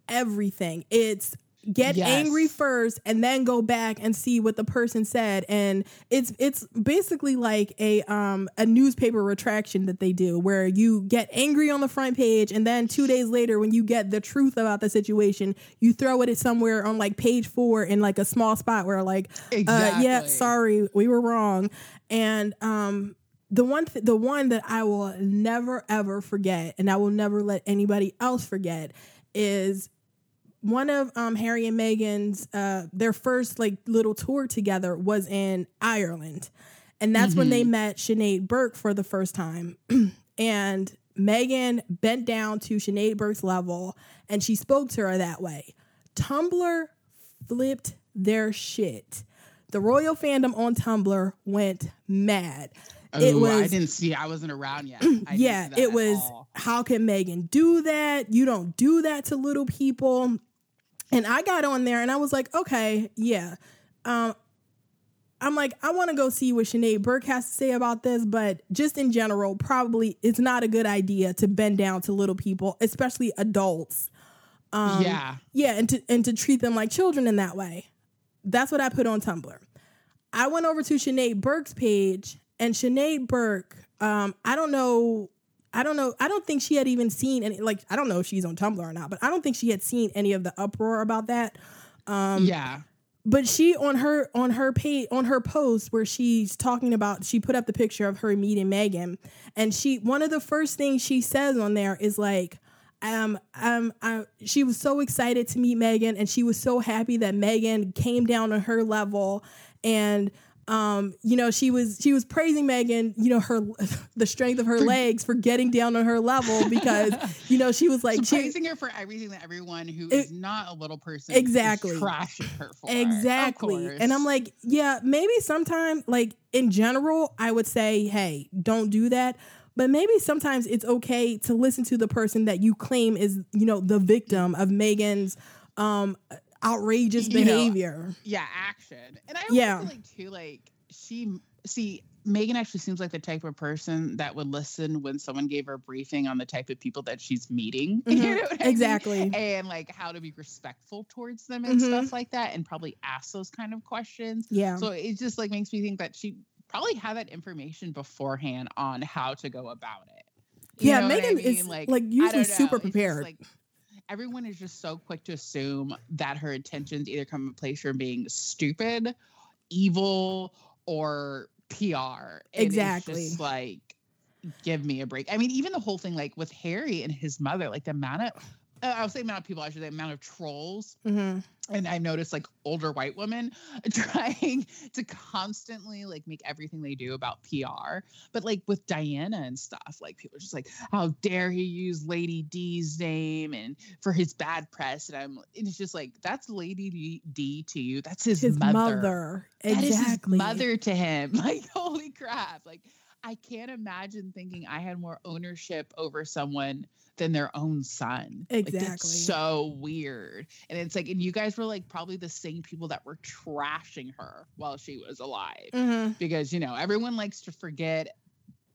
everything. It's get angry first and then go back and see what the person said. And it's basically like a newspaper retraction that they do, where you get angry on the front page, and then 2 days later when you get the truth about the situation, you throw it somewhere on like page 4 in like a small spot where like, exactly. Yeah, sorry, we were wrong. And the one that I will never, ever forget, and I will never let anybody else forget, is one of Harry and Meghan's, their first like little tour together was in Ireland. And that's when they met Sinead Burke for the first time. And Meghan bent down to Sinead Burke's level, and she spoke to her that way. Tumblr flipped their shit. The royal fandom on Tumblr went mad. I wasn't around yet. Yeah, it was, how can Meghan do that? You don't do that to little people. And I got on there and I was like, okay, yeah. I'm like, I want to go see what Sinead Burke has to say about this, but just in general, probably it's not a good idea to bend down to little people, especially adults. And to treat them like children in that way. That's what I put on Tumblr. I went over to Sinead Burke's page, and Sinead Burke, I don't think she had even seen any, like, I don't know if she's on Tumblr or not, but I don't think she had seen any of the uproar about that. But she, on her page, on her post where she's talking about, she put up the picture of her meeting Meghan, and she, one of the first things she says on there is like, she was so excited to meet Meghan, and she was so happy that Meghan came down on her level, and you know, she was praising Meghan, you know, the strength of her legs for getting down on her level, because, you know, she was like, praising her for everything that everyone who is not a little person is trashing her for. Exactly. And I'm like, yeah, maybe sometime, like in general, I would say, hey, don't do that. But maybe sometimes it's okay to listen to the person that you claim is, you know, the victim of Meghan's, outrageous behavior. Action. And I feel like too, like Meghan actually seems like the type of person that would listen when someone gave her a briefing on the type of people that she's meeting. You know what I mean? And like how to be respectful towards them and stuff like that, and probably ask those kind of questions. Yeah. So it just like makes me think that she probably had that information beforehand on how to go about it. Meghan is like usually super prepared. Everyone is just so quick to assume that her intentions either come from a place from being stupid, evil, or PR. Exactly. It's just like, give me a break. I mean, even the whole thing, like with Harry and his mother, like the amount of, amount of trolls. And I've noticed like older white women trying to constantly like make everything they do about PR. But like with Diana and stuff, like people are just like, how dare he use Lady D's name and for his bad press. And it's just like, that's Lady D to you. That's his mother. Exactly. That is his mother to him. Like, holy crap. Like, I can't imagine thinking I had more ownership over someone than their own son. Exactly. Like, that's so weird. And it's like, and you guys were like probably the same people that were trashing her while she was alive, because, you know, everyone likes to forget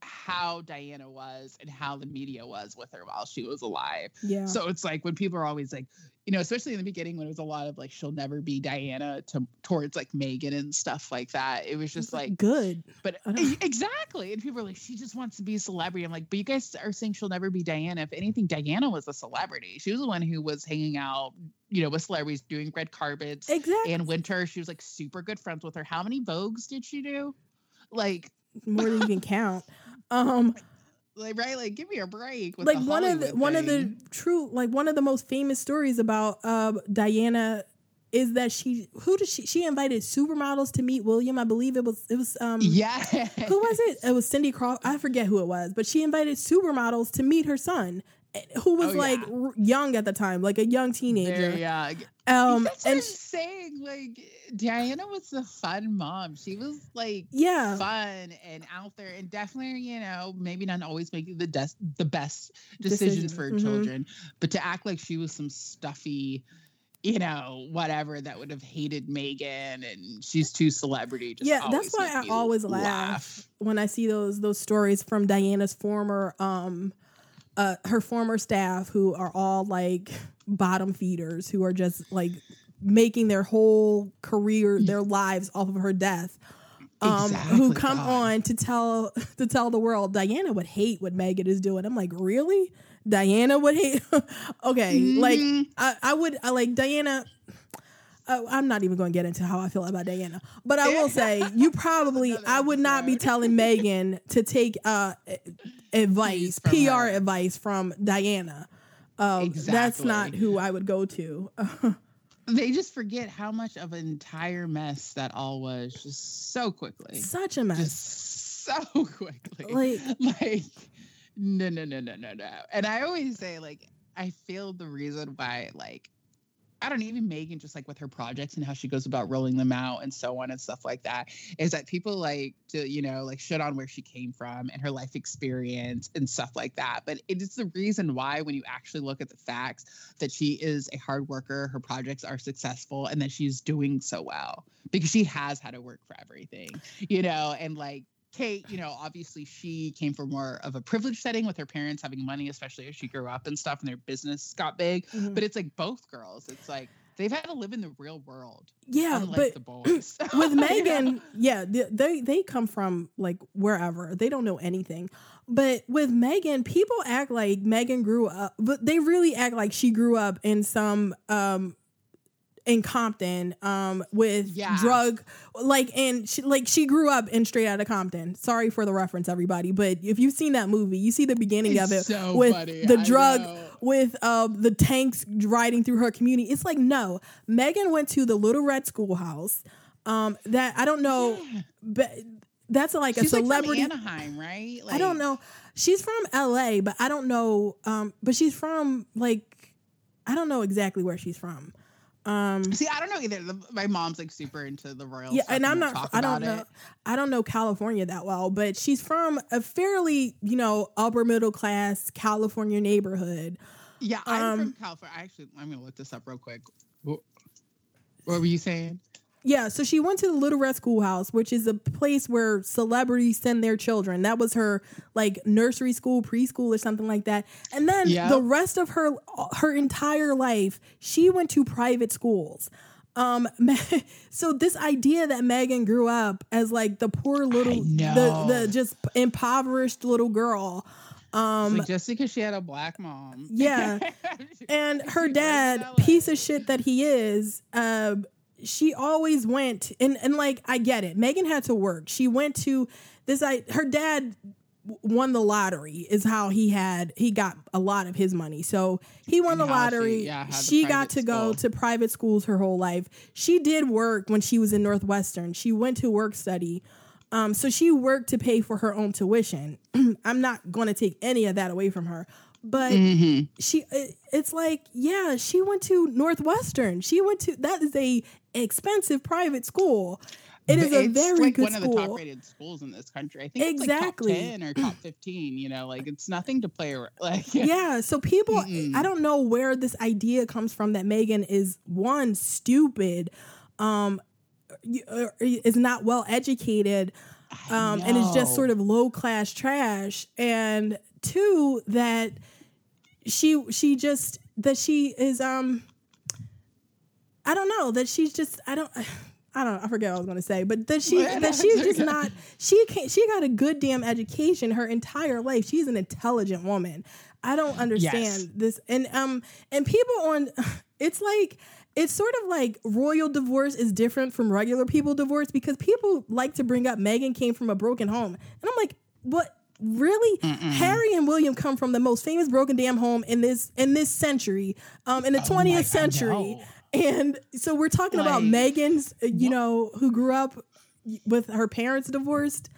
how Diana was and how the media was with her while she was alive. Yeah. So it's like when people are always like, you know, especially in the beginning when it was a lot of like, she'll never be Diana towards like Meghan and stuff like that. It was just like good, but exactly. And people are like, she just wants to be a celebrity. I'm like, but you guys are saying she'll never be Diana. If anything, Diana was a celebrity. She was the one who was hanging out, you know, with celebrities, doing red carpets. Exactly. And Winter, she was like super good friends with her. How many Vogues did she do? Like more than you can count. Like, right, like give me a break with like the one of the thing. One of the most famous stories about Diana is that she invited supermodels to meet William. I believe it was who was it? It was Cindy Crawford. I forget who it was, but she invited supermodels to meet her son, who was young at the time, like a young teenager. Yeah. That's what I'm saying. Like, Diana was a fun mom. She was fun and out there, and definitely, maybe not always making the best decisions for her children, but to act like she was some stuffy, whatever that would have hated Meghan and she's too celebrity. That's why I always laugh when I see those stories from Diana's former, her former staff, who are all like bottom feeders, who are just like making their whole career, their lives off of her death. Who come on to tell the world Diana would hate what Meghan is doing. I'm like, really? Diana would hate? Okay. Mm-hmm. Diana. I'm not even going to get into how I feel about Diana, but I will say you probably, I would not be telling Meghan to take advice from Diana. That's not who I would go to. They just forget how much of an entire mess that all was, just so quickly. Such a mess. Just so quickly. Like no. And I always say, I feel the reason why, I don't even Meghan, just with her projects and how she goes about rolling them out and so on and stuff like that, is that people like to, shit on where she came from and her life experience and stuff like that. But it is the reason why, when you actually look at the facts, that she is a hard worker, her projects are successful, and that she's doing so well because she has had to work for everything, and Kate, obviously she came from more of a privileged setting with her parents having money, especially as she grew up and stuff, and their business got big. Mm-hmm. But it's both girls. It's they've had to live in the real world. Yeah, unlike the boys. With Meghan, they come from wherever. They don't know anything. But with Meghan, people act like Meghan grew up, but they really act like she grew up in some in Compton with drug and she grew up in Straight Outta Compton. Sorry for the reference, everybody, but if you've seen that movie, you see the beginning of it so with funny. The drug with the tanks riding through her community. It's no, Meghan went to the Little Red Schoolhouse that I don't know, but that's a she's celebrity. She's from Anaheim, right? I don't know. She's from LA, but I don't know. But she's from I don't know exactly where she's from. See, I don't know either. My mom's super into the royal stuff, and I don't know California that well, but she's from a fairly upper middle class California neighborhood. I'm from California. Actually, I'm gonna look this up real quick. What were you saying? So she went to the Little Red Schoolhouse, which is a place where celebrities send their children. That was her nursery school, preschool, or something like that. And then the rest of her entire life, she went to private schools. So this idea that Meghan grew up as the poor little, the just impoverished little girl. Just because she had a black mom. Yeah. And her dad, piece of shit that he is, she always went and I get it. Meghan had to work. She went to this. Her dad won the lottery is how he got a lot of his money. So he won the lottery. She got to go to private schools her whole life. She did work when she was in Northwestern. She went to work study. So she worked to pay for her own tuition. I'm not going to take any of that away from her. But she went to Northwestern. She went to, that is a expensive private school. It's very good one school. One of the top rated schools in this country. I think it's top 10 or top 15, it's nothing to play around. So people, I don't know where this idea comes from that Meghan is one, stupid, is not well educated, and is just sort of low class trash, and two, that she just, that she is, I don't know, that she's just, I forget what I was going to say, but that she's just not, she got a good damn education her entire life. She's an intelligent woman. I don't understand this. And people on, it's sort of royal divorce is different from regular people divorce, because people like to bring up Meghan came from a broken home. And I'm like, what? Really? Mm-mm. Harry and William come from the most famous broken damn home in this century, in the 20th century. And so we're talking about Meghan's, you know, who grew up with her parents divorced.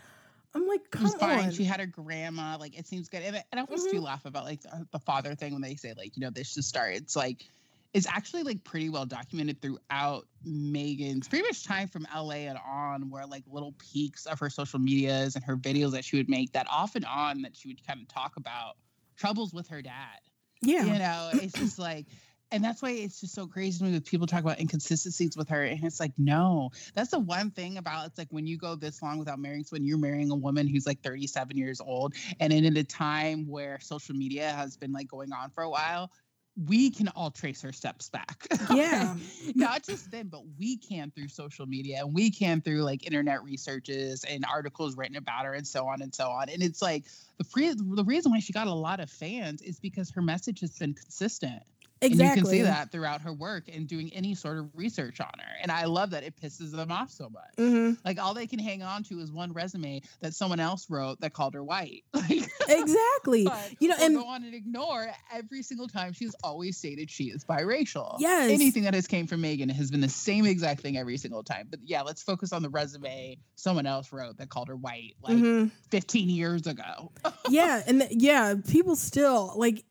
I'm like, come on. Fine. She had her grandma. Like, it seems good. And I always do laugh about, like, the father thing when they say, like, you know, this should start. It's, like, it's actually, like, pretty well documented throughout Meghan's pretty much time from L.A. and on, where, like, little peaks of her social medias and her videos that she would make that off and on that she would kind of talk about troubles with her dad. Yeah. You know, it's just, like... And that's why it's just so crazy to me that people talk about inconsistencies with her. And it's like, no, that's the one thing about, it's like when you go this long without marrying, so when you're marrying a woman who's like 37 years old and in a time where social media has been like going on for a while, we can all trace her steps back. Yeah. Not just them, but we can through social media, and we can through like internet researches and articles written about her and so on and so on. And it's like the reason why she got a lot of fans is because her message has been consistent. Exactly. And you can see that throughout her work and doing any sort of research on her. And I love that it pisses them off so much. Mm-hmm. Like, all they can hang on to is one resume that someone else wrote that called her white. Like, exactly. You know, and go on and ignore every single time she's always stated she is biracial. Yes. Anything that has came from Meghan has been the same exact thing every single time. But yeah, let's focus on the resume someone else wrote that called her white, like 15 years ago. Yeah. And people still, like,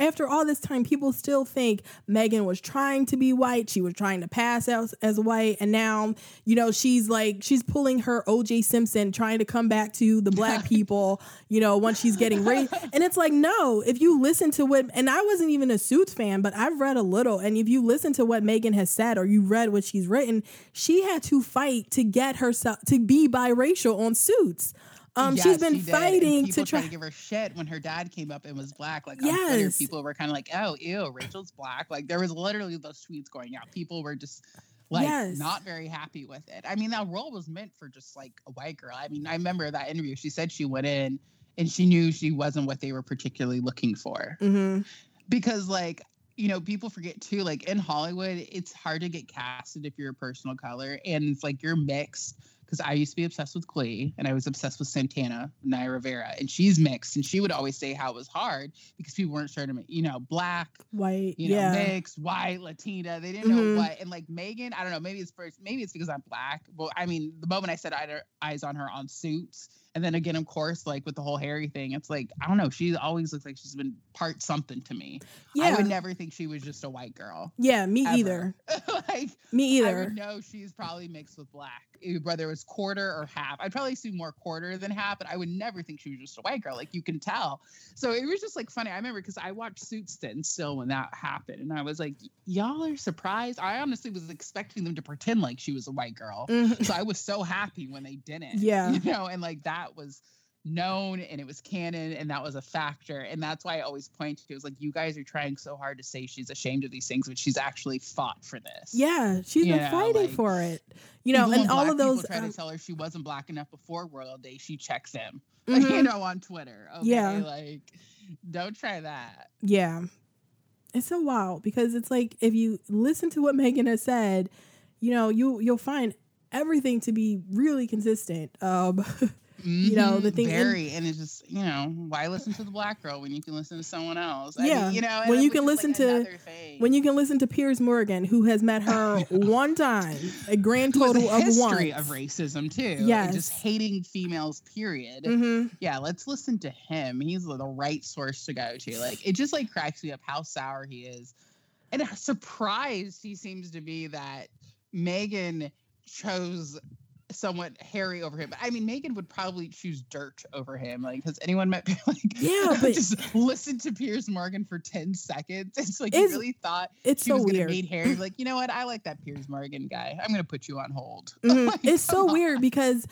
after all this time, people still think Meghan was trying to be white. She was trying to pass out as white. And now, you know, she's like, she's pulling her O.J. Simpson, trying to come back to the black people, you know, once she's getting raped. And it's like, no, if you listen to what, and I wasn't even a Suits fan, but I've read a little. And if you listen to what Meghan has said, or you read what she's written, she had to fight to get herself to be biracial on Suits. Yes, she's been fighting to try to give her shit when her dad came up and was black. Like, yes. On Twitter, people were kind of like, oh, ew, Rachel's black. Like, there was literally those tweets going out. People were just like, yes, not very happy with it. I mean, that role was meant for just like a white girl. I mean, I remember that interview. She said she went in and she knew she wasn't what they were particularly looking for. Mm-hmm. Because, like, you know, people forget too, like in Hollywood, it's hard to get casted if you're a person of color. And it's like you're mixed. Because I used to be obsessed with Glee, and I was obsessed with Santana, Naya Rivera, and she's mixed. And she would always say how it was hard because people weren't sure to make, you know, black, white, you know, mixed, white, Latina. They didn't know what. And like Meghan, I don't know, maybe it's first, maybe it's because I'm black. Well, I mean, the moment I said I had eyes on her on Suits, and then again, of course, like with the whole Harry thing, it's like, I don't know, she always looks like she's been part something to me. Yeah. I would never think she was just a white girl. Yeah, me ever. Either. Like, me either. I would know she's probably mixed with black, whether it was quarter or half. I'd probably see more quarter than half, but I would never think she was just a white girl. Like, you can tell. So it was just like funny. I remember because I watched Suits then still when that happened. And I was like, y'all are surprised. I honestly was expecting them to pretend like she was a white girl. Mm-hmm. So I was so happy when they didn't. Yeah. You know, and like that was known and it was canon and that was a factor. And that's why I always point to it was like, you guys are trying so hard to say she's ashamed of these things, but she's actually fought for this. Yeah, she's been fighting for it. You know, and all of those people try to tell her she wasn't black enough before Royal Day, she checks him. Mm-hmm. Like, you know, on Twitter. Okay, yeah. Like, don't try that. Yeah. It's so wild because it's like if you listen to what Meghan has said, you know, you'll find everything to be really consistent. You know, the thing and it's just, you know, why listen to the black girl when you can listen to someone else? I mean, you know, when you can listen like to Piers Morgan, who has met her one time, a grand total of history of racism too. Yeah, just hating females, period. Mm-hmm. Yeah, let's listen to him. He's the right source to go to. Like, it just like cracks me up how sour he is, and how surprised he seems to be that Meghan chose somewhat Harry over him. I mean, Meghan would probably choose dirt over him. Like, has anyone met, like, yeah, but just listen to Piers Morgan for 10 seconds. It's like, you really thought she was going to meet Harry. Like, you know what? I like that Piers Morgan guy. I'm going to put you on hold. Mm-hmm. Like, it's so weird because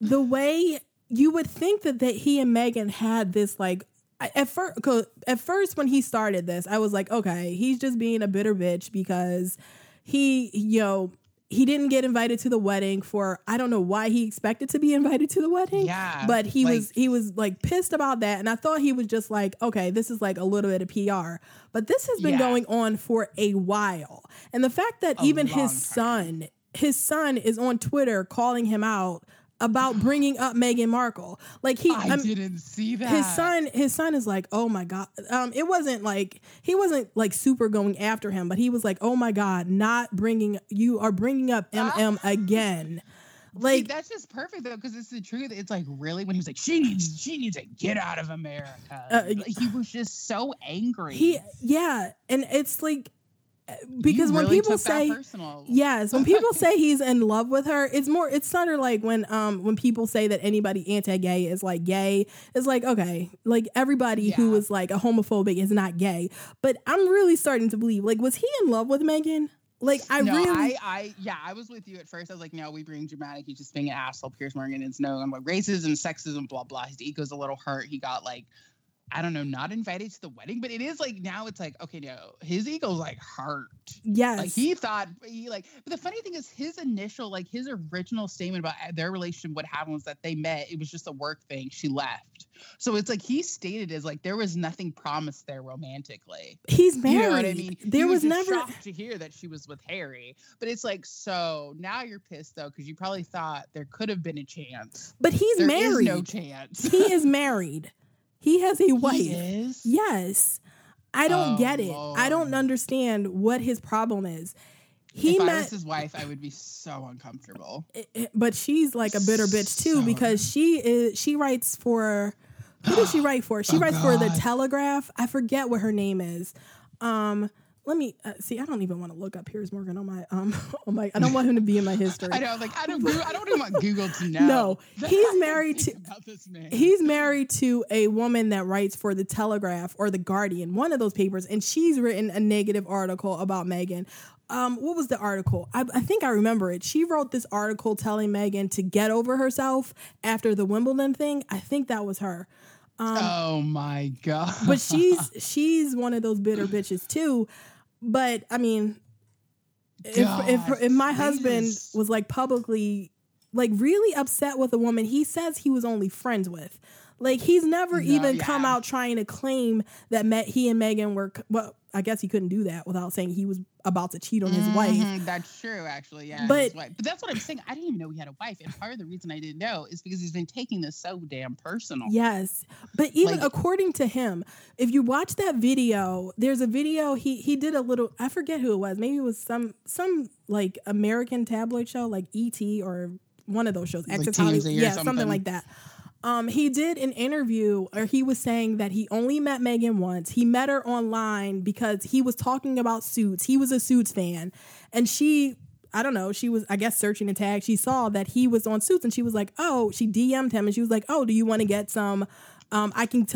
the way you would think that he and Meghan had this, like, at first when he started this, I was like, okay, he's just being a bitter bitch because he, you know, he didn't get invited to the wedding for, I don't know why he expected to be invited to the wedding. Yeah. But he was like pissed about that. And I thought he was just like, okay, this is like a little bit of PR, but this has been going on for a while. And the fact that even his son is on Twitter calling him out about bringing up Meghan Markle. Like I didn't see that. His son is like, oh my God. It wasn't like, he wasn't like super going after him, but he was like, oh my God, you are bringing up MM again. Like, see, that's just perfect though, because it's the truth. It's like, really, when he was like, she needs to get out of America. He was just so angry. And it's like, because really when people say when people say he's in love with her, it's sort of like when people say that anybody anti-gay is like gay. It's like, okay, like everybody who is like a homophobic is not gay. But I'm really starting to believe, like, was he in love with Meghan? Like, I was with you at first. I was like, no, we bring dramatic. He's just being an asshole. Piers Morgan is no. I'm like, racism, sexism, blah, blah. His ego's a little hurt. He got like, I don't know, not invited to the wedding, but it is like, now it's like, okay, no, his ego's like hurt. Yes. Like but the funny thing is his original statement about their relationship, what happened was that they met. It was just a work thing. She left. So it's like, he stated as like, there was nothing promised there romantically. He's married. You know what I mean? There was never shocked to hear that she was with Harry, but it's like, so now you're pissed though, because you probably thought there could have been a chance, but he's married. There is no chance. He is married. He has a wife. He is? Yes. I don't get it. Lord. I don't understand what his problem is. If I was his wife, I would be so uncomfortable. But she's like a bitter bitch too, because she writes for, who does she write for? She writes for the Telegraph. I forget what her name is. Let me see. I don't even want to look up Piers Morgan on my I don't want him to be in my history. I know. I was like, I don't even want Google to know. No, he's married to a woman that writes for the Telegraph or the Guardian, one of those papers, and she's written a negative article about Meghan. What was the article? I think I remember it. She wrote this article telling Meghan to get over herself after the Wimbledon thing. I think that was her. Oh my God! But she's one of those bitter bitches too. But I mean, if my husband was like publicly, like really upset with a woman he says he was only friends with, like he's never come out trying to claim that he and Meghan were. Well, I guess he couldn't do that without saying he was about to cheat on his wife. That's true, actually. Yeah, but that's what I'm saying. I didn't even know he had a wife, and part of the reason I didn't know is because he's been taking this so damn personal. Yes, but even like, according to him, if you watch that video, there's a video he did a little. I forget who it was. Maybe it was some like American tabloid show, like ET or one of those shows, like TMZ, something like that. He did an interview, or he was saying that he only met Meghan once. He met her online because he was talking about Suits. He was a Suits fan. And she, I don't know, she was, I guess, searching the tag. She saw that he was on Suits, and she was like, oh, she DM'd him. And she was like, oh, do you want to get some, I can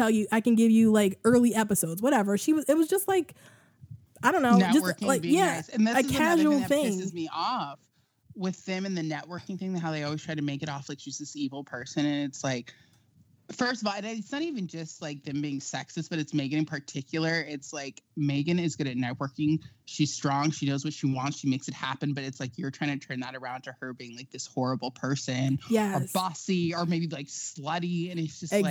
give you, like, early episodes, whatever. It was just like, I don't know. Networking, just, like, nice. And this is casual thing. That pisses me off with them and the networking thing, how they always try to make it off like she's this evil person. And it's like, first of all, it's not even just like them being sexist, but it's Meghan in particular. It's like, Meghan is good at networking. She's strong. She knows what she wants. She makes it happen. But it's like, you're trying to turn that around to her being like this horrible person, or bossy, or maybe like slutty. And it's just like,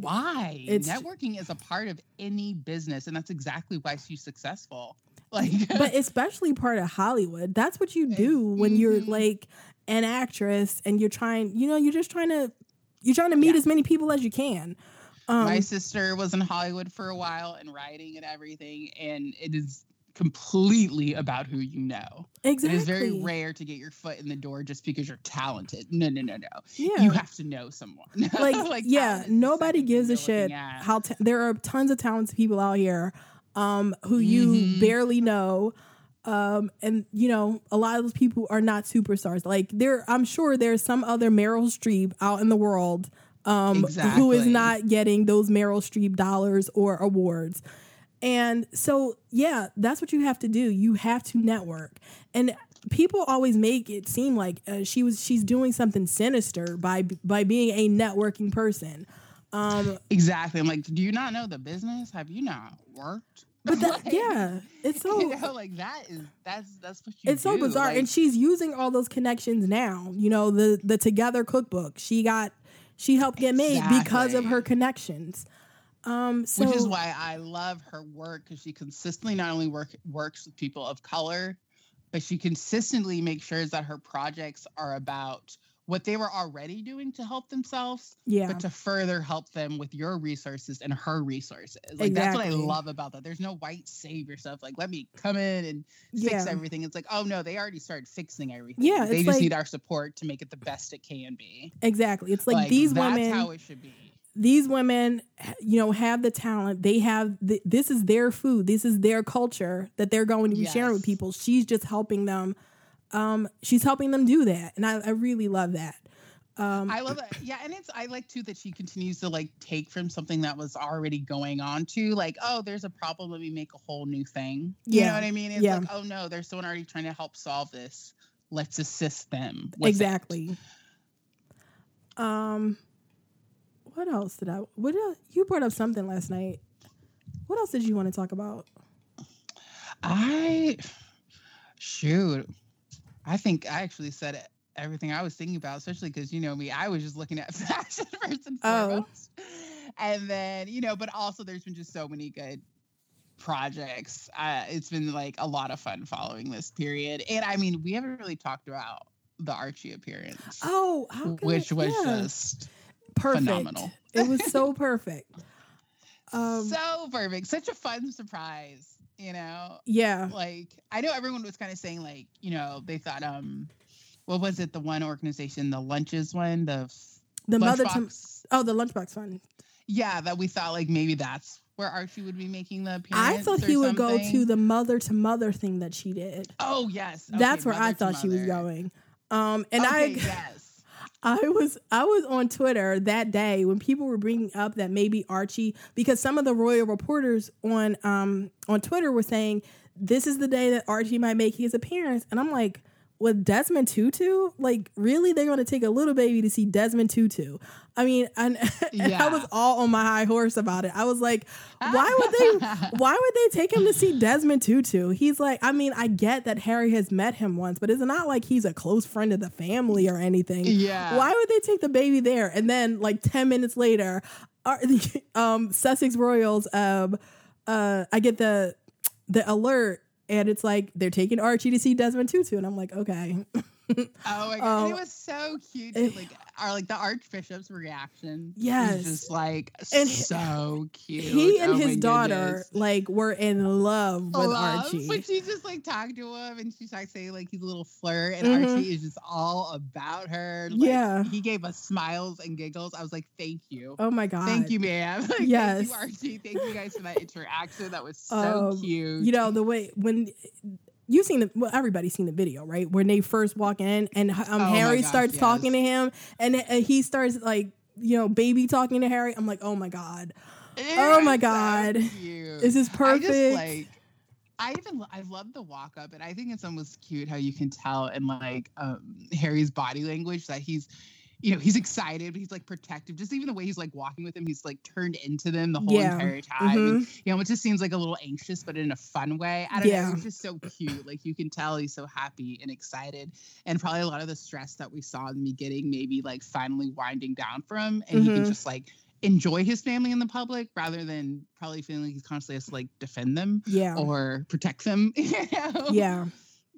why? Networking is a part of any business. And that's exactly why she's successful. Like, but especially part of Hollywood, that's what you do when you're like an actress and you're trying, you know, you're trying to meet as many people as you can. My sister was in Hollywood for a while and writing and everything, and it is completely about who you know. Exactly. It is very rare to get your foot in the door just because you're talented. No. Yeah. You have to know someone. Nobody gives a shit how there are tons of talented people out here. Who you barely know. And, you know, a lot of those people are not superstars. Like, I'm sure there's some other Meryl Streep out in the world who is not getting those Meryl Streep dollars or awards. And so, yeah, that's what you have to do. You have to network. And people always make it seem like she's doing something sinister by being a networking person. Exactly. I'm like, do you not know the business? Have you not worked? But that, like, it's so, you know, like that's what you. It's so bizarre, like, and she's using all those connections now. You know, the Together Cookbook she helped get made because of her connections. Which is why I love her work, because she consistently not only works with people of color, but she consistently makes sure that her projects are about what they were already doing to help themselves, but to further help them with your resources and her resources. Like, that's what I love about that. There's no white savior stuff. Like, let me come in and fix everything. It's like, oh no, they already started fixing everything. Yeah, they just need our support to make it the best it can be. Exactly. It's like these women. That's how it should be. These women, you know, have the talent. They have, this is their food. This is their culture that they're going to be sharing with people. She's just helping them. She's helping them do that. And I really love that. I love it. Yeah. And I like too, that she continues to like take from something that was already going on to like, oh, there's a problem. Let me make a whole new thing. You know what I mean? It's like, oh no, there's someone already trying to help solve this. Let's assist them. Exactly. It. What else did I? What else, you brought up something last night. What else did you want to talk about? I think I actually said everything I was thinking about, especially because you know me, I was just looking at fashion first and foremost, and then you know, but also there's been just so many good projects. It's been like a lot of fun following this period, and I mean, we haven't really talked about the Archie appearance. Oh, how good! Which was just. Perfect. Phenomenal. It was so perfect. So perfect. Such a fun surprise, you know? Yeah. Like, I know everyone was kind of saying, like, you know, they thought, what was it? The one organization, the lunches one, the the lunchbox one. Yeah, that we thought, like, maybe that's where Archie would be making the appearance. I thought he would go to the mother-to-mother thing that she did. Oh, yes. Okay, that's where I thought she was going. I was on Twitter that day when people were bringing up that maybe Archie, because some of the royal reporters on Twitter were saying this is the day that Archie might make his appearance, and I'm like, with Desmond Tutu, like really, they're going to take a little baby to see Desmond Tutu? I mean, I was all on my high horse about it. I was like, why would they take him to see Desmond Tutu? He's like, I mean, I get that Harry has met him once, but it's not like he's a close friend of the family or anything. Yeah. Why would they take the baby there? And then like 10 minutes later, Sussex Royals, I get the alert. And it's like, they're taking Archie to see Desmond Tutu. And I'm like, okay. Oh, my God. It was so cute. Like the Archbishop's reaction. Yes. He's just like, and so cute. He and his daughter, like, were in love with Archie. But she just, like, talked to him. And she's like, saying, like, he's a little flirt. And Archie is just all about her. Like, he gave us smiles and giggles. I was like, thank you. Oh, my God. Thank you, ma'am. Like, yes. Thank you, Archie. Thank you guys for that interaction. That was so cute. You know, the way when... You've seen everybody's seen the video, right? When they first walk in and Harry starts talking to him and he starts like, you know, baby talking to Harry. I'm like, oh my God. Oh my God. This is perfect. I love the walk up, and I think it's almost cute how you can tell in like Harry's body language that he's, you know, he's excited, but he's like protective. Just even the way he's like walking with them, he's like turned into them the whole entire time. Mm-hmm. And, you know, it just seems like a little anxious, but in a fun way. I don't know. It's just so cute. Like you can tell he's so happy and excited, and probably a lot of the stress that we saw in the beginning, maybe like finally winding down for him, and he can just like enjoy his family in the public rather than probably feeling like he's constantly has to like defend them or protect them. You know? Yeah.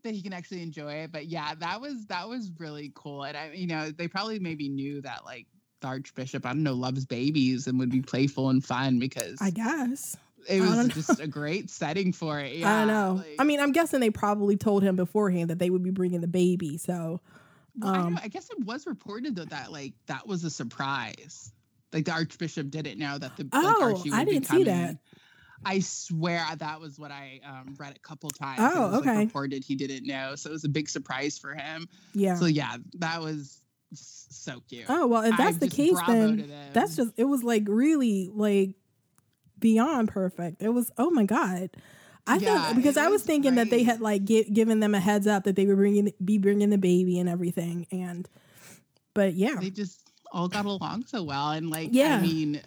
That he can actually enjoy it. But yeah, that was really cool. And I, you know, they probably maybe knew that like the Archbishop, I don't know, loves babies and would be playful and fun, because I guess it was just a great setting for it. Yeah, I know. Like, I mean, I'm guessing they probably told him beforehand that they would be bringing the baby. So I guess it was reported though that like that was a surprise. Like the Archbishop didn't know that the Archie would be coming. See that. I swear that was what I read a couple times. Oh, was, okay. Like, reported he didn't know, so it was a big surprise for him. Yeah. So yeah, that was so cute. Oh well, if that's the case, then that's just, it was like really like beyond perfect. It was, oh my God. I thought because I was thinking that they had like given them a heads up that they were bringing the baby and everything, but yeah, they just all got along so well, and like I mean,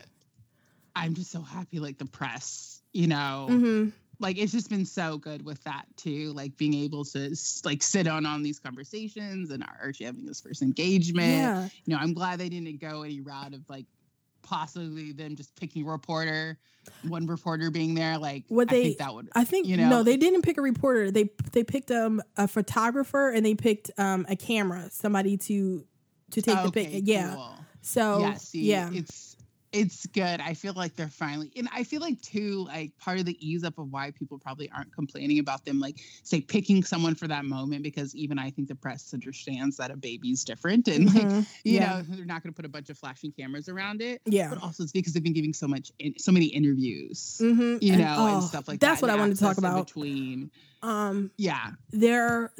I'm just so happy like the press. You know, like it's just been so good with that too. Like being able to like sit on these conversations and Archie having this first engagement. Yeah. You know, I'm glad they didn't go any route of like possibly them just picking a reporter, one reporter being there. Like I think they didn't pick a reporter. They picked a photographer, and they picked a camera, somebody to to take the pic. Yeah. Cool. So, yeah, see, yeah, it's good. I feel like they're finally, and I feel like too, like part of the ease up of why people probably aren't complaining about them, like say picking someone for that moment, because even I think the press understands that a baby's different and like, you know, they're not going to put a bunch of flashing cameras around it. Yeah. But also it's because they've been giving so many interviews, you know, and stuff like that's that. That's what I wanted to talk about. Between, yeah, they're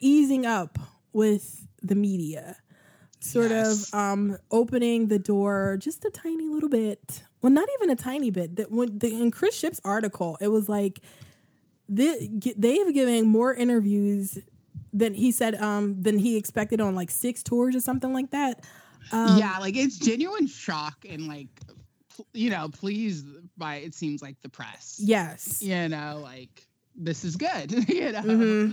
easing up with the media. Sort yes. of opening the door just a tiny little bit. Well, not even a tiny bit. That when in Chris Shipp's article, it was like they've given more interviews than he said than he expected on like 6 tours or something like that. Yeah, like it's genuine shock and like you know pleased by it seems like the press. Yes, you know like this is good. You know. Mm-hmm.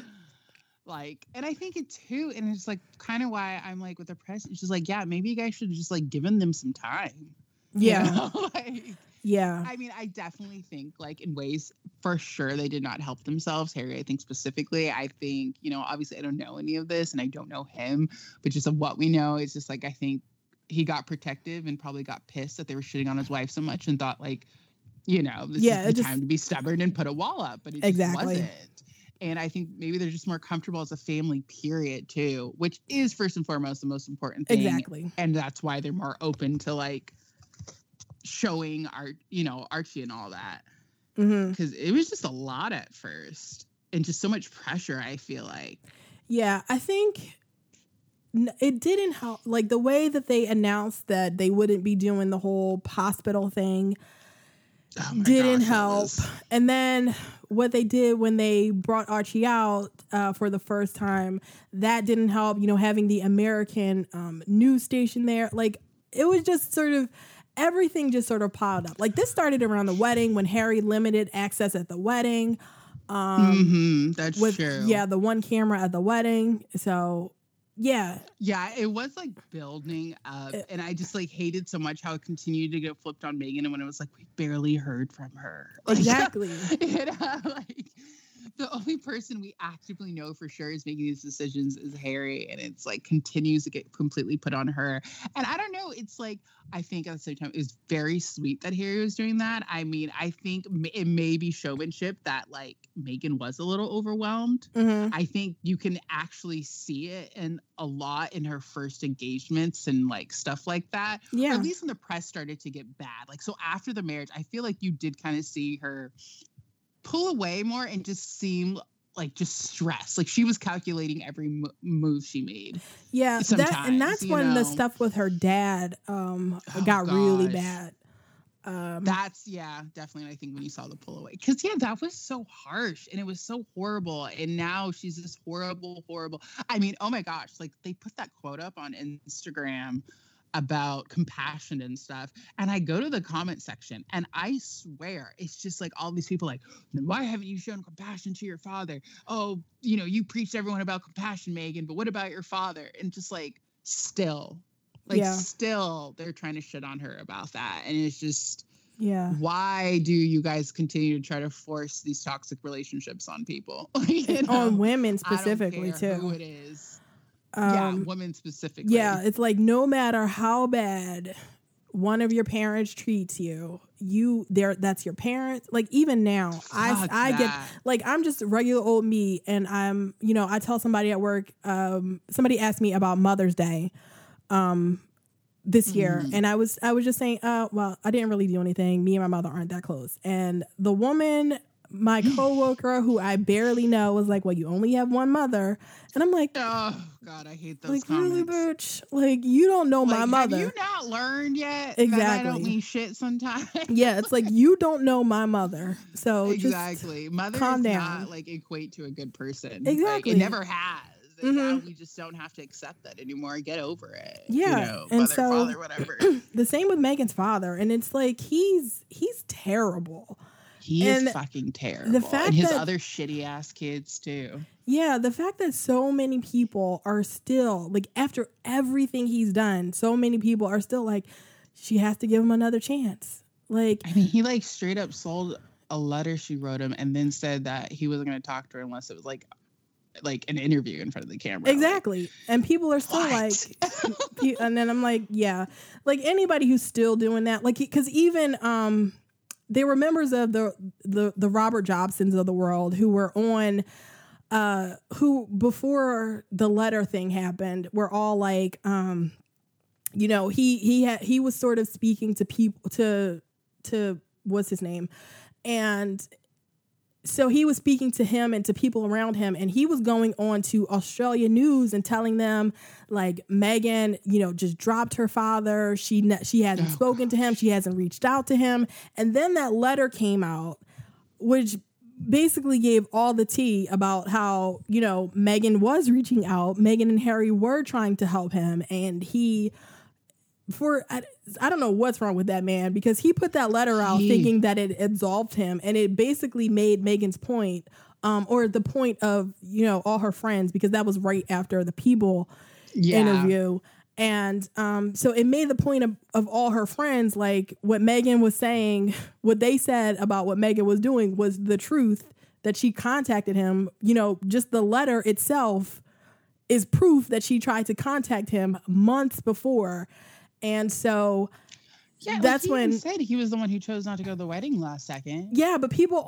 Like, and I think it too, and it's like kind of why I'm like with the press, it's just like, yeah, maybe you guys should have just like given them some time. Yeah. You know? Like, yeah. I mean, I definitely think like in ways for sure they did not help themselves. Harry, I think specifically, I think, you know, obviously I don't know any of this and I don't know him, but just of what we know, it's just like, I think he got protective and probably got pissed that they were shitting on his wife so much and thought like, you know, this is the time to be stubborn and put a wall up, but it just wasn't. And I think maybe they're just more comfortable as a family period, too, which is first and foremost the most important thing. Exactly. And that's why they're more open to, like, showing Archie and all that. Because it was just a lot at first and just so much pressure, I feel like. Yeah, I think it didn't help. Like, the way that they announced that they wouldn't be doing the whole hospital thing didn't help. And then what they did when they brought Archie out for the first time, that didn't help, you know, having the American news station there. Like, it was just sort of, everything just sort of piled up. Like, this started around the wedding when Harry limited access at the wedding. That's true. Yeah, the one camera at the wedding. So, yeah. Yeah, it was like building up. And I just like hated so much how it continued to get flipped on Meghan. And when it was like, we barely heard from her. Like, exactly. You know, like the only person we actively know for sure is making these decisions is Harry. And it's like continues to get completely put on her. And I don't know. It's like, I think at the same time, it was very sweet that Harry was doing that. I mean, I think it may be showmanship that like Meghan was a little overwhelmed. I think you can actually see it in a lot in her first engagements and like stuff like that. Yeah. Or at least when the press started to get bad. Like, so after the marriage, I feel like you did kind of see her pull away more and just seem like just stressed. Like she was calculating every move she made. Yeah. That's when the stuff with her dad got really bad. Definitely. I think when you saw the pull away, because that was so harsh and it was so horrible. And now she's this horrible. I mean, oh my gosh, like they put that quote up on Instagram about compassion and stuff. And I go to the comment section and I swear, it's just like all these people like, why haven't you shown compassion to your father? Oh, you know, you preached to everyone about compassion, Meghan, but what about your father? And just like, still they're trying to shit on her about that. And it's just, why do you guys continue to try to force these toxic relationships on people? You know? On women specifically too. I don't care who it is. Women specifically. Yeah, it's like no matter how bad one of your parents treats you, that's your parents. Like even now, I get like I'm just regular old me, and I'm I tell somebody at work. Somebody asked me about Mother's Day, this year, and I was just saying, well, I didn't really do anything. Me and my mother aren't that close, and the woman, my coworker who I barely know, was like, well, you only have one mother. And I'm like, oh God, I hate those comments. Like, really, bitch? Like, you don't know my mother. Have you not learned yet? Exactly. That I don't mean shit sometimes. Yeah, it's like, you don't know my mother. So exactly. Mother does not like equate to a good person. Exactly. Like, it never has. And now we just don't have to accept that anymore. Get over it. Yeah. You know, and mother, so, father, whatever. The same with Meghan's father. And it's like, he's terrible. He is fucking terrible. And his other shitty ass kids too. Yeah, the fact that so many people are still like, after everything he's done, so many people are still like, she has to give him another chance. Like, I mean, he like straight up sold a letter she wrote him and then said that he wasn't going to talk to her unless it was like like an interview in front of the camera. Exactly. Like, and people are still like, and then I'm like, yeah, like anybody who's still doing that, like, because even they were members of the Robert Jobsons of the world who were on who before the letter thing happened were all like, you know, he was sort of speaking to people to what's his name, and so he was speaking to him and to people around him, and he was going on to Australia News and telling them, like, Meghan, you know, just dropped her father. She hasn't spoken to him. She hasn't reached out to him. And then that letter came out, which basically gave all the tea about how, you know, Meghan was reaching out. Meghan and Harry were trying to help him, and he... I don't know what's wrong with that man, because he put that letter out thinking that it absolved him, and it basically made Meghan's point, or the point of, you know, all her friends, because that was right after the People interview, and so it made the point of all her friends, like what Meghan was saying, what they said about what Meghan was doing was the truth, that she contacted him. You know, just the letter itself is proof that she tried to contact him months before. And so that's when he said he was the one who chose not to go to the wedding last second. Yeah, but people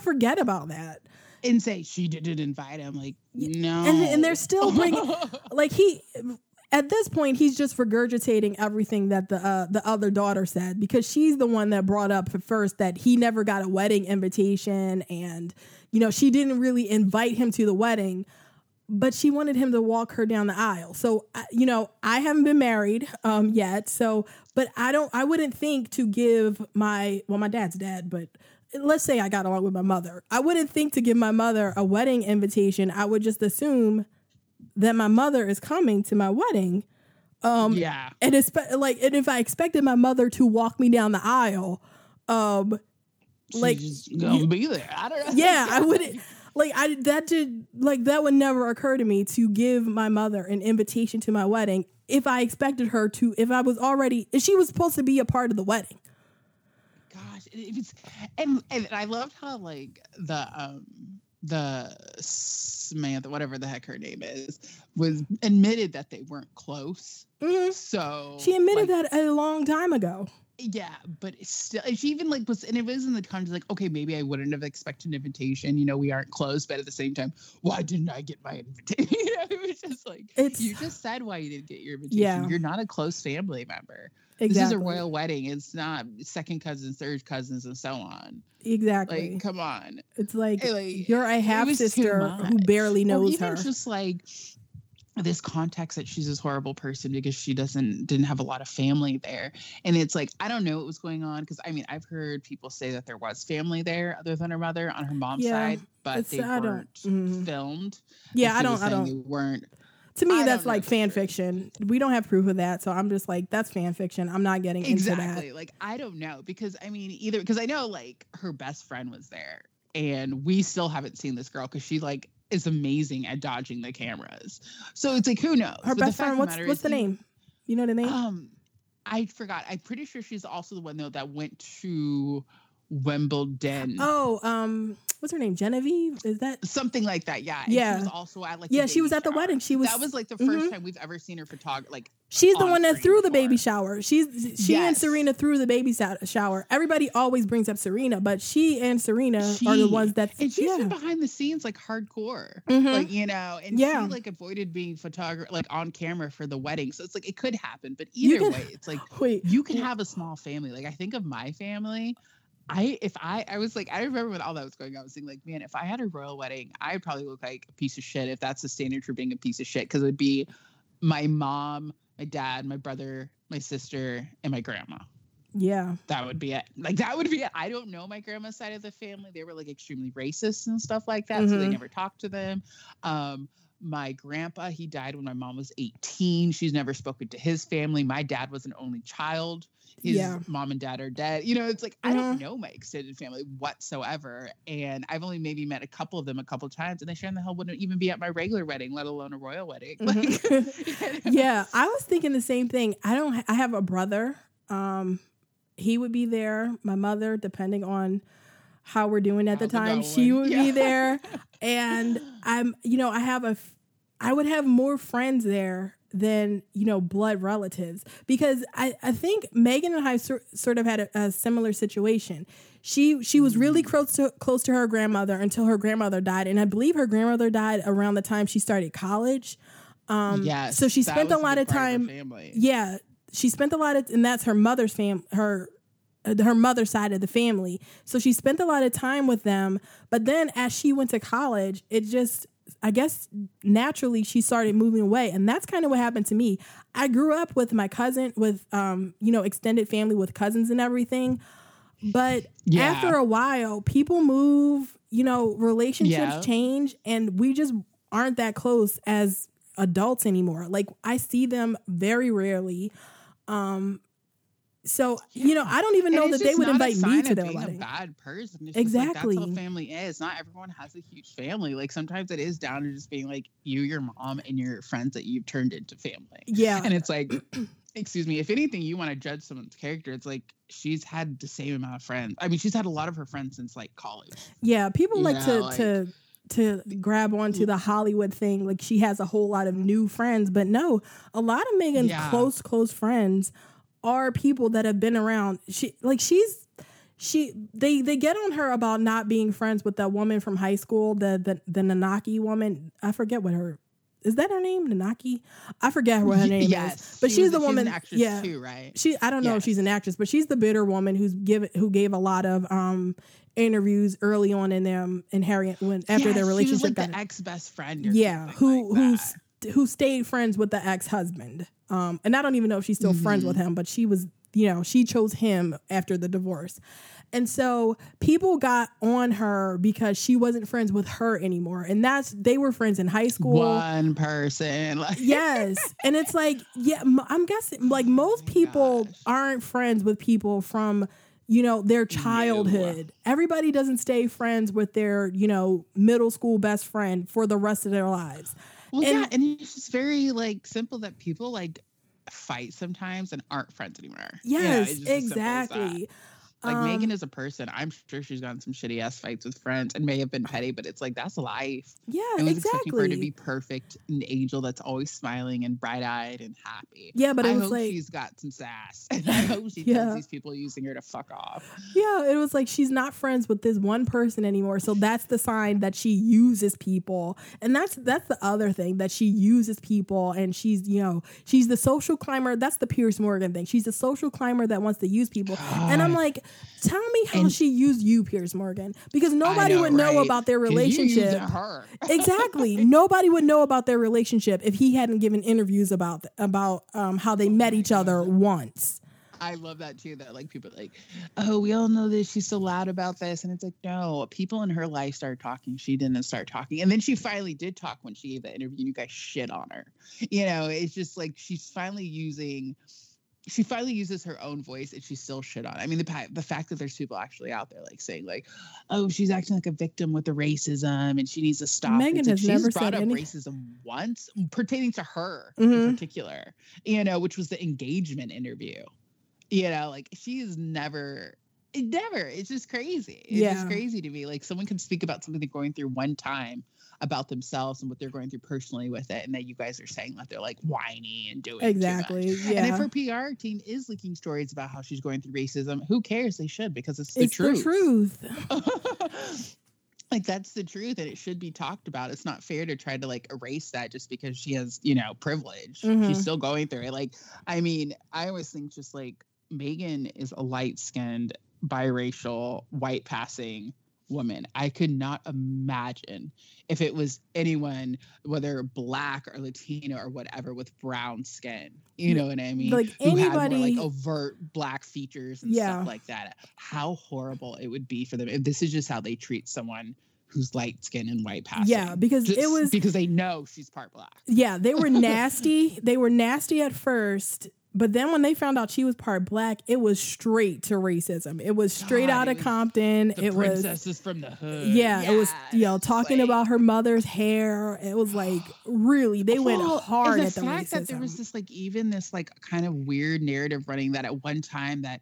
forget about that and say she didn't invite him. Like, no, and they're still bringing like at this point he's just regurgitating everything that the other daughter said, because she's the one that brought up at first that he never got a wedding invitation, and you know she didn't really invite him to the wedding. But she wanted him to walk her down the aisle. So, you know, I haven't been married yet. So, but I wouldn't think to give my dad's dad, but let's say I got along with my mother. I wouldn't think to give my mother a wedding invitation. I would just assume that my mother is coming to my wedding. And if I expected my mother to walk me down the aisle, she's gonna be there. I don't know. Yeah, I wouldn't. Like that would never occur to me to give my mother an invitation to my wedding if I expected her to, if she was supposed to be a part of the wedding. Gosh, and I loved how like the Samantha, whatever the heck her name is, was admitted that they weren't close. Mm-hmm. So she admitted that a long time ago. Yeah, but it's still, she even like was, and it was in the context like, okay, maybe I wouldn't have expected an invitation. You know, we aren't close, but at the same time, why didn't I get my invitation? You know, it was just like, you just said why you didn't get your invitation. Yeah. You're not a close family member. Exactly. This is a royal wedding. It's not second cousins, third cousins, and so on. Exactly. Like, come on. It's like you're a half sister who barely knows her. Just like this context that she's this horrible person because she didn't have a lot of family there. And it's like, I don't know what was going on. Cause I mean, I've heard people say that there was family there other than her mother on her mom's side, but they weren't filmed. Yeah. I don't, they weren't. To me, that's like fan fiction. We don't have proof of that. So I'm just like, that's fan fiction. I'm not getting into that. Exactly. Like, I don't know, because I mean, because I know like her best friend was there and we still haven't seen this girl. Cause she like, is amazing at dodging the cameras, so it's like who knows. Her best friend, what's the name? You know the name? I forgot. I'm pretty sure she's also the one though that went to Wimbledon. Oh, what's her name? Genevieve? Is that something like that? Yeah, and yeah. She was also at like she was at the wedding. She was. That was like the first time we've ever seen her photograph. Like she's the one that threw the baby shower. She and Serena threw the baby shower. Everybody always brings up Serena, but she and Serena are the ones that. And she's been behind the scenes like hardcore, like you know, and she like avoided being photographed like on camera for the wedding. So it's like it could happen, but either way, it's like you can have a small family. Like I think of my family. I was like, I remember when all that was going on, I was thinking like, man, if I had a royal wedding, I'd probably look like a piece of shit if that's the standard for being a piece of shit. Cause it would be my mom, my dad, my brother, my sister, and my grandma. Yeah. That would be it. Like, that would be it. I don't know my grandma's side of the family. They were like extremely racist and stuff like that. Mm-hmm. So they never talked to them. My grandpa, he died when my mom was 18. She's never spoken to his family. My dad was an only child. His mom and dad are dead. You know, it's like, I don't know my extended family whatsoever. And I've only maybe met a couple of them a couple of times. And they sure in the hell wouldn't even be at my regular wedding, let alone a royal wedding. Mm-hmm. Like, you know? Yeah, I was thinking the same thing. I have a brother. He would be there. My mother, depending on how we're doing at the time. She would be there. And I'm, you know, I would have more friends there than, you know, blood relatives, because I think Meghan and I sort of had a similar situation. She was really close to her grandmother until her grandmother died. And I believe her grandmother died around the time she started college. Yes, so she spent a lot of time. Yeah, she spent a lot of, and that's her mother's her mother's side of the family. So she spent a lot of time with them. But then as she went to college, it just, I guess naturally she started moving away. And that's kind of what happened to me. I grew up with my cousin, with, you know, extended family with cousins and everything. But after a while, people move, you know, relationships change, and we just aren't that close as adults anymore. Like, I see them very rarely. So, you know, I don't even know that they would invite me to their wedding. It's not a bad person. It's exactly. Like, that's how family is. Not everyone has a huge family. Like, sometimes it is down to just being like you, your mom, and your friends that you've turned into family. Yeah. And it's like, excuse me, if anything, you want to judge someone's character, it's like she's had the same amount of friends. I mean, she's had a lot of her friends since like college. Yeah. People to grab onto the Hollywood thing. Like, she has a whole lot of new friends, but no, a lot of Meghan's close friends are people that have been around. They get on her about not being friends with that woman from high school, the Nanaki woman. I forget what her, is that her name? Nanaki? I forget what her name is. But she's the woman. She's an actress too, right? I don't know if she's an actress, but she's the bitter woman who gave a lot of interviews early on in them and Harry after their relationship. She was like the ex best friend. Who stayed friends with the ex husband. And I don't even know if she's still friends with him, but she was, you know, she chose him after the divorce. And so people got on her because she wasn't friends with her anymore. And they were friends in high school. One person. Like. Yes. And it's like, I'm guessing like most people aren't friends with people from, you know, their childhood. No. Everybody doesn't stay friends with their, you know, middle school best friend for the rest of their lives. Well, and it's just very like simple that people like fight sometimes and aren't friends anymore. Yes, you know, exactly. Like, Meghan is a person. I'm sure she's gotten some shitty ass fights with friends and may have been petty, but it's like, that's life. Yeah, exactly. I was expecting her to be perfect, an angel that's always smiling and bright eyed and happy. Yeah, but I hope she's got some sass. And I hope she tells these people using her to fuck off. Yeah, it was like she's not friends with this one person anymore. So that's the sign that she uses people, and that's the other thing, that she uses people, and she's, you know, she's the social climber. That's the Piers Morgan thing. She's the social climber that wants to use people, and I'm like, tell me how she used you, Piers Morgan, because nobody would know about their relationship. Her. Exactly. Nobody would know about their relationship if he hadn't given interviews about how they met each other once. I love that too, that like people are like, oh, we all know this, she's so loud about this. And it's like, no, people in her life started talking. She didn't start talking. And then she finally did talk when she gave that interview, and you guys shit on her. You know, it's just like, she finally uses her own voice, and she's still shit on. I mean, the fact that there's people actually out there like saying like, oh, she's acting like a victim with the racism, and she needs to stop. Meghan has never brought up racism once pertaining to her in particular, you know, which was the engagement interview. You know, like she's never. It's just crazy. It's just crazy to me. Like, someone can speak about something they're going through one time about themselves and what they're going through personally with it, and that you guys are saying that they're like whiny and doing too much. And if her PR team is leaking stories about how she's going through racism, who cares? They should, because it's the truth. Like, that's the truth, and it should be talked about. It's not fair to try to like erase that just because she has, you know, privilege. She's still going through it. Like, I mean, I always think just like Meghan is a light-skinned, biracial, white-passing woman. I could not imagine if it was anyone, whether black or Latino or whatever, with brown skin, you know what I mean, like anybody who had more like overt black features and stuff like that, how horrible it would be for them if this is just how they treat someone who's light skin and white passing. Yeah, because just it was because they know she's part black. Yeah, they were nasty. They were nasty at first. But then when they found out she was part black, it was straight to racism. It was straight out of Compton. It was princesses from the hood. Yeah, it was, you know, talking about her mother's hair. It was like, really, they went hard at the racism. The fact that there was this like, even this like kind of weird narrative running that at one time that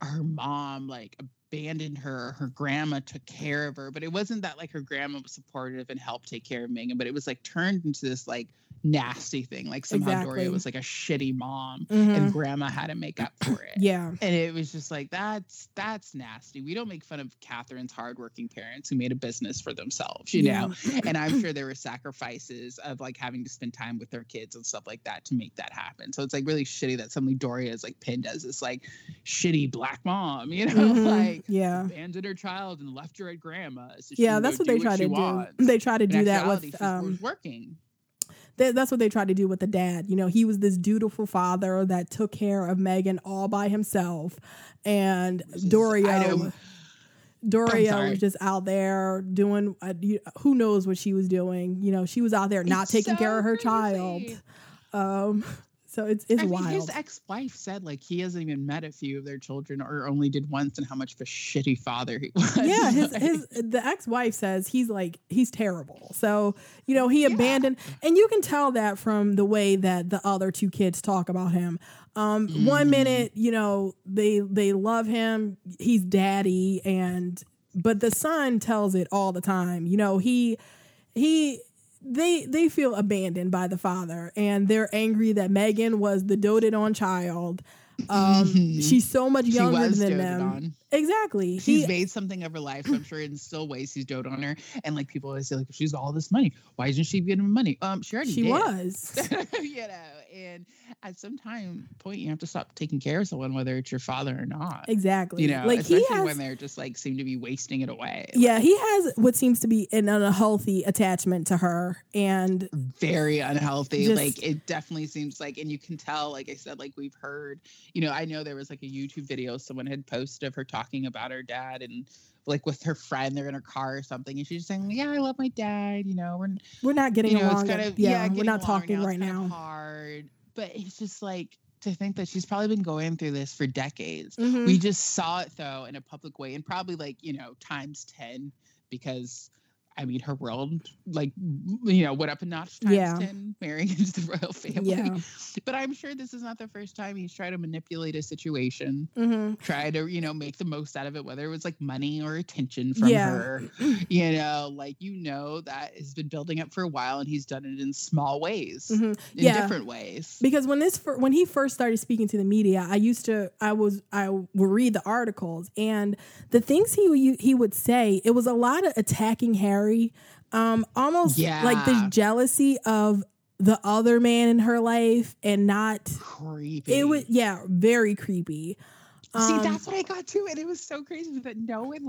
her mom like abandoned her. Her grandma took care of her, but it wasn't that like her grandma was supportive and helped take care of Meghan, but it was like turned into this like nasty thing. Like somehow Doria was like a shitty mom and grandma had to make up for it. Yeah. And it was just like, that's nasty. We don't make fun of Catherine's hardworking parents who made a business for themselves, you know? And I'm sure there were sacrifices of like having to spend time with their kids and stuff like that to make that happen. So it's like really shitty that suddenly Doria is like pinned as this like shitty black mom, you know, like abandoned her child and left her at grandma's. So that's what they try to do. They try to do that with working. That's what they tried to do with the dad. You know, he was this dutiful father that took care of Meghan all by himself. And Doria was just out there doing, who knows what she was doing. You know, she was out there not taking care of her child. So it's wild. I mean, his ex-wife said like he hasn't even met a few of their children or only did once and how much of a shitty father he was. Yeah, the ex-wife says he's terrible. So, you know, he abandoned. And you can tell that from the way that the other two kids talk about him. One minute, you know, they love him. He's daddy. But the son tells it all the time. You know, they feel abandoned by the father and they're angry that Meghan was the doted on child. She's so much younger than them. On. Exactly. She's made something of her life. So I'm sure in still ways he's doted on her. And like people always say, like, if she's got all this money, why isn't she getting money? She already did. You know, and at some point you have to stop taking care of someone, whether it's your father or not. Exactly. You know, like especially when they're just like seem to be wasting it away. Yeah, like, he has what seems to be an unhealthy attachment to her and very unhealthy. Just, like it definitely seems like, and you can tell, like I said, like we've heard. You know, I know there was like a YouTube video someone had posted of her talking about her dad and like with her friend, they're in her car or something. And she's just saying, yeah, I love my dad. You know, we're not getting along. It's kind of, we're not talking right now. It's hard, but it's just like to think that she's probably been going through this for decades. Mm-hmm. We just saw it though in a public way and probably like, you know, times 10 because I mean, her world, like, you know, went up a notch times 10, marrying into the royal family. Yeah. But I'm sure this is not the first time he's tried to manipulate a situation, try to, you know, make the most out of it, whether it was like money or attention from her. You know, like, you know, that has been building up for a while and he's done it in small ways, in different ways. Because when he first started speaking to the media, I would read the articles and the things he would say, it was a lot of attacking Harry. Almost like this jealousy of the other man in her life and not creepy. It was very creepy. See, that's what I got too, and it was so crazy that no one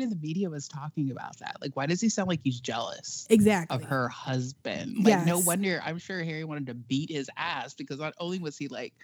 in the media was talking about that. Like, why does he sound like he's jealous? Exactly. Of her husband. Like, no wonder. I'm sure Harry wanted to beat his ass because not only was he like,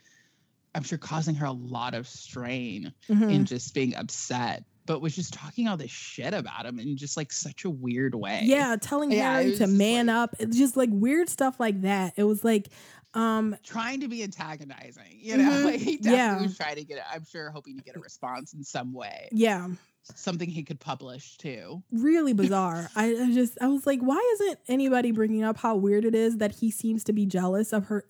I'm sure causing her a lot of strain and just being upset. But was just talking all this shit about him in just like such a weird way. Yeah, telling Harry to man up. It's just like weird stuff like that. It was like trying to be antagonizing, you know. Like he definitely was trying to get it. I'm sure hoping to get a response in some way. Yeah. Something he could publish too. Really bizarre. I was like, why isn't anybody bringing up how weird it is that he seems to be jealous of her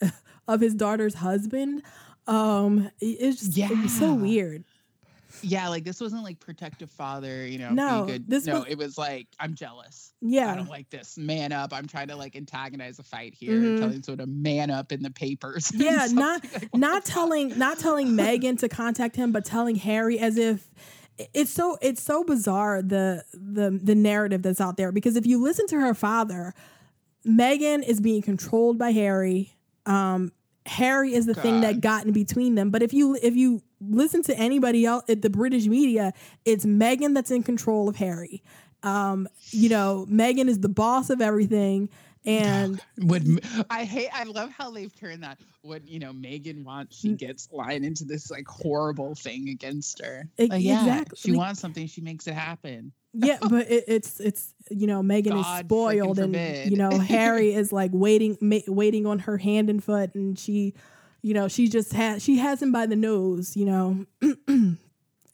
of his daughter's husband? It's just it was so weird. Yeah, like this wasn't like protective father, you know. No, be good. It was like I'm jealous. Yeah, I don't like this. Man up. I'm trying to like antagonize a fight here, telling sort of man up in the papers. Yeah, not telling Meghan to contact him, but telling Harry as if it's so bizarre the narrative that's out there because if you listen to her father, Meghan is being controlled by Harry. Harry is the thing that got in between them. But if you listen to anybody else at the British media, it's Meghan that's in control of Harry. You know, Meghan is the boss of everything. And I love how they've turned that when, you know, Meghan wants, she gets lying into this like horrible thing against her. Exactly. She wants something, she makes it happen. Yeah, but it's you know, Meghan is spoiled and you know Harry is like waiting on her hand and foot, and she, you know, she has him by the nose, you know.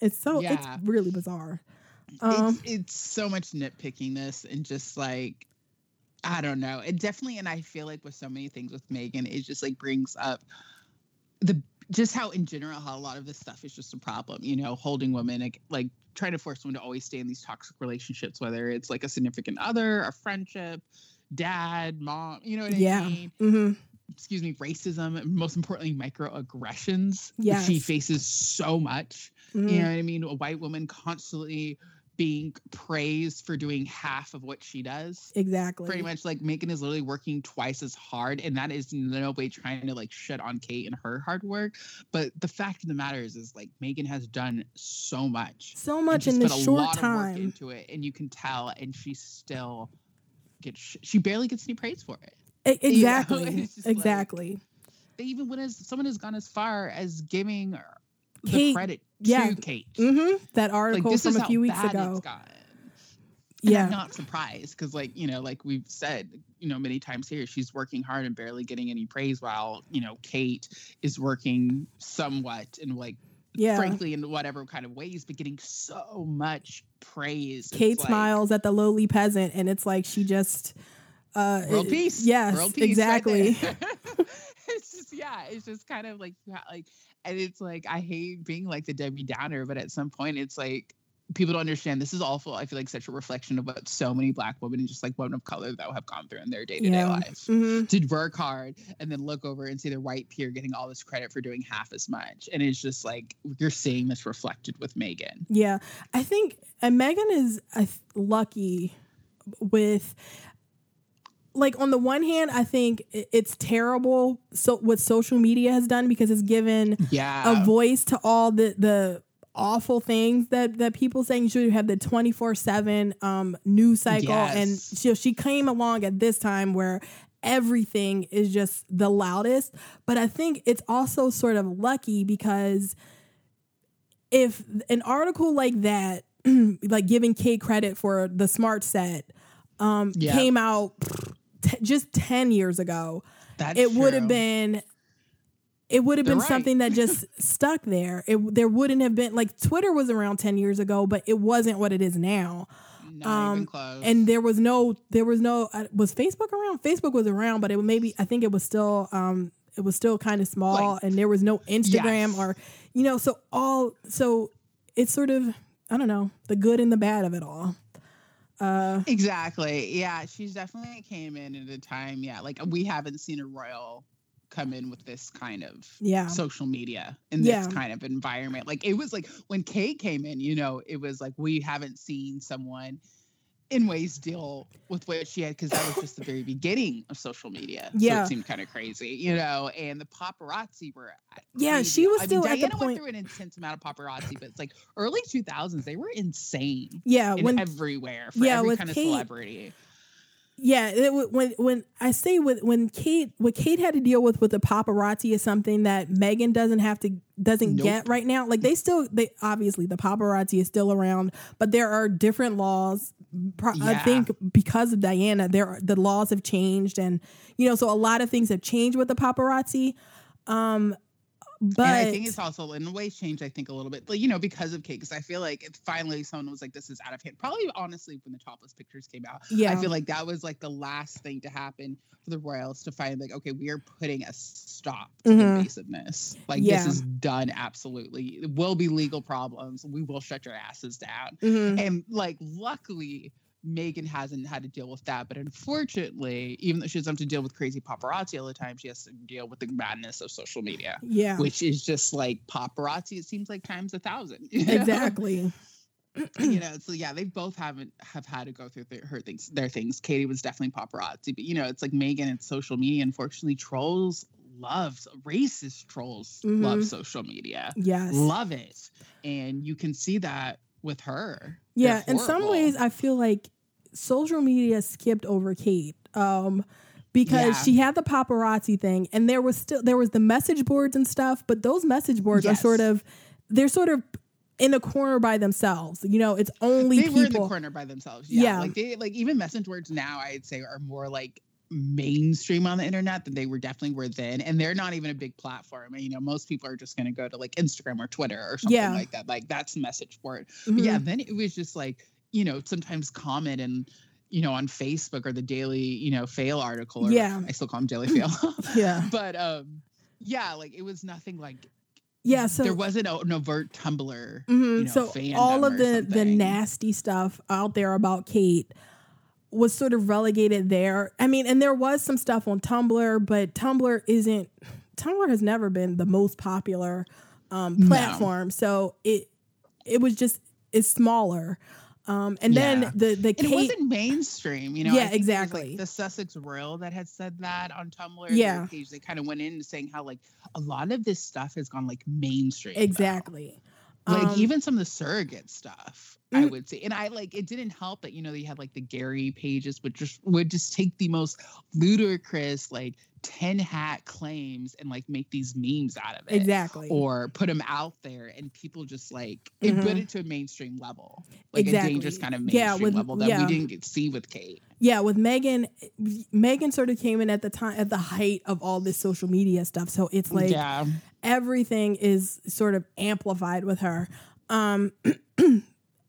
It's really bizarre. It's so much nitpickiness and just like I don't know. It definitely, and I feel like with so many things with Meghan, it just like brings up the just how in general, how a lot of this stuff is just a problem, you know, holding women, like trying to force women to always stay in these toxic relationships, whether it's like a significant other, a friendship, dad, mom, you know what I mean? Yeah. Mm-hmm. Excuse me, racism, and most importantly, microaggressions. Yeah. She faces so much. Mm. You know what I mean? A white woman constantly being praised for doing half of what she does. Exactly. Pretty much like Meghan is literally working twice as hard, and that is in no way trying to like shit on Kate and her hard work. But the fact of the matter is like Meghan has done so much. So much in this short time. Of work into it, and you can tell, and she still gets, she barely gets any praise for it. Exactly. You know, exactly. Like, they even went as someone has gone as far as giving her the credit to Kate. Mm-hmm. That article like, from a few weeks ago. Yeah, I'm not surprised because, like you know, like we've said, you know, many times here, she's working hard and barely getting any praise, while you know Kate is working somewhat and like, frankly, in whatever kind of ways, but getting so much praise. Kate smiles like, at the lowly peasant, and it's like she just. World peace. Yes, world peace, exactly. Right there. It's just, yeah, it's just kind of like, and it's like, I hate being like the Debbie Downer, but at some point it's like, people don't understand. This is awful. I feel like such a reflection of what so many Black women and just like women of color that have gone through in their day-to-day lives. Mm-hmm. To work hard and then look over and see their white peer getting all this credit for doing half as much. And it's just like, you're seeing this reflected with Meghan. Yeah, I think Meghan is lucky with... Like on the one hand, I think it's terrible. So what social media has done because it's given a voice to all the awful things that people saying you should have the 24/7 news cycle. Yes. And she came along at this time where everything is just the loudest. But I think it's also sort of lucky because if an article like that, like giving Kate credit for the smart set, came out. Just 10 years ago, it would have been right. Something that just stuck there. There wouldn't have been like Twitter was around 10 years ago, but it wasn't what it is now. Not even close. And there was no. Was Facebook around? Facebook was around, but I think it was still. It was still kind of small, like, and there was no Instagram or, you know. So it's sort of, I don't know, the good and the bad of it all. Exactly. Yeah, she's definitely came in at a time. Yeah, like we haven't seen a royal come in with this kind of social media in this kind of environment. Like it was like when Kate came in, you know, it was like we haven't seen someone in ways deal with what she had because that was just the very beginning of social media. Yeah, so it seemed kind of crazy, you know. And the paparazzi were she was still. Diana went through an intense amount of paparazzi, but it's like early 2000s they were insane. Yeah, everywhere for every kind of celebrity. Yeah, when Kate had to deal with the paparazzi is something that Meghan doesn't get right now. Like they obviously the paparazzi is still around, but there are different laws. I think because of Diana, the laws have changed, and you know, so a lot of things have changed with the paparazzi. But and I think it's also in a way changed, I think, a little bit, like, you know, because of Kate, because I feel like it's finally someone was like, this is out of hand. Probably, honestly, when the topless pictures came out, I feel like that was like the last thing to happen for the royals to find like, okay, we are putting a stop to invasiveness. Like this is done. Absolutely. It will be legal problems. We will shut your asses down. Mm-hmm. And like, luckily, Meghan hasn't had to deal with that, but unfortunately, even though she doesn't have to deal with crazy paparazzi all the time, she has to deal with the madness of social media, which is just like paparazzi, it seems like times 1,000. Exactly. You know, so yeah, they both have had to go through their things. Katie was definitely paparazzi, but you know, it's like Meghan and social media, unfortunately, racist trolls love social media. Yes. Love it. And you can see that with her. Yeah, in some ways, I feel like social media skipped over Kate because she had the paparazzi thing, and there was the message boards and stuff, but those message boards are sort of in a corner by themselves. You know, it's only people. They were in the corner by themselves. Yeah. Like even message boards now, I'd say, are more like mainstream on the internet than they were then, and they're not even a big platform. And, you know, most people are just going to go to like Instagram or Twitter or something like that. Like that's the message board. Mm-hmm. But yeah, then it was just like, you know, sometimes comment and, you know, on Facebook or the Daily, you know, Fail article. Or I still call them Daily Fail. But yeah, like it was nothing like Yeah, so there wasn't an overt Tumblr. Mm-hmm, you know, so fandom all of the nasty stuff out there about Kate was sort of relegated there. I mean, and there was some stuff on Tumblr, but Tumblr has never been the most popular platform. No. So it was just, it's smaller. Then the Kate, it wasn't mainstream, you know. Yeah, exactly. Like the Sussex Royal that had said that on Tumblr. Yeah, page, they kind of went in saying how like a lot of this stuff has gone like mainstream. Exactly. Like even some of the surrogate stuff, I would say, and I like it didn't help that you know they had like the Gary pages, which just would just take the most ludicrous like tin hat claims and like make these memes out of it, exactly, or put them out there, and people just like it put it to a mainstream level, like exactly. A dangerous kind of mainstream level that we didn't get to see with Kate. Yeah, with Meghan, Meghan sort of came in at the time at the height of all this social media stuff, so it's like everything is sort of amplified with her, and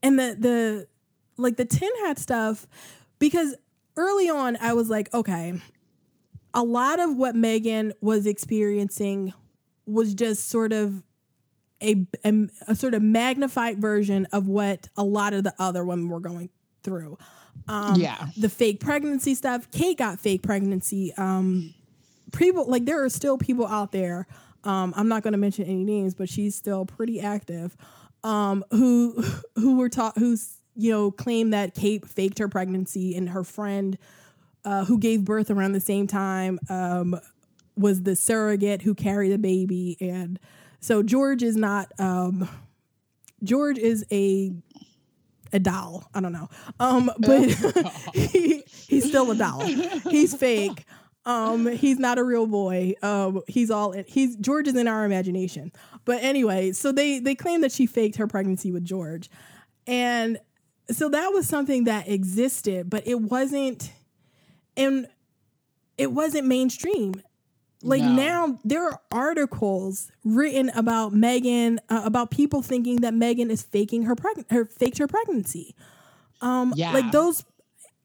the like the tin hat stuff, because early on I was like, okay. A lot of what Meghan was experiencing was just sort of a sort of magnified version of what a lot of the other women were going through. The fake pregnancy stuff. Kate got fake pregnancy. People like there are still people out there. I'm not going to mention any names, but she's still pretty active. Who were taught who's you know claimed that Kate faked her pregnancy and her friend. Who gave birth around the same time was the surrogate who carried the baby, and so George is not. George is a doll. I don't know, but he's still a doll. He's fake. He's not a real boy. George is in our imagination. But anyway, so they claim that she faked her pregnancy with George, and so that was something that existed, but it wasn't. And it wasn't mainstream. Like now there are articles written about Meghan, about people thinking that Meghan is faking her faked her pregnancy. Like those,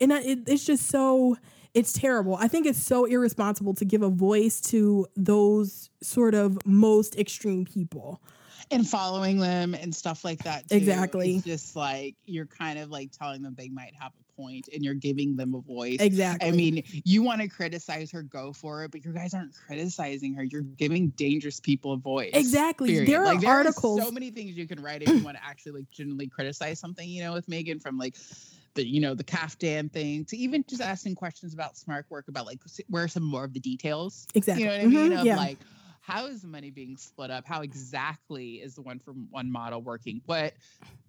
and it's just so, it's terrible. I think it's so irresponsible to give a voice to those sort of most extreme people. And following them and stuff like that. Too. Exactly. It's just like, you're kind of like telling them they might have a point and you're giving them a voice. Exactly. I mean, you want to criticize her, go for it, but you guys aren't criticizing her. You're giving dangerous people a voice. Exactly. Period. There are articles. Are so many things you can write if you want to actually like genuinely criticize something, you know, with Meghan from like, the, you know, the caftan thing to even just asking questions about smart work, about like, where are some more of the details? Exactly. You know what I mean? Of like, how is the money being split up? How exactly is the one from one model working? But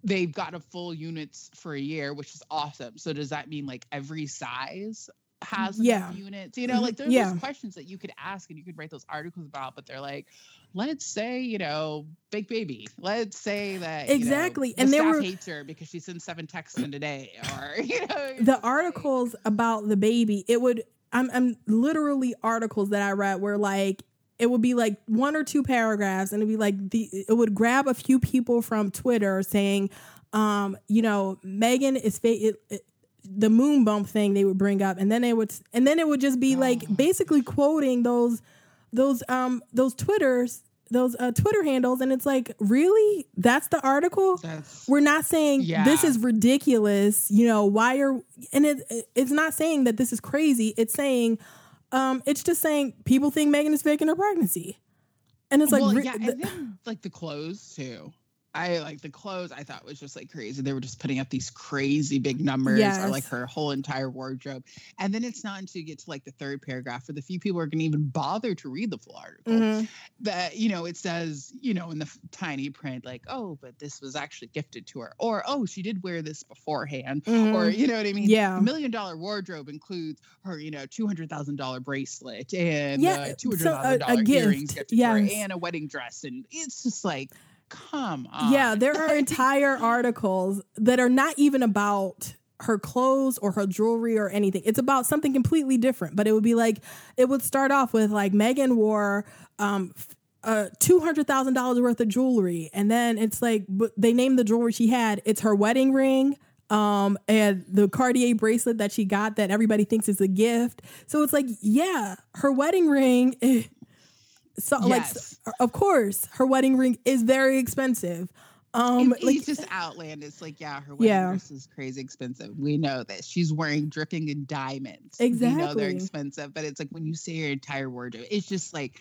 they've got a full units for a year, which is awesome. So does that mean like every size has enough units? You know, like there's those questions that you could ask and you could write those articles about, but they're like, let's say, you know, big baby. Let's say that exactly, you know, the and staff hates her because she sends 7 texts in a day, or you know, the articles about the baby. It would I'm literally articles that I read were like. It would be like 1 or 2 paragraphs, and it'd be like it would grab a few people from Twitter saying, you know, Meghan is the moon bump thing they would bring up, and then it would just be like basically quoting those Twitter handles, and it's like, really? That's the article? We're not saying this is ridiculous, you know? Why are and it's not saying that this is crazy. It's saying. It's just saying people think Meghan is faking her pregnancy, and it's like, and then like the clothes too. I like the clothes. I thought was just like crazy. They were just putting up these crazy big numbers, or like her whole entire wardrobe. And then it's not until you get to like the third paragraph, for the few people who are going to even bother to read the full article, that you know it says, you know, in the tiny print, like, oh, but this was actually gifted to her, or oh, she did wear this beforehand, or you know what I mean? Yeah, $1 million wardrobe includes her, you know, $200,000 bracelet and $200,000 earrings gifted to her, and a wedding dress, and it's just like. Come on. Yeah, there are entire articles that are not even about her clothes or her jewelry or anything. It's about something completely different. But it would be like, it would start off with like Meghan wore $200,000 worth of jewelry. And then it's like, they named the jewelry she had. It's her wedding ring and the Cartier bracelet that she got that everybody thinks is a gift. So it's like, yeah, her wedding ring So, yes. Like, of course, her wedding ring is very expensive. It's just outlandish. Like, yeah, her wedding dress is crazy expensive. We know that she's wearing dripping in diamonds. Exactly. We know they're expensive, but it's like when you see her entire wardrobe, it's just like,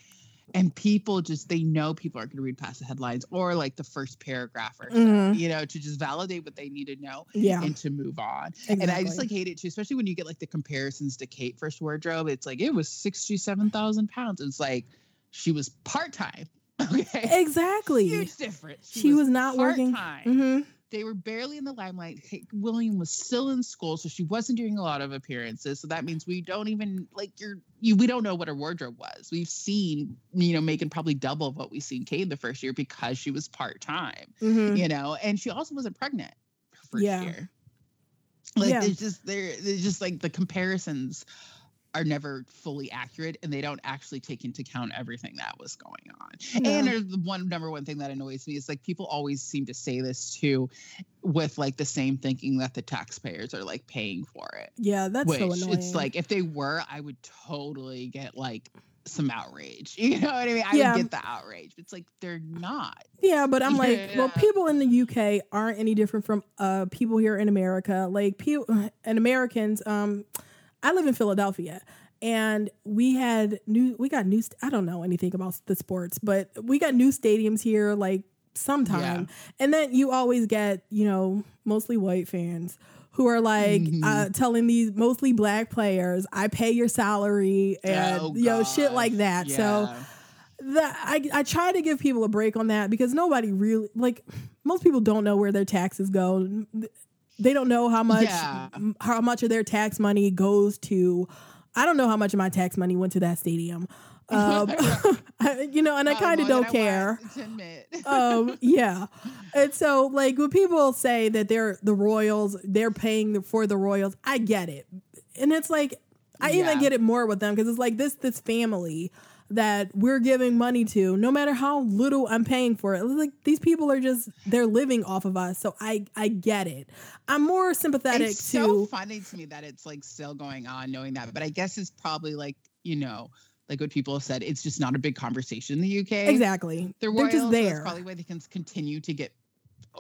and people just, they know people aren't going to read past the headlines or like the first paragraph or so, you know, to just validate what they need to know and to move on. Exactly. And I just like hate it too, especially when you get like the comparisons to Kate first wardrobe. It's like, it was 67,000 pounds. It's like, she was part-time. Okay. Exactly. Huge difference. She was not working. Mm-hmm. They were barely in the limelight. William was still in school, so she wasn't doing a lot of appearances. So that means we don't even we don't know what her wardrobe was. We've seen, you know, Meghan probably double of what we've seen Kate in the first year because she was part-time, you know, and she also wasn't pregnant her first year. Like it's just like the comparisons are never fully accurate, and they don't actually take into account everything that was going on. Yeah. And the number one thing that annoys me is like people always seem to say this too, with like the same thinking that the taxpayers are like paying for it. Yeah, that's so annoying. It's like if they were, I would totally get like some outrage. You know what I mean? I would get the outrage. It's like they're not. Yeah, but I'm like, well, people in the UK aren't any different from people here in America. Like people and Americans. I live in Philadelphia, and we got new. I don't know anything about the sports, but we got new stadiums here like sometime. Yeah. And then you always get, you know, mostly white fans who are like telling these mostly black players, I pay your salary and shit like that. Yeah. So I try to give people a break on that because nobody really like most people don't know where their taxes go. They don't know how much of their tax money goes to. I don't know how much of my tax money went to that stadium, you know, and I kind of don't care. And so like when people say that they're the Royals, they're paying for the Royals. I get it, and it's like I even get it more with them because it's like this family that we're giving money to, no matter how little I'm paying for it. Like these people are just, they're living off of us. So I get it. I'm more sympathetic to. It's so funny to me that it's like still going on knowing that, but I guess it's probably like, you know, like what people have said, it's just not a big conversation in the UK. Exactly. They're just there. So that's probably why they can continue to get,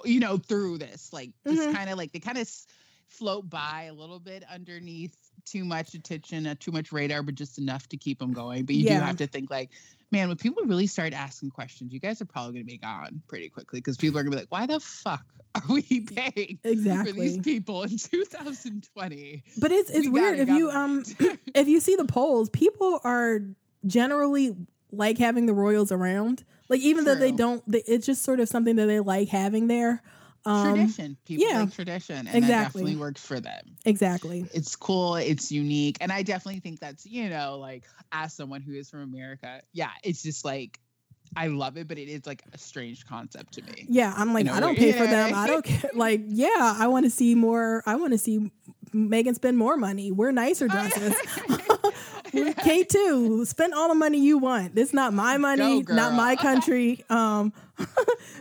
you know, through this, like just kind of like, they kind of float by a little bit underneath too much attention, too much radar, but just enough to keep them going. But you do have to think like, man, when people really start asking questions, you guys are probably going to be gone pretty quickly because people are going to be like, why the fuck are we paying for these people in 2020? But it's weird if you if you see the polls, people are generally like having the Royals around, like even though they don't, it's just sort of something that they like having there. Tradition. People like tradition, and that definitely works for them. Exactly. It's cool. It's unique. And I definitely think that's, you know, like as someone who is from America, it's just like, I love it, but it is like a strange concept to me. Yeah. I'm like, I don't pay for them. I don't care. Like, I want to see more. I want to see Meghan spend more money. Wear nicer dresses. Kate too. Spend all the money you want. It's not my money, not my country. So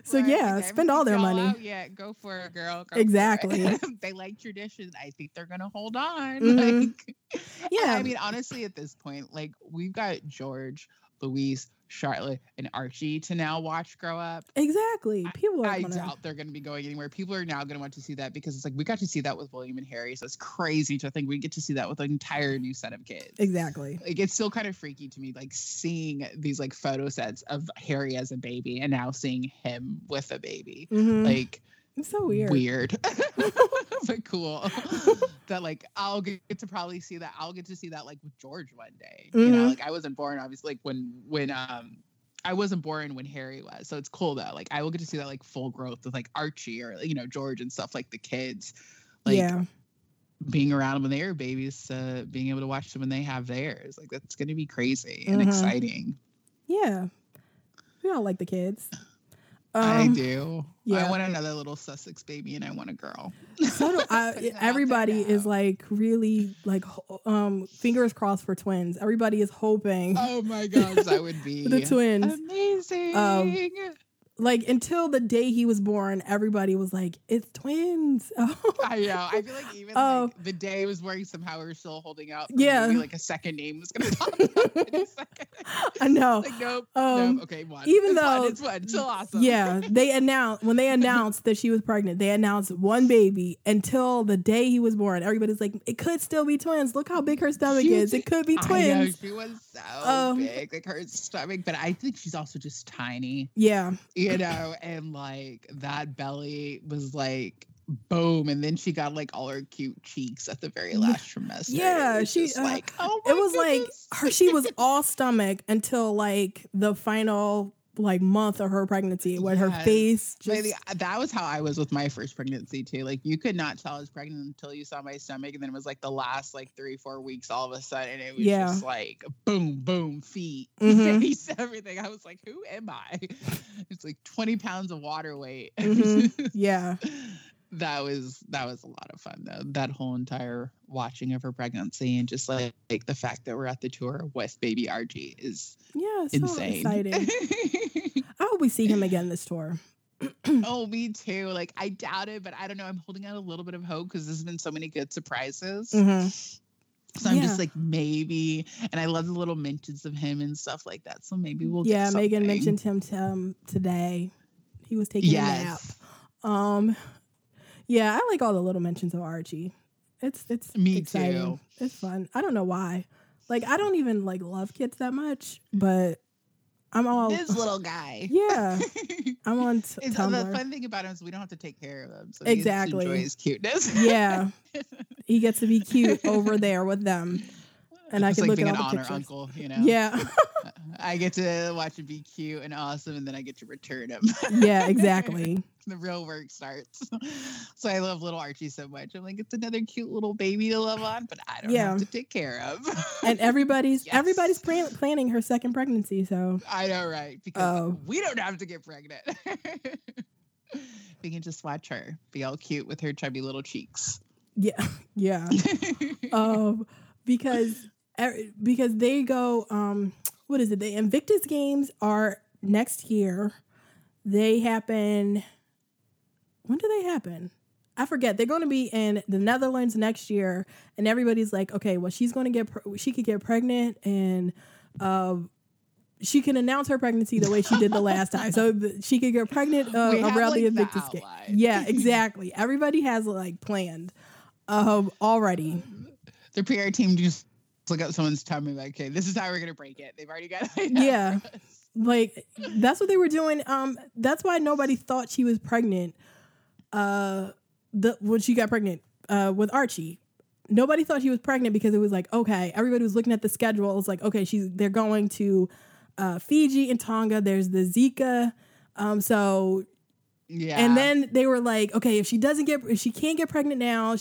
spend all their money. Go for it, girl. Exactly. They like tradition. I think they're gonna hold on. Like, I mean, honestly, at this point, like we've got George, Louis, Charlotte, and Archie to now watch grow up. Exactly. People. I doubt they're going to be going anywhere. People are now going to want to see that because it's like we got to see that with William and Harry, so it's crazy to think we get to see that with an entire new set of kids. Exactly. Like it's still kind of freaky to me, like seeing these like photo sets of Harry as a baby and now seeing him with a baby. Like it's so weird. Weird, but cool. That like I'll get to probably see that. I'll get to see that like with George one day. You know, like I wasn't born obviously. Like I wasn't born when Harry was, so it's cool though. Like I will get to see that like full growth with like Archie or you know George and stuff like the kids. Like, being around when they were babies, being able to watch them when they have theirs. Like that's gonna be crazy and exciting. Yeah, we all like the kids. I do. Yeah. I want another little Sussex baby, and I want a girl. So do I. Everybody is like really like fingers crossed for twins. Everybody is hoping. Oh my gosh, that would be the twins. Amazing. Like, until the day he was born, everybody was like, it's twins. Oh. I know. I feel like even like, the day he was born, somehow we were still holding out. Yeah. Maybe, like, a second name was going to pop up in a second. I know. Like, nope. Nope. Okay, one. Even it's though. One, it's one. It's still awesome. Yeah. When they announced that she was pregnant, they announced one baby until the day he was born. Everybody's like, it could still be twins. Look how big her stomach is. It could be twins. I know. She was so big. Like, her stomach. But I think she's also just tiny. Yeah. You know, and like that belly was like boom, and then she got like all her cute cheeks at the very last trimester. Yeah, she's like, oh my goodness. Like she was all stomach until like the final like month of her pregnancy when her face just that was how I was with my first pregnancy too. Like you could not tell I was pregnant until you saw my stomach, and then it was like the last like 3-4 weeks all of a sudden it was just like boom feet, face, everything. I was like, who am I? It's like 20 pounds of water weight. Yeah. That was a lot of fun though. That whole entire watching of her pregnancy and just like the fact that we're at the tour with baby Archie is insane. Exciting. I hope we see him again this tour. Oh, me too. Like I doubt it, but I don't know. I'm holding out a little bit of hope because there's been so many good surprises. So I'm just like, maybe, and I love the little mentions of him and stuff like that. So maybe we'll get something. Meghan mentioned him today. He was taking a nap. Yeah, I like all the little mentions of Archie. It's me exciting. Too. It's fun. I don't know why. Like I don't even like love kids that much, but I'm all this little guy. Yeah, I'm on Tumblr. The fun thing about him is we don't have to take care of him. So exactly, he enjoys his cuteness. Yeah, he gets to be cute over there with them, and I can look at all the pictures. Uncle, you know? Yeah, I get to watch him be cute and awesome, and then I get to return him. Yeah, exactly. The real work starts. So I love little Archie so much. I'm like, it's another cute little baby to love on, but I don't have to take care of. And everybody's planning her second pregnancy. So I know, right? Because we don't have to get pregnant. We can just watch her be all cute with her chubby little cheeks. Yeah, yeah. Because they go. What is it? The Invictus Games are next year. They happen. When do they happen? I forget. They're going to be in the Netherlands next year, and everybody's like, okay, well, she's going to get, she could get pregnant, and she can announce her pregnancy the way she did the last time. So she could get pregnant around the Invictus Games. Yeah, exactly. Everybody has like planned already. The PR team just look up someone's tummy and be like, okay, this is how we're going to break it. They've already got it. Yeah. Like, that's what they were doing. That's why nobody thought she was pregnant. When she got pregnant with Archie, nobody thought she was pregnant because it was like, okay, everybody was looking at the schedule. It was like, okay, they're going to Fiji and Tonga. There's the Zika. So yeah. And then they were like, okay, if she can't get pregnant now,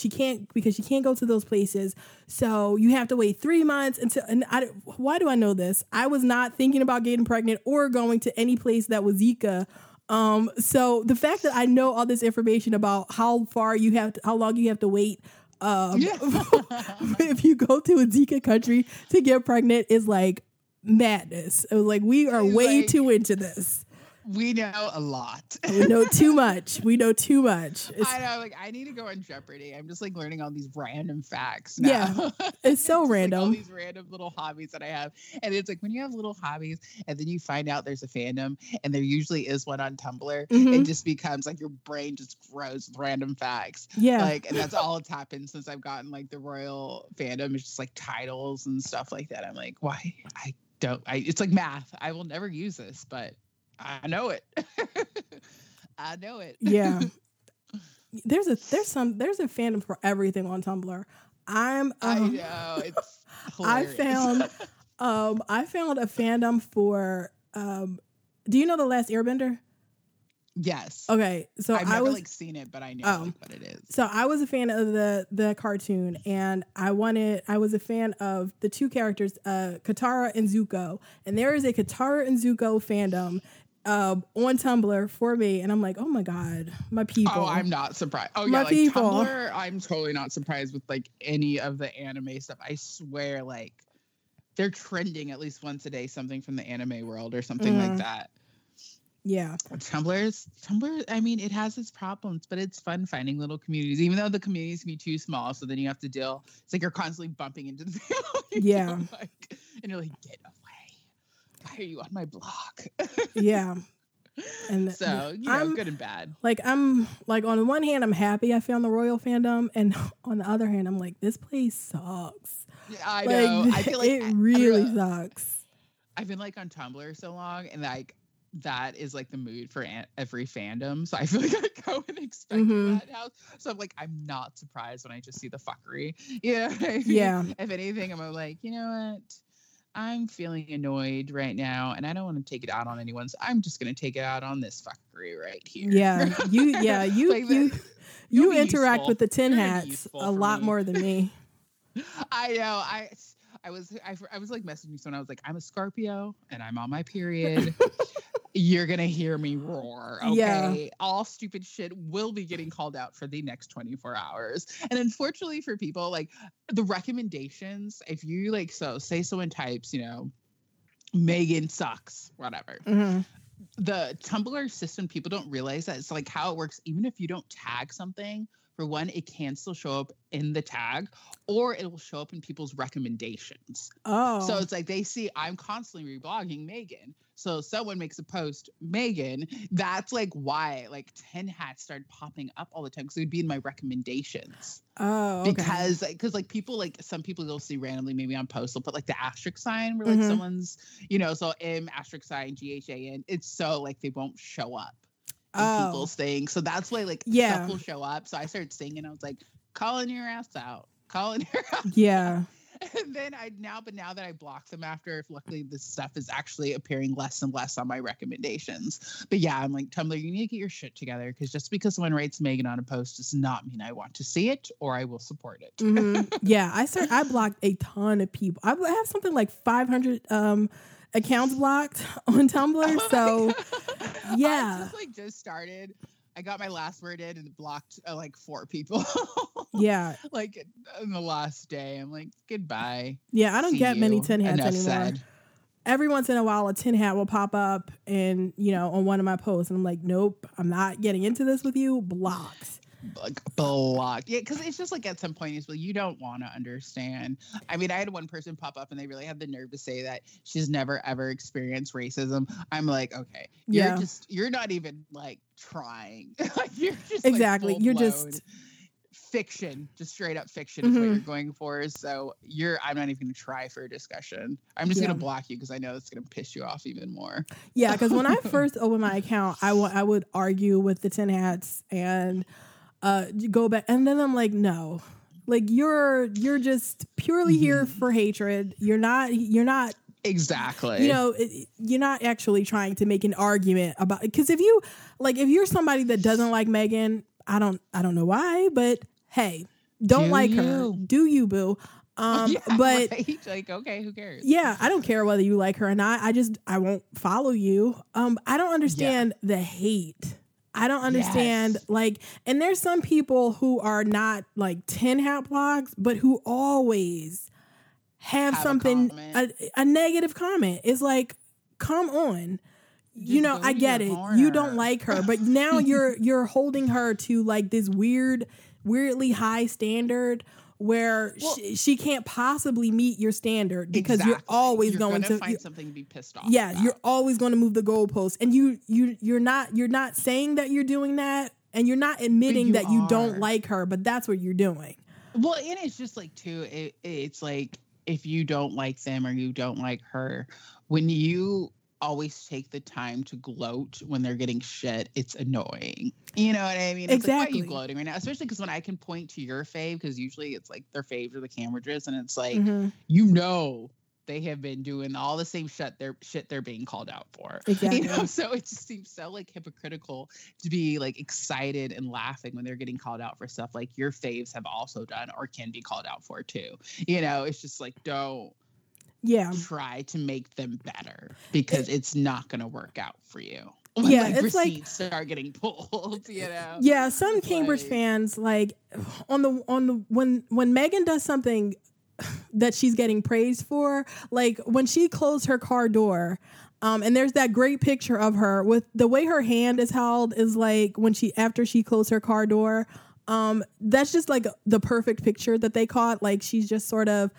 because she can't go to those places. So you have to wait 3 months until, why do I know this? I was not thinking about getting pregnant or going to any place that was Zika. So the fact that I know all this information about how long you have to wait, if you go to a Zika country to get pregnant is like madness. It was like, we are way too into this. We know a lot. We know too much. I know. Like, I need to go on Jeopardy. I'm just like learning all these random facts now. Yeah, it's so random. Like, all these random little hobbies that I have, and it's like when you have little hobbies, and then you find out there's a fandom, and there usually is one on Tumblr. It just becomes like your brain just grows with random facts. Yeah, like, and that's all that's happened since I've gotten like the royal fandom. It's just like titles and stuff like that. I'm like, why? It's like math. I will never use this, but. I know it. Yeah. There's a fandom for everything on Tumblr. I know. It's hilarious. I found a fandom for do you know The Last Airbender? Yes. Okay. So I've never like seen it, but I know what it is. So I was a fan of the cartoon, and I was a fan of the two characters, Katara and Zuko. And there is a Katara and Zuko fandom on Tumblr for me, and I'm like, oh my god, my people. Oh, I'm not surprised. Oh yeah, my people. Tumblr, I'm totally not surprised with like any of the anime stuff. I swear, like they're trending at least once a day, something from the anime world or something like that. Yeah. Tumblr, I mean, it has its problems, but it's fun finding little communities, even though the communities can be too small. So then you have to deal. It's like you're constantly bumping into the people. Yeah. Like, and you're like, get away. Why are you on my block? Yeah. And so, you know, good and bad. Like, I'm like, on the one hand, I'm happy I found the royal fandom. And on the other hand, I'm like, this place sucks. I know. I feel like it really sucks. I've been like on Tumblr so long, and like, that is like the mood for every fandom. So I feel like I go and expect that house. So I'm like, I'm not surprised when I just see the fuckery. Yeah. Yeah. If anything, I'm like, you know what? I'm feeling annoyed right now and I don't want to take it out on anyone. So I'm just going to take it out on this fuckery right here. Yeah. You interact with the tin hats a lot more than me. I know. I was like messaging someone. I was like, I'm a Scorpio and I'm on my period. You're going to hear me roar, okay? Yeah. All stupid shit will be getting called out for the next 24 hours. And unfortunately for people, like, the recommendations, if you, like, say someone types, you know, Meghan sucks, whatever. Mm-hmm. The Tumblr system, people don't realize that. It's, like, how it works. Even if you don't tag something, for one, it can still show up in the tag, or it will show up in people's recommendations. Oh. So it's like they see, I'm constantly reblogging Meghan. So someone makes a post, Meghan, that's like why like tin hats started popping up all the time, because it would be in my recommendations. Oh, okay. Because like people, like some people you'll see randomly maybe on posts, they'll put like the asterisk sign where like someone's, you know, so M asterisk sign GHAN. It's so like they won't show up in people's things. So that's why like stuff will show up. So I started singing. I was like, calling your ass out. Yeah. And then now that I block them after, if luckily this stuff is actually appearing less and less on my recommendations. But yeah, I'm like, Tumblr, you need to get your shit together, because just because someone writes Meghan on a post does not mean I want to see it or I will support it. Mm-hmm. Yeah, I blocked a ton of people. I have something like 500 accounts blocked on Tumblr. So yeah, I just started. I got my last word in and blocked like 4 people. Yeah. Like in the last day. I'm like, goodbye. Yeah, I don't get many tin hats anymore. Said. Every once in a while, a tin hat will pop up and, you know, on one of my posts. And I'm like, nope, I'm not getting into this with you. Blocked. Like blocked. Yeah, because it's just like at some point, it's like, you don't want to understand. I mean, I had one person pop up and they really had the nerve to say that she's never, ever experienced racism. I'm like, okay, you're not even like trying. Like, you're just exactly. Like, you're just fiction, just straight up fiction is what you're going for. So I'm not even going to try for a discussion. I'm just going to block you because I know that's going to piss you off even more. Yeah, because when I first opened my account, I would argue with the tin hats and go back, and then I'm like, no, like you're just purely here for hatred. You're not exactly, you know, you're not actually trying to make an argument about, because if you're somebody that doesn't like Meghan, I don't know why, but hey, her, do you, boo? Yeah, but like, okay, who cares? Yeah, I don't care whether you like her or not. I won't follow you. I don't understand the hate. I don't understand, like, and there's some people who are not, like, tin hat blogs, but who always have something, a negative comment. It's like, come on. Just, you know, I get it. Corner. You don't like her, but now you're holding her to, like, this weirdly high standard where she can't possibly meet your standard, because you're always going to find something to be pissed off. Yeah, about. You're always going to move the goalposts, and you're not saying that you're doing that, and you're not admitting that you don't like her, but that's what you're doing. Well, and it's just like too. It's like if you don't like them or you don't like her, when you always take the time to gloat when they're getting shit, it's annoying. You know what I mean? It's exactly. Like, why are you gloating right now? Especially because when I can point to your fave, because usually it's like their faves or the Cambridges, and it's like, you know, they have been doing all the same shit they're being called out for. Exactly. You know, so it just seems so like hypocritical to be like excited and laughing when they're getting called out for stuff like your faves have also done or can be called out for too. You know, it's just like, don't. Yeah, try to make them better, because it's not going to work out for you. When, yeah, like, it's receipts like start getting pulled. You know. Yeah, some like, Cambridge fans like on the when Meghan does something that she's getting praised for, like when she closed her car door, And there's that great picture of her with the way her hand is held is like when she, after she closed her car door. That's just like the perfect picture that they caught. Like she's just sort of,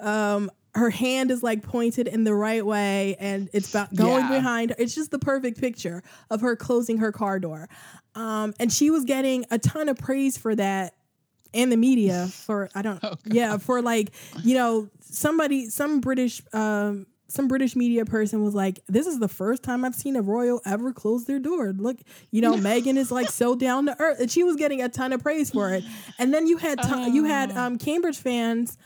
her hand is like pointed in the right way and it's about going behind her. It's just the perfect picture of her closing her car door. And she was getting a ton of praise for that. And the media for, for like, you know, some British media person was like, this is the first time I've seen a royal ever close their door. Look, you know, Meghan is like so down to earth, and she was getting a ton of praise for it. And then you had Cambridge fans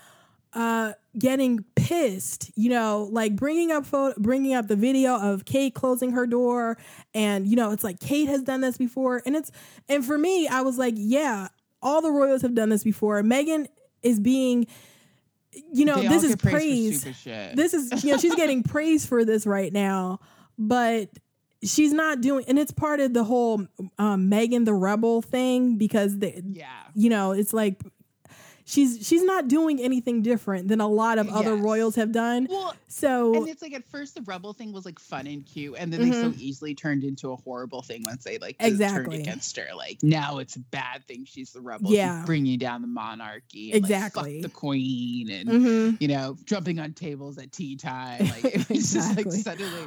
getting pissed, you know, like bringing up the video of Kate closing her door, and you know, it's like Kate has done this before, and for me, I was like, yeah. All the royals have done this before. Meghan is being, you know, this is praise. This is, you know, she's getting praise for this right now, but she's not doing, and it's part of the whole Meghan the Rebel thing because, you know, it's like she's not doing anything different than a lot of other royals have done. Well, so, and it's like at first the rebel thing was like fun and cute, and then they so easily turned into a horrible thing once they like turned against her. Like now it's a bad thing she's the rebel. She's bringing down the monarchy. And, like, fuck the queen, and you know, jumping on tables at tea time. Like it was just like suddenly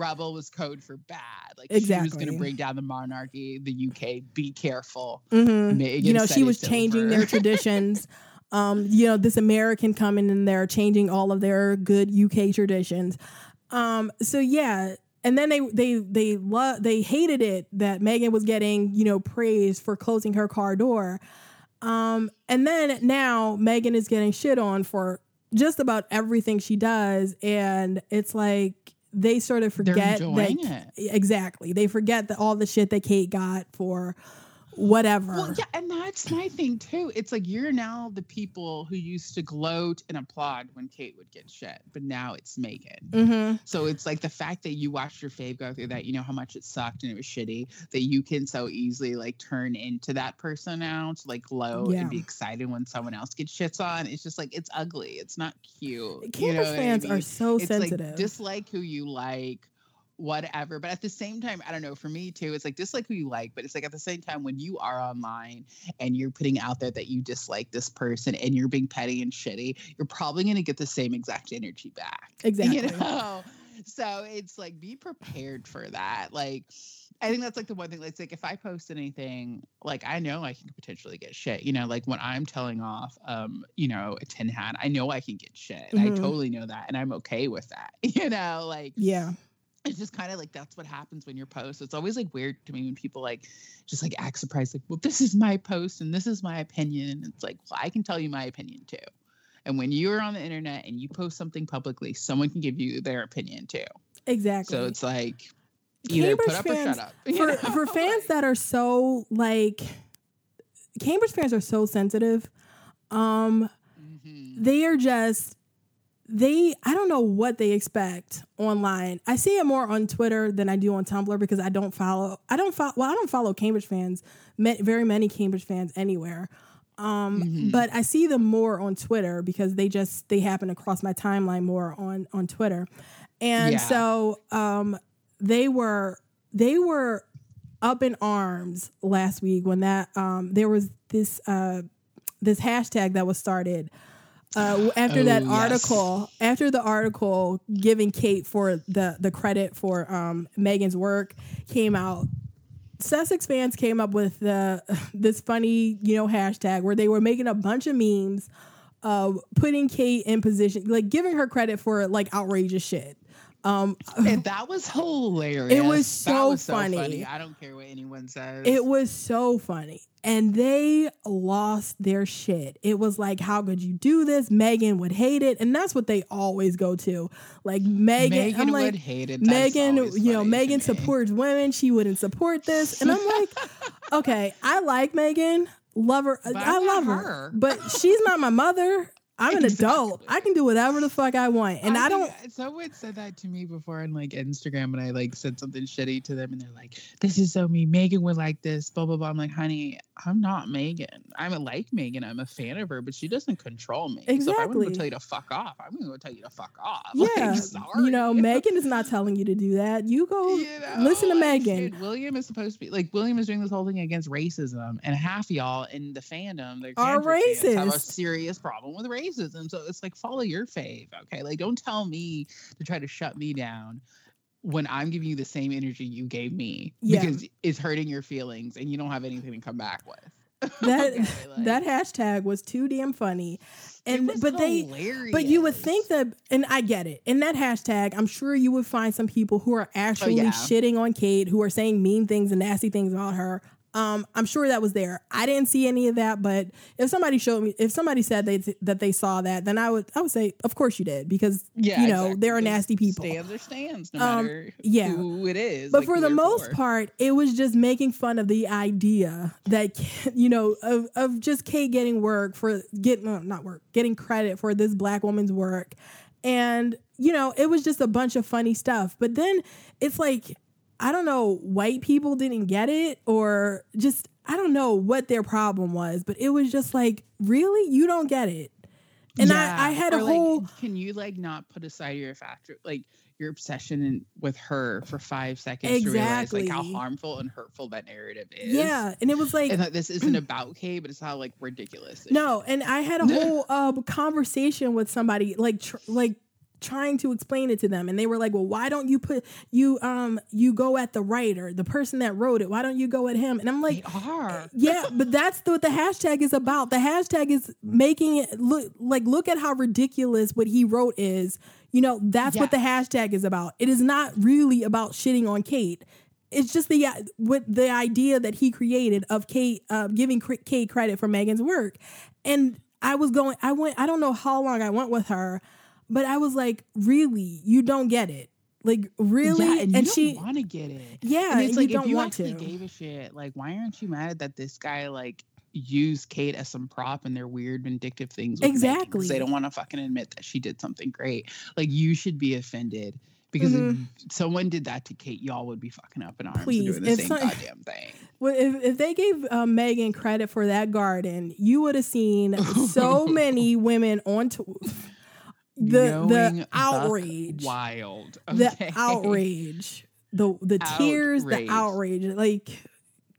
rebel was code for bad. Like she was going to bring down the monarchy. The UK, be careful. You know, she was changing their traditions. You know, this American coming in there, changing all of their good UK traditions. So yeah, and then they hated it that Meghan was getting, you know, praise for closing her car door. And then now Meghan is getting shit on for just about everything she does, and it's like they sort of forget that it. Exactly. They forget that all the shit that Kate got for whatever. Well, yeah, and that's my thing too. It's like you're now the people who used to gloat and applaud when Kate would get shit, but now it's Meghan. So it's like the fact that you watched your fave go through that, you know how much it sucked and it was shitty, that you can so easily like turn into that person now to like gloat and be excited when someone else gets shits on. It's just like it's ugly. It's not cute. Campbell fans are so sensitive. Like, dislike who you like. Whatever, but at the same time, I don't know, for me too, it's like dislike who you like, but it's like at the same time when you are online and you're putting out there that you dislike this person and you're being petty and shitty, you're probably going to get the same exact energy back. Exactly. You know? So it's like be prepared for that. Like I think that's like the one thing. It's like if I post anything, like I know I can potentially get shit. You know, like when I'm telling off, you know, a tin hat, I know I can get shit. And I totally know that, and I'm okay with that. You know, like yeah. It's just kind of like that's what happens when your post. It's always like weird to me when people like just like act surprised, like, well, this is my post and this is my opinion. And it's like, well, I can tell you my opinion too. And when you're on the internet and you post something publicly, someone can give you their opinion too. Exactly. So it's like either Cambridge put up fans, or shut up. For fans that are so like Cambridge fans are so sensitive. They are just. I don't know what they expect online. I see it more on Twitter than I do on Tumblr because I don't follow Cambridge fans, very many Cambridge fans anywhere. But I see them more on Twitter because they happen to cross my timeline more on Twitter. And so they were up in arms last week when that there was this hashtag that was started. After the article giving Kate for the credit for Meghan's work came out, Sussex fans came up with this funny, you know, hashtag where they were making a bunch of memes, putting Kate in position, like giving her credit for like outrageous shit. And that was hilarious. It was so funny. I don't care what anyone says. It was so funny. And they lost their shit. It was like, how could you do this? Meghan would hate it. And that's what they always go to. Like, Meghan I'm like, would hate it. That's Meghan, you know, Meghan supports women. She wouldn't support this. And I'm like, okay, I like Meghan. Love her. I love her. But she's not my mother. I'm an adult. I can do whatever the fuck I want. And I don't. Someone said that to me before on like Instagram, and I like said something shitty to them, and they're like, "This is so mean. Megan would like this." Blah blah blah. I'm like, honey, I'm not Megan. I like Megan. I'm a fan of her, but she doesn't control me. Exactly. So if I want to tell you to fuck off, I'm gonna go tell you to fuck off. Yeah. Like, sorry. You know, Megan is not telling you to do that. You go listen to Megan. Dude, William is supposed to be like William is doing this whole thing against racism, and half of y'all in the fandom are racist. Have a serious problem with racism. So it's like, follow your fave, okay? Like, don't tell me to try to shut me down when I'm giving you the same energy you gave me because it's hurting your feelings and you don't have anything to come back with. That okay, like, that hashtag was too damn funny, but you would think that, and I get it. In that hashtag, I'm sure you would find some people who are actually shitting on Kate, who are saying mean things and nasty things about her. I'm sure that was there. I didn't see any of that, but if somebody said that they saw that, then I would say, of course you did, because there are nasty people. Stands are stands, no matter who it is. But like, for the most part, it was just making fun of the idea that of just Kate getting work for getting credit for this Black woman's work, and it was just a bunch of funny stuff. But then it's like, I don't know, white people didn't get it, or just, I don't know what their problem was, but it was just like, really? You don't get it. And I had a whole... Can you, like, not put aside your factor, like, your obsession with her for 5 seconds to realize, like, how harmful and hurtful that narrative is? Yeah, and it was like... And, like, this isn't about Kate, but it's how, like, ridiculous it is. And I had a whole conversation with somebody, like, trying to explain it to them, and they were like, well, why don't you you go at the writer, the person that wrote it, why don't you go at him? And I'm like, but that's what the hashtag is about. The hashtag is making it look at how ridiculous what he wrote is. What the hashtag is about. It is not really about shitting on Kate. It's just the idea that he created of Kate, giving Kate credit for Megan's work. And I don't know how long I went with her, but I was like, really? You don't get it? Like, really? Yeah, and she don't want to get it. Yeah, and it's like, if you actually gave a shit, like, why aren't you mad that this guy, like, used Kate as some prop in their weird, vindictive things? Exactly. They don't want to fucking admit that she did something great. Like, you should be offended. Because if someone did that to Kate, y'all would be fucking up in arms and doing the same goddamn thing. Well, if they gave Megan credit for that garden, you would have seen so many women on Twitter. The outrage, wild, the outrage, the tears, the outrage. Like,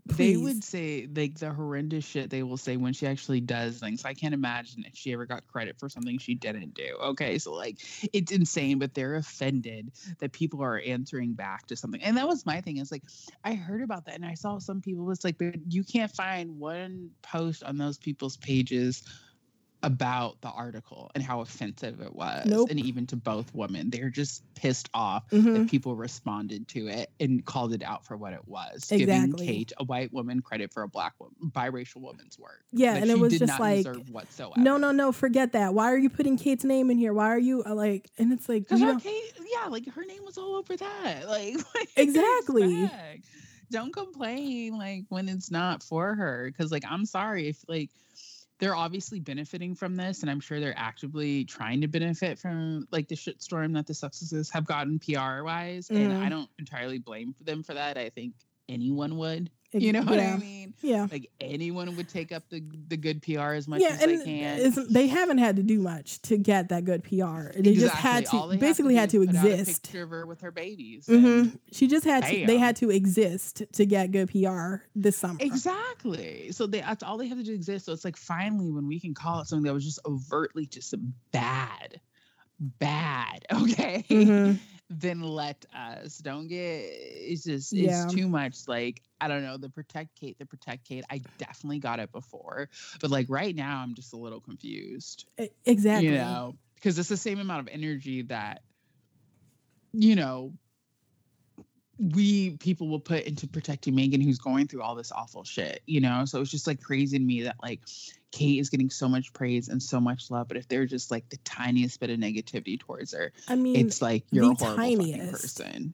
please. They would say, like, the horrendous shit they will say when she actually does things. I can't imagine if she ever got credit for something she didn't do. Okay, so, like, it's insane, but they're offended that people are answering back to something. And that was my thing. It's like, I heard about that, and I saw some people. It's like, you can't find one post on those people's pages about the article and how offensive it was. Nope. And even to both women, they're just pissed off that people responded to it and called it out for what it was. Exactly. Giving Kate, a white woman, credit for a Black woman, biracial woman's work. Yeah, and it was just like, whatsoever. No, forget that. Why are you putting Kate's name in here? Why are you like? And it's like, like, her name was all over that. Like exactly. Don't complain like when it's not for her, because like, I'm sorry if like. They're obviously benefiting from this, and I'm sure they're actively trying to benefit from like the shitstorm that the substances have gotten PR-wise, and I don't entirely blame them for that. I think anyone would. You know what I mean? Yeah. Like, anyone would take up the good PR as much as they can. They haven't had to do much to get that good PR. They just had to basically had to exist. Picture of her with her babies. Mm-hmm. She just had to. They had to exist to get good PR this summer. Exactly. So that's all they have to do, exist. So it's like, finally, when we can call it something that was just overtly just bad. Okay. Mm-hmm. Then let us. Don't get, it's just, it's too much. Like, I don't know, the protect Kate. I definitely got it before, but like right now I'm just a little confused. Exactly. Because it's the same amount of energy that, people will put into protecting Megan, who's going through all this awful shit, So it's just like crazy to me that like Kate is getting so much praise and so much love, but if there's just like the tiniest bit of negativity towards her, I mean, it's like you're a horrible fucking person.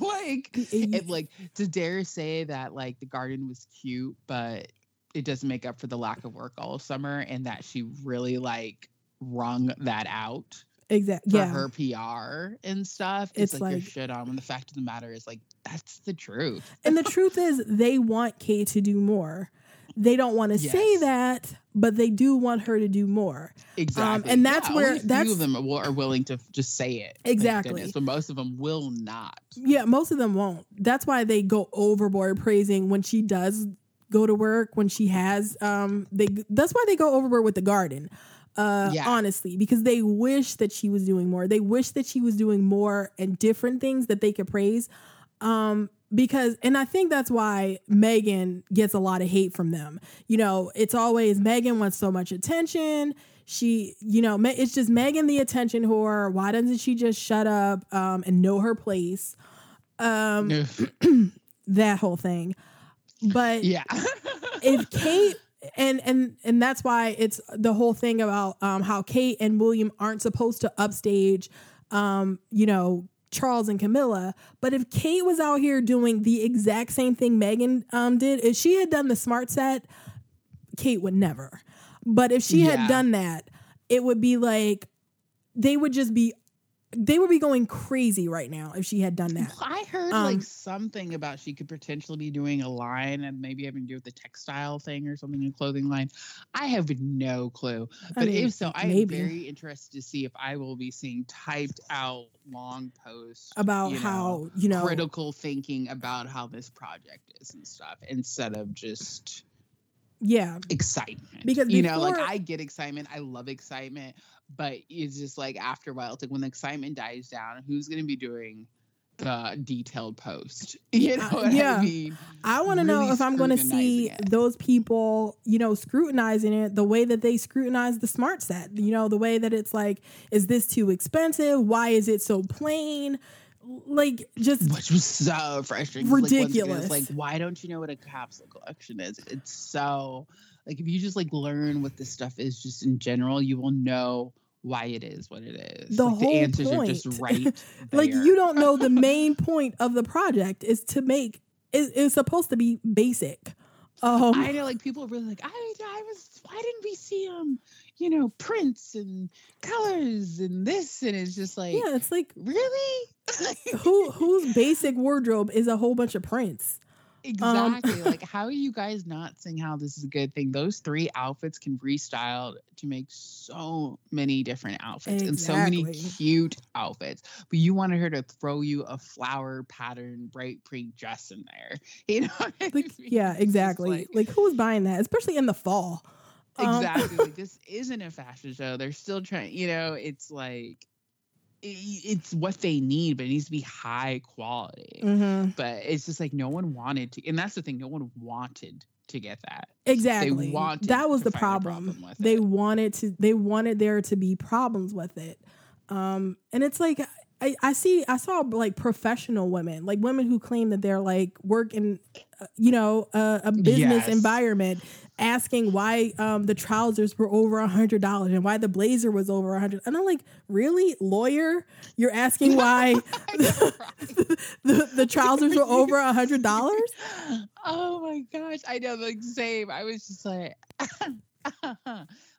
Like, it, like, to dare say that like the garden was cute, but it doesn't make up for the lack of work all summer, and that she really like wrung that out. Exactly. For her PR and stuff. It's like your shit on. When the fact of the matter is, like, that's the truth. And the truth is, they want Kate to do more. They don't want to say that, but they do want her to do more. Exactly. And that's where few of them are willing to just say it. Exactly. Goodness, but most of them will not. Yeah, most of them won't. That's why they go overboard praising when she does go to work, when she has that's why they go overboard with the garden. Honestly, because they wish that she was doing more. They wish that she was doing more and different things that they could praise. Because I think that's why Meghan gets a lot of hate from them. You know, it's always Meghan wants so much attention. She, you know, it's just Meghan the attention whore. Why doesn't she just shut up and know her place? That whole thing. But yeah, if Kate and that's why it's the whole thing about how Kate and William aren't supposed to upstage, you know, Charles and Camilla. But if Kate was out here doing the exact same thing Meghan did, if she had done the smart set, Kate would never. But if she had done that, it would be like they would be going crazy right now if she had done that. Well, I heard like something about she could potentially be doing a line and maybe having to do with the textile thing or something, in clothing line. I have no clue. But if so, I am very interested to see if I will be seeing typed out long posts about how, you know, critical thinking about how this project is and stuff, instead of just excitement. Because before, you know, like, I get excitement. I love excitement. But it's just like, after a while, it's like when the excitement dies down, who's going to be doing the detailed post? You know what I mean? I want to know if I'm going to see those people, you know, scrutinizing it the way that they scrutinize the smart set. You know, the way that it's like, is this too expensive? Why is it so plain? Like, just, which was so frustrating. Ridiculous. Like, why don't you know what a capsule collection is? It's so, like, if you just, like, learn what this stuff is just in general, you will know why it is what it is. Like, the answers are just right there. Like, you don't know the main point of the project is to make, it's supposed to be basic. I know, like, people are really like, why didn't we see him, you know, prints and colors and this? And it's just like, yeah, it's like, really? Whose basic wardrobe is a whole bunch of prints? Exactly. Like, how are you guys not seeing how this is a good thing? Those three outfits can be restyled to make so many different outfits and so many cute outfits. But you wanted her to throw you a flower pattern, bright pink dress in there. You know what I mean? Yeah, exactly. Like, who's buying that? Especially in the fall. Exactly. Like, this isn't a fashion show. They're still trying, you know, it's like, it's what they need, but it needs to be high quality. Mm-hmm. But it's just like, no one wanted to, and that's the thing, no one wanted to get that. Exactly. They wanted, that was the problem with they it. Wanted to, they wanted there to be problems with it. And it's like, I saw like professional women, like women who claim that they're like work in, you know, a business environment, asking why the trousers were over $100 and why the blazer was over $100. And I'm like, really, lawyer? You're asking why the trousers were over $100? Oh my gosh, I know, like, same. I was just like,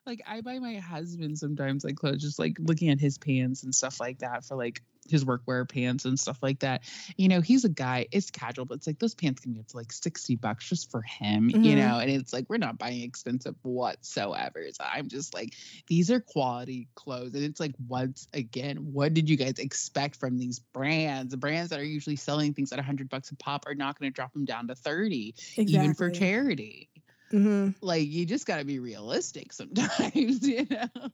like, I buy my husband sometimes like clothes, just like looking at his pants and stuff like that, for like his workwear pants and stuff like that. You know, he's a guy, it's casual, but it's like those pants can get to like $60 just for him, mm-hmm. you know, and it's like, we're not buying expensive whatsoever. So I'm just like, these are quality clothes. And it's like, once again, what did you guys expect from these brands? The brands that are usually selling things at $100 a pop are not going to drop them down to 30, even for charity. Mm-hmm. Like, you just got to be realistic sometimes, you know?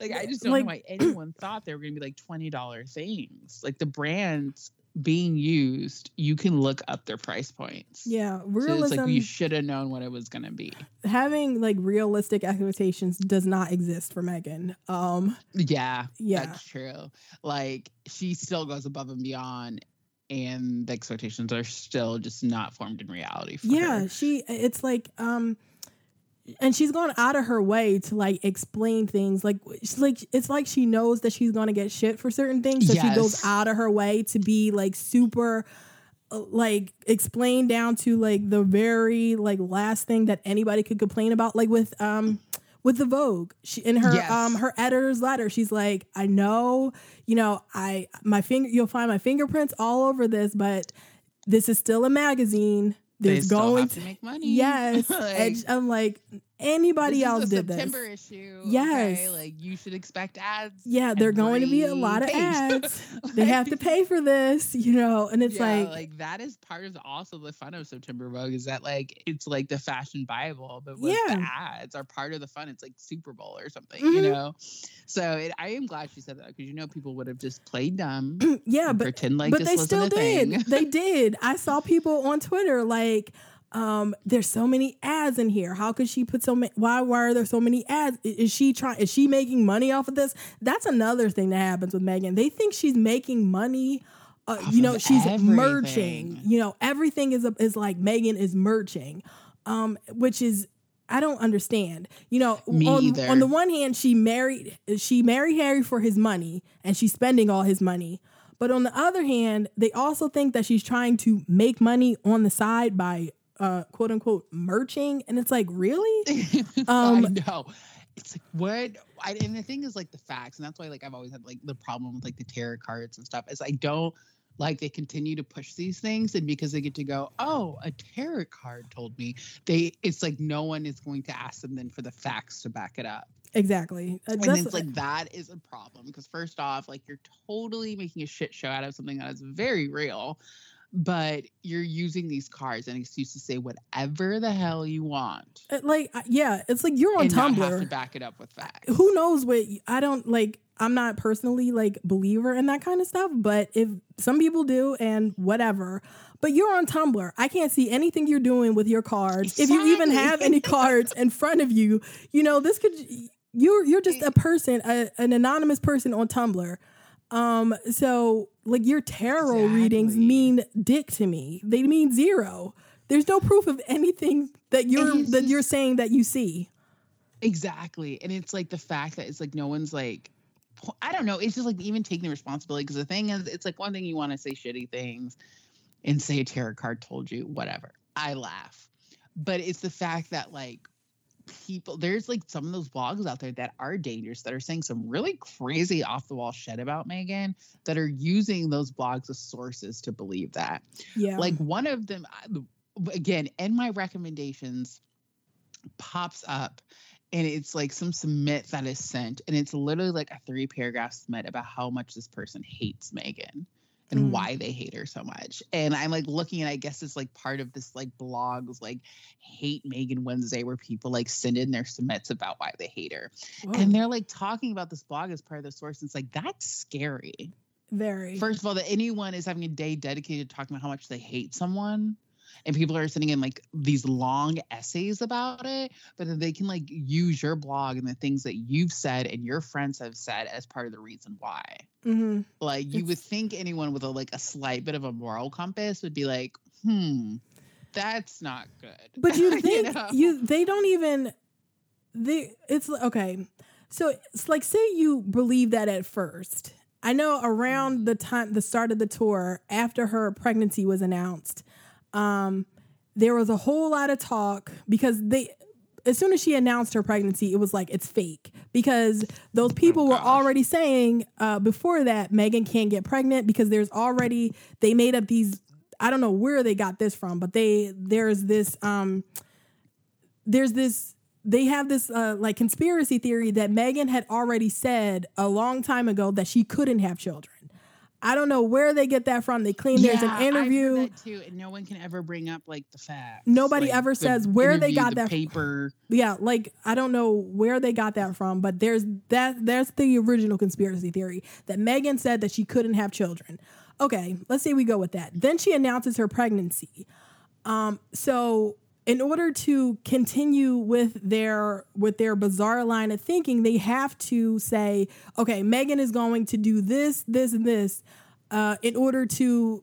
Like, I just don't know why anyone thought they were going to be like $20 things. Like, the brands being used, you can look up their price points. Yeah, realism. So it's like, you should have known what it was going to be. Having like realistic expectations does not exist for Meghan. Yeah, that's true. Like, she still goes above and beyond, and the expectations are still just not formed in reality for her. It's like, and she's gone out of her way to like explain things. Like, it's like she knows that she's going to get shit for certain things. So she goes out of her way to be like super, like, explain down to like the very like last thing that anybody could complain about. Like with with the Vogue. She, in her her editor's letter, she's like, I know, you know, you'll find my fingerprints all over this, but this is still a magazine. There's going to make money. Yes. Like, and I'm like, anybody else did this. September issue. Yes. Okay? Like, you should expect ads. Yeah, they're going to be a lot of ads. Like, they have to pay for this, you know. And it's like that is part of also the fun of September Vogue, is that like it's like the fashion Bible, but with the ads are part of the fun. It's like Super Bowl or something, you know. So I am glad she said that, because you know people would have just played dumb. Yeah, but pretend like but they still did. They did. I saw people on Twitter like, there's so many ads in here. How could she put so many? Why are there so many ads? Is she making money off of this? That's another thing that happens with Meghan. They think she's making money. You know, she's everything. Merging. You know, everything is like Meghan is merging, which is, I don't understand. You know, on the one hand, she married Harry for his money, and she's spending all his money. But on the other hand, they also think that she's trying to make money on the side by quote unquote merching, and it's like, really? I know. It's like, what? And the thing is, like, the facts, and that's why, like, I've always had like the problem with like the tarot cards and stuff, is I don't like they continue to push these things, and because they get to go, oh, a tarot card told me, it's like no one is going to ask them then for the facts to back it up. Exactly. And it's like, that is a problem, because first off, like, you're totally making a shit show out of something that is very real. But you're using these cards as an excuse to say whatever the hell you want. It's like you're on Tumblr. Not have to back it up with facts. Who knows what? I don't like. I'm not personally like believer in that kind of stuff. But if some people do, and whatever. But you're on Tumblr. I can't see anything you're doing with your cards. Exactly. If you even have any cards in front of you, you know this could. You're just a person, an anonymous person on Tumblr. So like your tarot readings mean dick to me. They mean zero. There's no proof of anything that you're saying that you see. Exactly. And it's like the fact that it's like, no one's like, I don't know. It's just like even taking the responsibility. Cause the thing is, it's like one thing you want to say shitty things and say a tarot card told you, whatever. I laugh. But it's the fact that like, people, there's like some of those blogs out there that are dangerous, that are saying some really crazy off the wall shit about Meghan, that are using those blogs as sources to believe that. Yeah. Like one of them, again, in my recommendations pops up, and it's like some submit that is sent, and it's literally like a 3-paragraph submit about how much this person hates Meghan and why they hate her so much. And I'm like looking, and I guess it's like part of this like blogs like Hate Meghan Wednesday, where people like send in their submits about why they hate her. Whoa. And they're like talking about this blog as part of the source. And it's like, that's scary. Very. First of all, that anyone is having a day dedicated to talking about how much they hate someone. And people are sending in like these long essays about it, but then they can like use your blog and the things that you've said and your friends have said as part of the reason why. Mm-hmm. Like you would think anyone with a, like a slight bit of a moral compass would be like, that's not good. But you think okay. So it's like, say you believe that at first. I know around the start of the tour, after her pregnancy was announced, there was a whole lot of talk because as soon as she announced her pregnancy, it was like, it's fake, because those people were already saying, before that, Meghan can't get pregnant because they made up these, I don't know where they got this from, but they have this, like conspiracy theory that Meghan had already said a long time ago that she couldn't have children. I don't know where they get that from. They claim there's an interview. I heard that too, and no one can ever bring up like the facts. Nobody ever says where they got that paper. Yeah, like I don't know where they got that from, but there's the original conspiracy theory that Meghan said that she couldn't have children. Okay, let's say we go with that. Then she announces her pregnancy. So in order to continue with their bizarre line of thinking, they have to say, okay, Meghan is going to do this, this, and this, in order to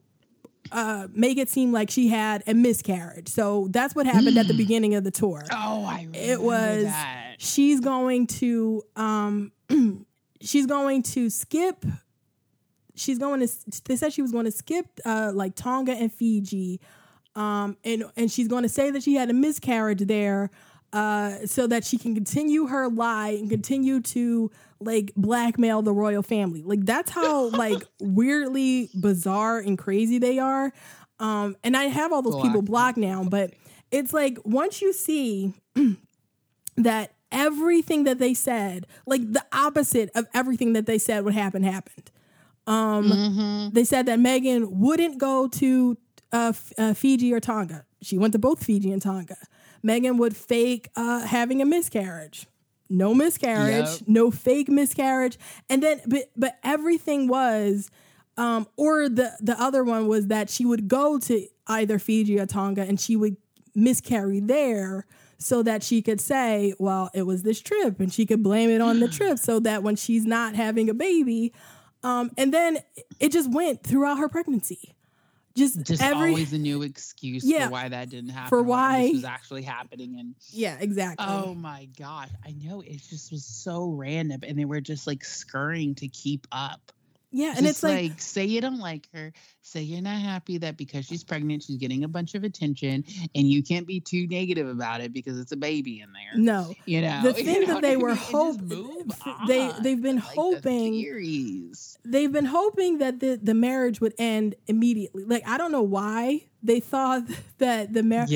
make it seem like she had a miscarriage. So that's what happened at the beginning of the tour. Oh, I remember it was that. They said she was going to skip like Tonga and Fiji. And she's going to say that she had a miscarriage there so that she can continue her lie and continue to like blackmail the royal family. Like that's how like weirdly bizarre and crazy they are. And I have all those people blocked now, but it's like once you see that everything that they said, like the opposite of everything that they said would happen, happened. They said that Meghan wouldn't go to Fiji or Tonga. She went to both Fiji and Tonga. Meghan would fake having a miscarriage. No miscarriage, no fake miscarriage. And then, but everything was, or the other one was that she would go to either Fiji or Tonga and she would miscarry there so that she could say, well, it was this trip, and she could blame it on the trip so that when she's not having a baby. And then it just went throughout her pregnancy. Just always a new excuse for why that didn't happen. For why this was actually happening. And yeah, exactly. Oh my gosh. I know. It just was so random. And they were just like scurrying to keep up. Yeah. Just and it's like, say you don't like her. Say you're not happy that because she's pregnant, she's getting a bunch of attention, and you can't be too negative about it because it's a baby in there. No. You know, the thing that they were hoping, they've been hoping, they've been hoping that the marriage would end immediately. Like, I don't know why they thought that the marriage,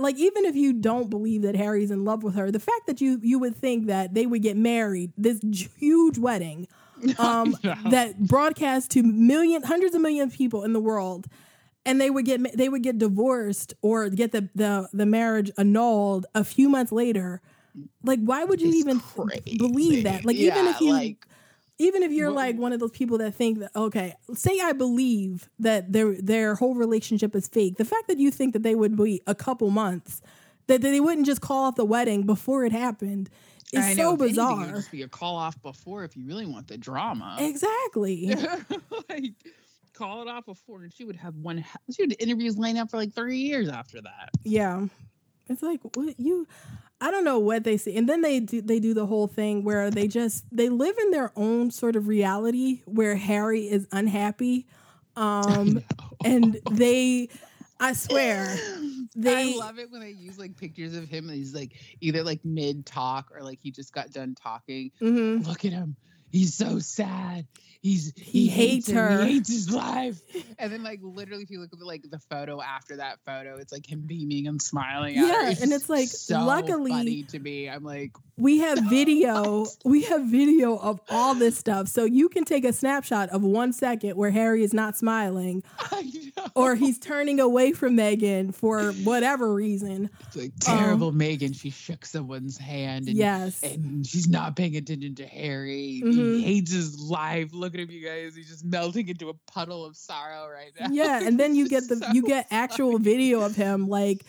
like, even if you don't believe that Harry's in love with her, the fact that you would think that they would get married, this huge wedding, that broadcast to hundreds of millions of people in the world, and they would get divorced or get the marriage annulled a few months later. Like, why would you believe that? Like, even if you're like one of those people that think that, okay, say I believe that their whole relationship is fake. The fact that you think that they would be a couple months, that they wouldn't just call off the wedding before it happened. It's so bizarre. Anything, it would just be a call off before if you really want the drama. Exactly. Like, call it off before, and she would have she would interviews lined up for like 3 years after that. Yeah. It's like, what I don't know what they see. And then they do the whole thing where they live in their own sort of reality where Harry is unhappy. And they, I swear, I love it when they use like pictures of him and he's like either like mid talk or like he just got done talking. Mm-hmm. Look at him. He's so sad. He hates her. He hates his life. And then like literally if you look at the photo after that photo, it's like him beaming and smiling at her. And it's like so luckily funny to me. I'm like, we have video of all this stuff. So you can take a snapshot of 1 second where Harry is not smiling. I know. Or he's turning away from Meghan for whatever reason. It's like terrible Meghan. She shook someone's hand and she's not paying attention to Harry. Mm-hmm. He hates his life. Look at him, you guys. He's just melting into a puddle of sorrow right now. Yeah, and then you get actual video of him like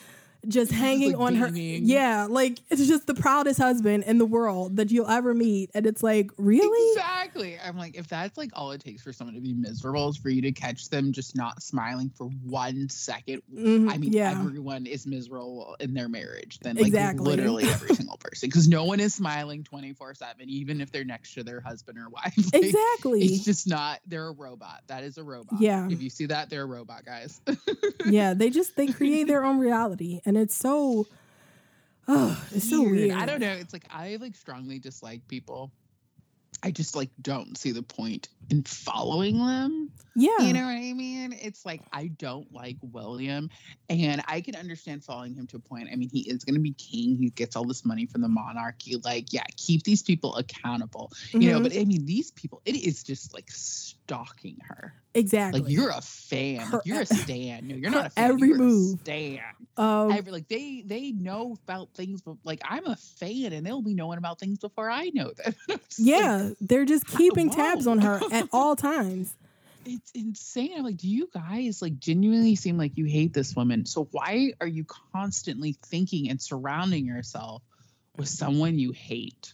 just hanging just, like, on beaming. Her. Yeah, like it's just the proudest husband in the world that you'll ever meet, and it's like, really? Exactly. I'm like, if that's like all it takes for someone to be miserable is for you to catch them just not smiling for 1 second. Mm-hmm. I mean, everyone is miserable in their marriage. Then like literally every single person, because no one is smiling 24/7, even if they're next to their husband or wife. Like, exactly. It's just not. They're a robot. That is a robot. Yeah. If you see that, they're a robot, guys. Yeah. They create their own reality. And it's so, it's so weird. I don't know. It's like, I like strongly dislike people. I just like don't see the point in following them. Yeah. You know what I mean? It's like, I don't like William, and I can understand following him to a point. I mean, he is going to be king. He gets all this money from the monarchy. Like, yeah, keep these people accountable, you know, but I mean, these people, it is just like stalking her. Exactly. Like, you're a fan. Like, you're a stan. No, you're not a fan. Every move. Stan. Like, they know about things, but like, I'm a fan, and they'll be knowing about things before I know them. Yeah, like, they're just keeping tabs on her at all times. It's insane. I'm like, do you guys like genuinely seem like you hate this woman? So why are you constantly thinking and surrounding yourself with someone you hate?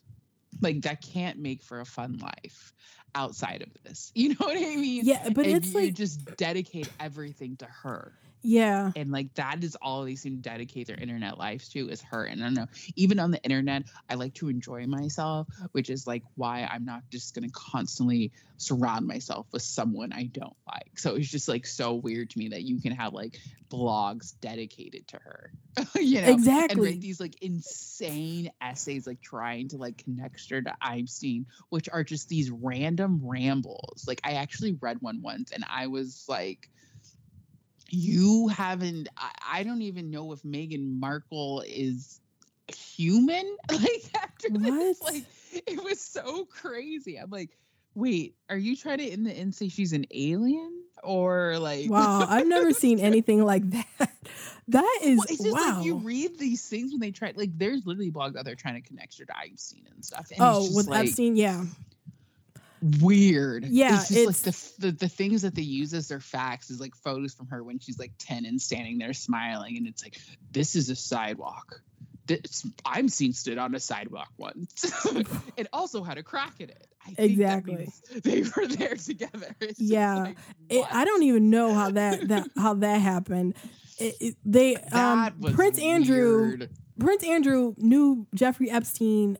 Like, that can't make for a fun life outside of this. You know what I mean? Yeah, but and it's you like, just dedicate everything to her. Yeah. And like that is all they seem to dedicate their internet lives to is her. And I don't know, even on the internet, I like to enjoy myself, which is like why I'm not just going to constantly surround myself with someone I don't like. So it's just like so weird to me that you can have like blogs dedicated to her, you know, exactly. And write these like insane essays, like trying to like connect her to Einstein, which are just these random rambles. Like I actually read one once and I was like, I don't even know if Meghan Markle is human. Like after this, like it was so crazy. I'm like, wait, are you trying to say she's an alien or like? Wow, I've never seen anything like that. That is, well, it's just wow. Like you read these things when they try. Like there's literally blogs out there trying to connect her to Einstein and stuff. And Epstein, yeah. Weird. Yeah, it's just like the things that they use as their facts is like photos from her when she's like 10 and standing there smiling, and it's like, this is a sidewalk. I'm seen stood on a sidewalk once. And also had a crack at it. I think exactly. They were there together. It's like, I don't even know how that happened. Prince Andrew. Prince Andrew knew Jeffrey Epstein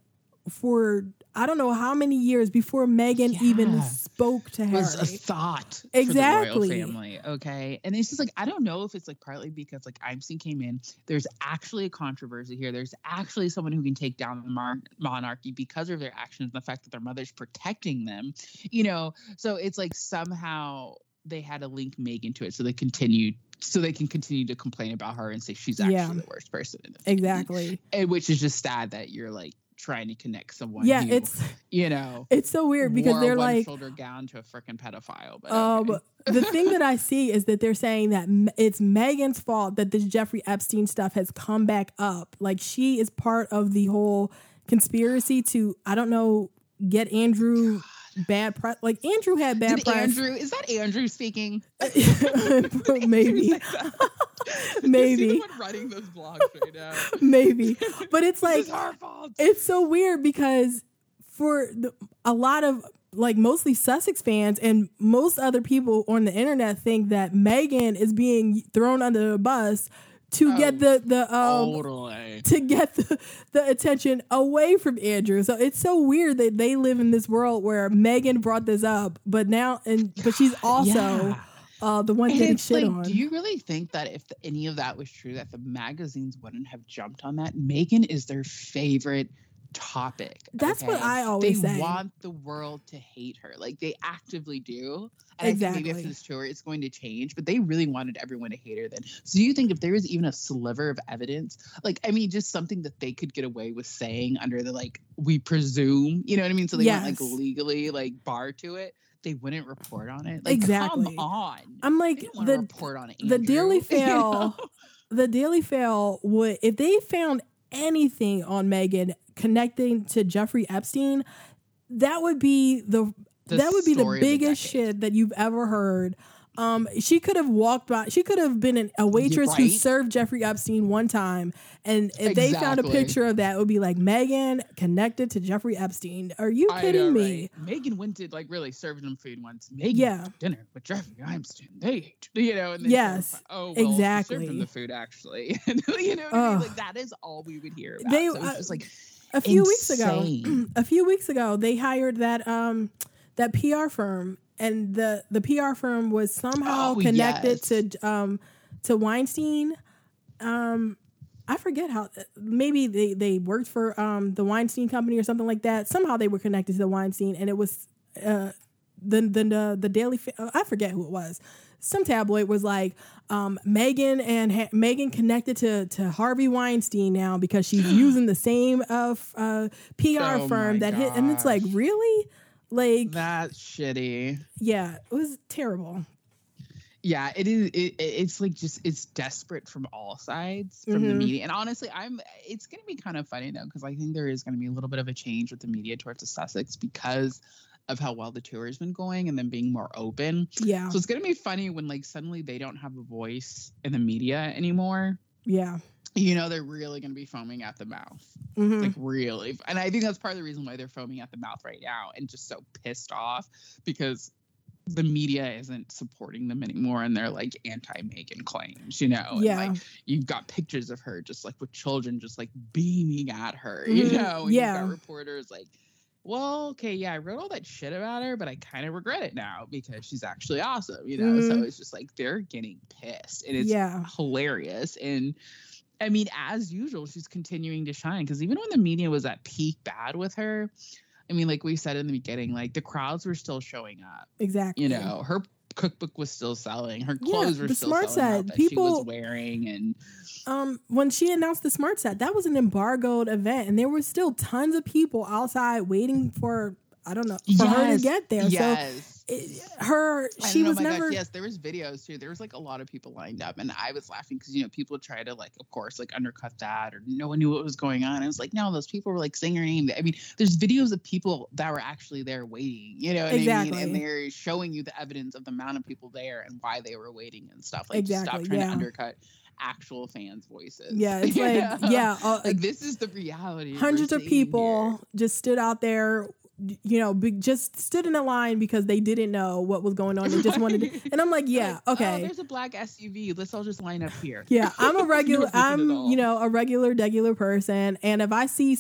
for. I don't know how many years before Meghan even spoke to Harry. It was a thought exactly. For the royal family, okay? And it's just like, I don't know if it's like partly because like Einstein came in. There's actually a controversy here. There's actually someone who can take down the monarchy because of their actions and the fact that their mother's protecting them, you know? So it's like somehow they had to link Meghan to it so they can continue to complain about her and say she's actually the worst person in the family. Exactly. And which is just sad that you're like, trying to connect someone who, it's you know, it's so weird because they're like shoulder gown to a freaking pedophile, but okay. The thing that I see is that they're saying that it's Meghan's fault that this Jeffrey Epstein stuff has come back up, like she is part of the whole conspiracy to get Andrew Andrew had bad press. Andrew, is that Andrew speaking? Maybe running those blogs right now. Maybe, but it's like it's so weird because for a lot of like mostly Sussex fans and most other people on the internet think that Meghan is being thrown under the bus to get the attention away from Andrew. So it's so weird that they live in this world where Meghan brought this up, but she's also. Yeah. The one getting shit on. Do you really think that if any of that was true, that the magazines wouldn't have jumped on that? Meghan is their favorite topic. That's what I always say. They want the world to hate her. Like, they actively do. And I think maybe after this tour, it's going to change. But they really wanted everyone to hate her then. So do you think if there was even a sliver of evidence, like, I mean, just something that they could get away with saying under the, like, we presume, you know what I mean? So they went, like, legally, like, bar to it. They wouldn't report on it. Like, exactly. Come on. I'm like, report on Andrew, the Daily Fail. You know? The Daily Fail would, if they found anything on Meghan connecting to Jeffrey Epstein, that would be the biggest shit that you've ever heard. She could have walked by. She could have been a waitress who served Jeffrey Epstein one time. And if they found a picture of that, it would be like, Meghan connected to Jeffrey Epstein. Are you kidding me? Right? Meghan went to like really served him food once. Meghan had dinner with Jeffrey Epstein. They ate, you know. And exactly. She served him the food actually. You know what I mean? Like that is all we would hear about. So it was just like a few weeks ago, they hired that PR firm. And the PR firm was somehow connected to Weinstein. I forget how. Maybe they worked for the Weinstein company or something like that. Somehow they were connected to the Weinstein, and it was the Daily. I forget who it was. Some tabloid was like Meghan connected to Harvey Weinstein now because she's using the same PR firm that hit, and it's like really. Like that's shitty. Yeah, it was terrible. Yeah, it is. It's like just it's desperate from all sides from the media. And honestly, it's going to be kind of funny though because I think there is going to be a little bit of a change with the media towards the Sussex because of how well the tour has been going and then being more open. Yeah. So it's going to be funny when like suddenly they don't have a voice in the media anymore. Yeah. You know, they're really going to be foaming at the mouth. Mm-hmm. Like, really. And I think that's part of the reason why they're foaming at the mouth right now and just so pissed off because the media isn't supporting them anymore and they're like anti-Meghan claims, you know? Yeah. And, like, you've got pictures of her just like with children just like beaming at her, you know? And yeah. You've got reporters like, well, okay, yeah, I wrote all that shit about her, but I kind of regret it now because she's actually awesome, you know? So it's just like they're getting pissed and it's hilarious. And I mean, as usual, she's continuing to shine because even when the media was at peak bad with her, I mean, like we said in the beginning, like the crowds were still showing up. Exactly. You know, her cookbook was still selling. Her clothes were still selling. The smart set that people she was wearing, and when she announced the smart set, that was an embargoed event, and there were still tons of people outside waiting for her to get there. Yes. So God, yes, there was videos too. There was like a lot of people lined up, and I was laughing because you know people try to like, of course, like undercut that, or no one knew what was going on. I was like, no, those people were like saying her name. I mean, there's videos of people that were actually there waiting. You know what exactly. I mean? And they're showing you the evidence of the amount of people there and why they were waiting and stuff. Like, exactly. Stop trying to undercut actual fans' voices. Yeah, it's like like this is the reality. Hundreds of people just stood out there. You know, just stood in a line because they didn't know what was going on. They just wanted to, and I'm like, yeah, okay. Oh, there's a black SUV. Let's all just line up here. Yeah, I'm a regular, degular person. And if I see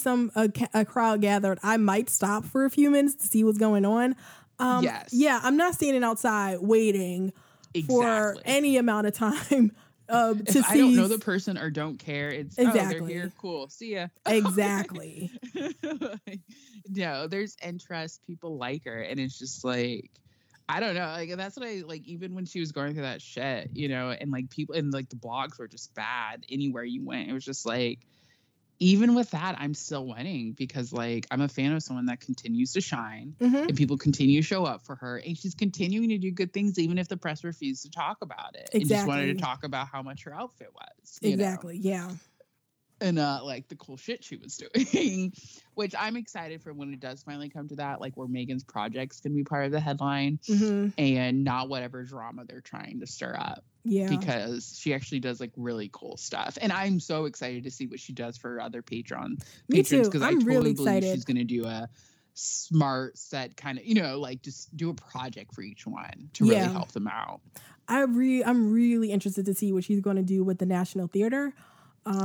a crowd gathered, I might stop for a few minutes to see what's going on. Yes. Yeah, I'm not standing outside waiting for any amount of time. I don't know the person or don't care. It's they're here. Cool. See ya. Exactly. No, there's interest. People like her, and it's just like, I don't know. Like that's what I like. Even when she was going through that shit, you know, and like people and like the blogs were just bad anywhere you went. It was just like, even with that, I'm still winning because like I'm a fan of someone that continues to shine and people continue to show up for her and she's continuing to do good things even if the press refused to talk about it. Exactly. And just wanted to talk about how much her outfit was. You know? Yeah. And like the cool shit she was doing, which I'm excited for when it does finally come to that, like where Meghan's projects can be part of the headline and not whatever drama they're trying to stir up. Yeah, because she actually does like really cool stuff, and I'm so excited to see what she does for her other patrons. Because I totally believe she's going to do a smart set kind of, you know, like just do a project for each one to really help them out. I'm really interested to see what she's going to do with the National Theater.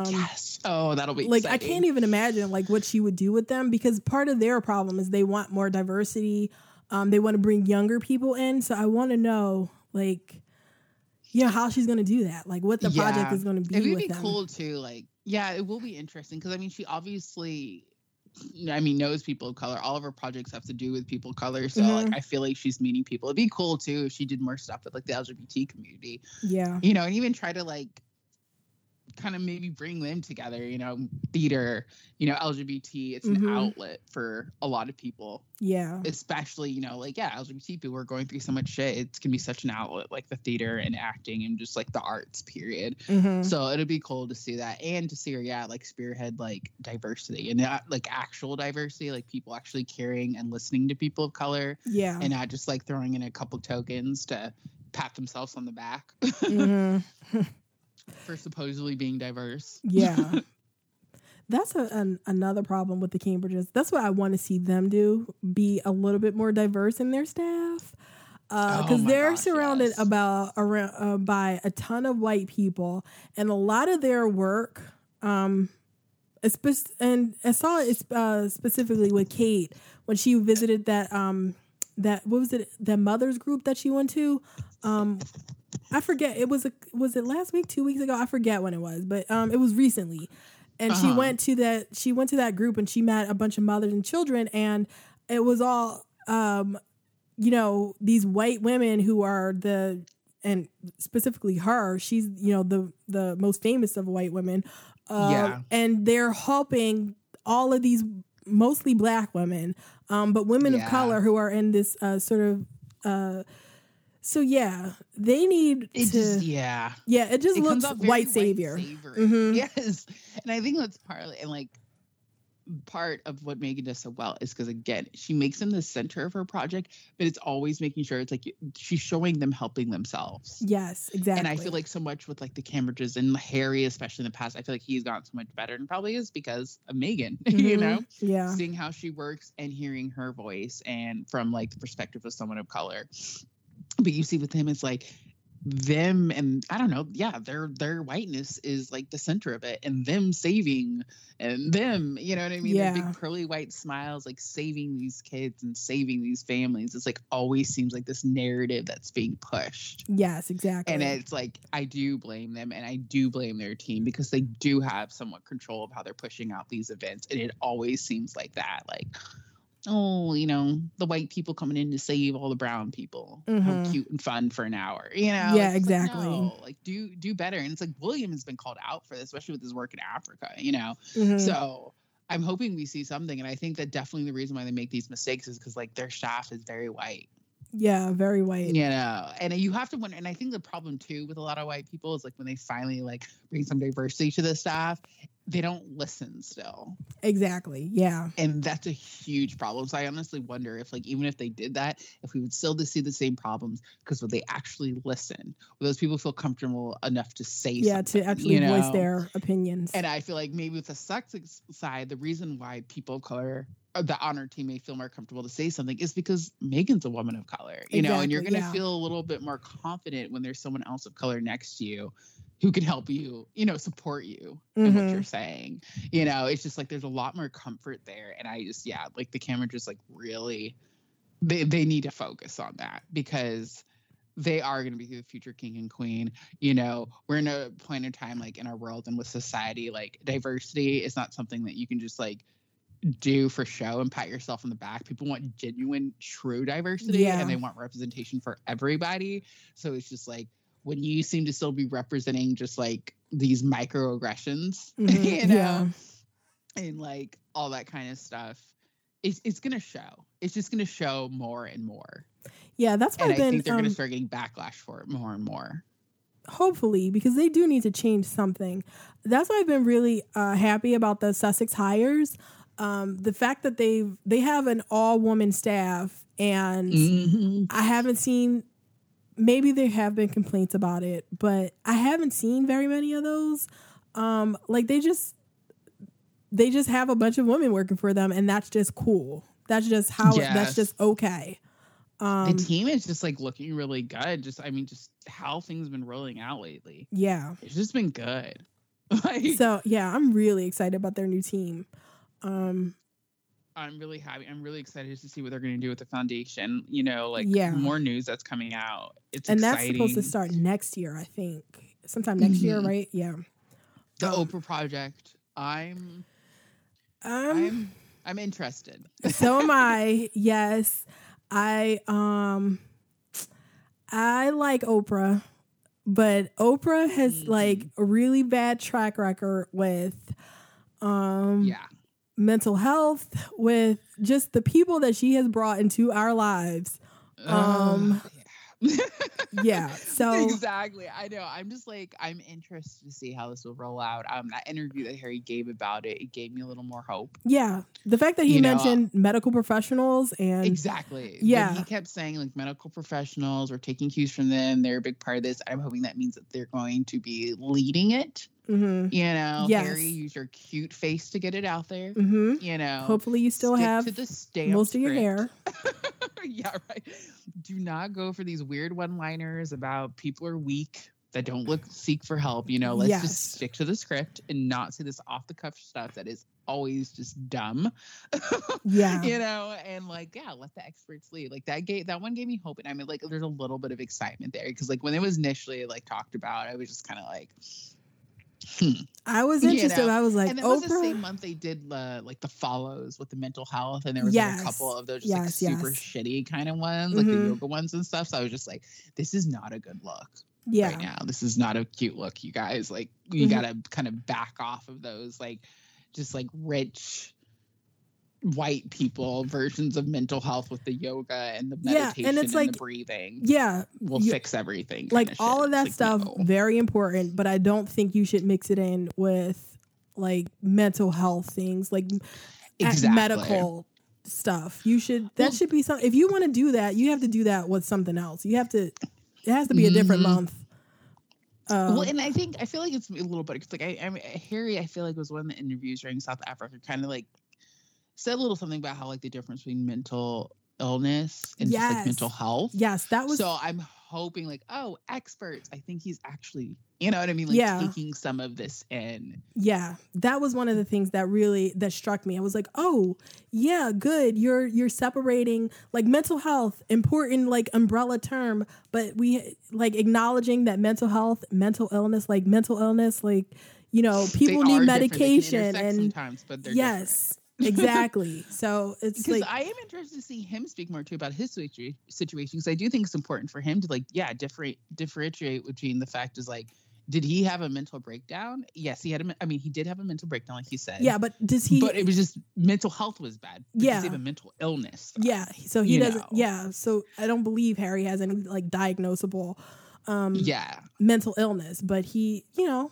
Yes. Oh, that'll be like exciting. I can't even imagine like what she would do with them because part of their problem is they want more diversity. They want to bring younger people in, so I want to know like. Yeah, how she's going to do that. Like, what the project is going to be with them. It would be cool, too. Like, yeah, it will be interesting. Because, I mean, she obviously, I mean, knows people of color. All of her projects have to do with people of color. So, like, I feel like she's meeting people. It'd be cool, too, if she did more stuff with, like, the LGBT community. Yeah. You know, and even try to, like, kind of maybe bring them together, you know, theater, you know, LGBT. It's an outlet for a lot of people. Yeah. Especially, you know, like, yeah, LGBT people are going through so much shit. It's going to be such an outlet, like the theater and acting and just like the arts period. So it'll be cool to see that and to see her, like spearhead, like diversity and not like actual diversity, like people actually caring and listening to people of color. Yeah. And not just like throwing in a couple tokens to pat themselves on the back. For supposedly being diverse. Yeah. That's another problem with the Cambridges. That's what I want to see them do, be a little bit more diverse in their staff. Because they're surrounded by a ton of white people. And a lot of their work, and I saw it specifically with Kate when she visited that mother's group that she went to. I forget. Was it last week, 2 weeks ago? I forget when it was, but it was recently. And she went to that group and she met a bunch of mothers and children, and it was all, you know, these white women who are and specifically her, she's, you know, the most famous of white women. And they're helping all of these mostly black women, but women of color who are in this sort of, so yeah, they need it to. It just looks white savior. Yes, and I think that's partly and like part of what Meghan does so well is because again she makes them the center of her project, but it's always making sure it's like she's showing them helping themselves. Yes, exactly. And I feel like so much with like the Cambridges and Harry, especially in the past, I feel like he's gotten so much better and probably is because of Meghan. You know, seeing how she works and hearing her voice and from like the perspective of someone of color. But you see with him, it's like them and I don't know. Yeah, their whiteness is like the center of it, and them saving and them, you know what I mean? Yeah. Their big curly white smiles, like saving these kids and saving these families. It's like always seems like this narrative that's being pushed. Yes, exactly. And it's like, I do blame them and I do blame their team because they do have somewhat control of how they're pushing out these events. And it always seems like that, like, oh, you know, the white people coming in to save all the brown people. Mm-hmm. How cute and fun for an hour, you know? Yeah, exactly. Like, no, like do better. And it's like William has been called out for this, especially with his work in Africa, you know? Mm-hmm. So I'm hoping we see something. And I think that definitely the reason why they make these mistakes is because like their staff is very white. Yeah, very white. You know, and you have to wonder. And I think the problem too with a lot of white people is like when they finally like bring some diversity to the staff, they don't listen still. Exactly. Yeah. And that's a huge problem. So I honestly wonder if like even if they did that, if we would still see the same problems because would they actually listen? Will those people feel comfortable enough to say something? Yeah, to actually voice their opinions. And I feel like maybe with the sex side, the reason why people of color, the honor team may feel more comfortable to say something is because Megan's a woman of color, you know, and you're going to feel a little bit more confident when there's someone else of color next to you who can help you, you know, support you in what you're saying. You know, it's just like there's a lot more comfort there. And I just, like the camera just like really, they need to focus on that because they are going to be the future king and queen. You know, we're in a point in time, like in our world and with society, like diversity is not something that you can just like do for show and pat yourself on the back. People want genuine, true diversity and they want representation for everybody. So it's just like, when you seem to still be representing just like these microaggressions, you know, and like all that kind of stuff, it's going to show. It's just going to show more and more. Yeah, that's why I think they're going to start getting backlash for it more and more. Hopefully, because they do need to change something. That's why I've been really happy about the Sussex hires. The fact that they have an all-woman staff and I haven't seen... Maybe there have been complaints about it, but I haven't seen very many of those. Like they just have a bunch of women working for them, and that's just cool. That's just how. Yes. That's just okay. The team is just like looking really good. Just how things have been rolling out lately. Yeah, it's just been good. I'm really excited about their new team. I'm really happy. I'm really excited to see what they're going to do with the foundation. You know, like more news that's coming out. It's exciting. That's supposed to start next year, I think. Sometime next year, right? Yeah. The Oprah Project. I'm interested. So am I. Yes. I like Oprah, but Oprah has like a really bad track record with mental health, with just the people that she has brought into our lives. So exactly. I know. I'm just like, I'm interested to see how this will roll out. That interview that Harry gave about it gave me a little more hope. Yeah. The fact that he mentioned medical professionals and exactly. Yeah. But he kept saying like medical professionals, we're taking cues from them. They're a big part of this. I'm hoping that means that they're going to be leading it. You know, Harry, use your cute face to get it out there. You know, hopefully you still have most of your hair. Yeah, right. Do not go for these weird one-liners about people are weak that don't seek for help. You know, let's just stick to the script and not say this off-the-cuff stuff that is always just dumb. You know, and like, let the experts lead. Like that one gave me hope. And I mean, like, there's a little bit of excitement there because like when it was initially like talked about, I was just kind of like... I was interested. You know? I was like, and it was the same month they did like the follows with the mental health, and there was like a couple of those just like super shitty kind of ones, like the yoga ones and stuff. So I was just like, this is not a good look right now. This is not a cute look, you guys. Like, you gotta kind of back off of those, like, just like rich white people versions of mental health with the yoga and the meditation and, it's like, the breathing. Yeah. We'll fix everything. Like all of that stuff, very important, but I don't think you should mix it in with like mental health things, like medical stuff. You should, should be something. If you want to do that, you have to do that with something else. You have to, it has to be a different month. And I feel like it's a little bit, cause like Harry, I feel like was one of the interviews during South Africa, kind of like, said a little something about how like the difference between mental illness and just like mental health. Yes, that was. So I'm hoping like, oh, experts. I think he's actually, you know what I mean? Like taking some of this in. Yeah. That was one of the things that really, that struck me. I was like, oh yeah, good. You're separating like mental health, important, like umbrella term, but we like acknowledging that mental health, mental illness, like, you know, people need medication. They and sometimes, but they're different. Exactly. So it's because like, I am interested to see him speak more too about his situation, because I do think it's important for him to like, yeah, differentiate between the fact is like, did he have a mental breakdown? Yes, he had. He did have a mental breakdown, like he said. Yeah, but does he? But it was just mental health was bad. Yeah, he had a mental illness. Though, yeah, so he doesn't. Know? Yeah, so I don't believe Harry has any like diagnosable, mental illness. But he, you know.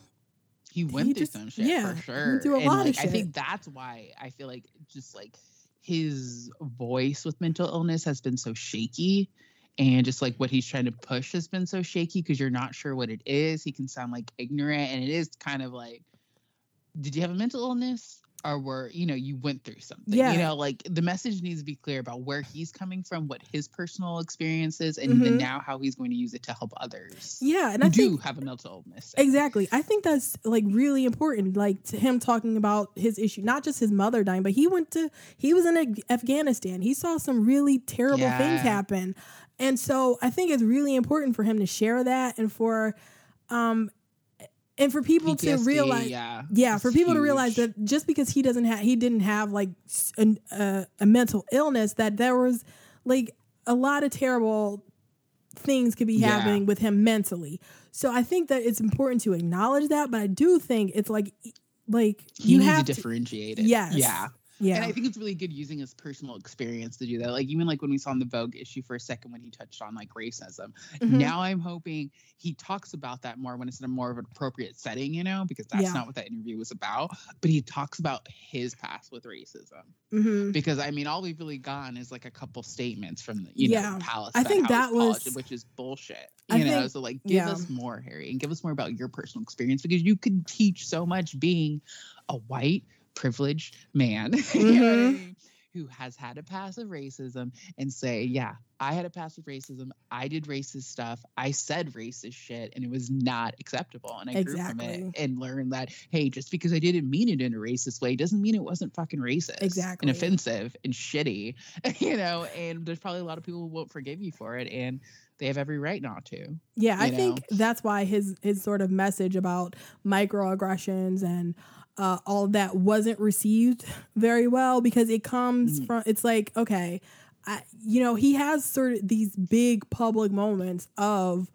He went through some shit for sure. He went through a lot of shit. I think that's why I feel like just like his voice with mental illness has been so shaky, and just like what he's trying to push has been so shaky because you're not sure what it is. He can sound like ignorant, and it is kind of like, did you have a mental illness? Or were, you know, you went through something, you know, like the message needs to be clear about where he's coming from, what his personal experience is, and then now how he's going to use it to help others. Yeah. And I do have a mental illness. Exactly. I think that's like really important, like to him talking about his issue, not just his mother dying, but he was in Afghanistan. He saw some really terrible things happen. And so I think it's really important for him to share that, and for people PTSD, to realize, for people to realize that just because he didn't have like a mental illness, that there was like a lot of terrible things could be happening with him mentally. So I think that it's important to acknowledge that, but I do think it's like you have to differentiate it. Yes. Yeah. Yeah. And I think it's really good using his personal experience to do that. Like, even like when we saw in the Vogue issue for a second when he touched on like racism. Mm-hmm. Now I'm hoping he talks about that more when it's in a more of an appropriate setting, you know, because that's not what that interview was about. But he talks about his past with racism. Mm-hmm. Because, I mean, all we've really gotten is like a couple statements from, the palace. I think that was... Which is bullshit. So like, give us more, Harry, and give us more about your personal experience, because you could teach so much being a white privileged man who has had a past of racism, and say, I had a past of racism. I did racist stuff. I said racist shit, and it was not acceptable. And I grew from it and learned that, hey, just because I didn't mean it in a racist way doesn't mean it wasn't fucking racist and offensive and shitty, you know, and there's probably a lot of people who won't forgive you for it, and they have every right not to. Yeah, I think that's why his sort of message about microaggressions and all that wasn't received very well, because it comes from, it's like, okay, he has sort of these big public moments of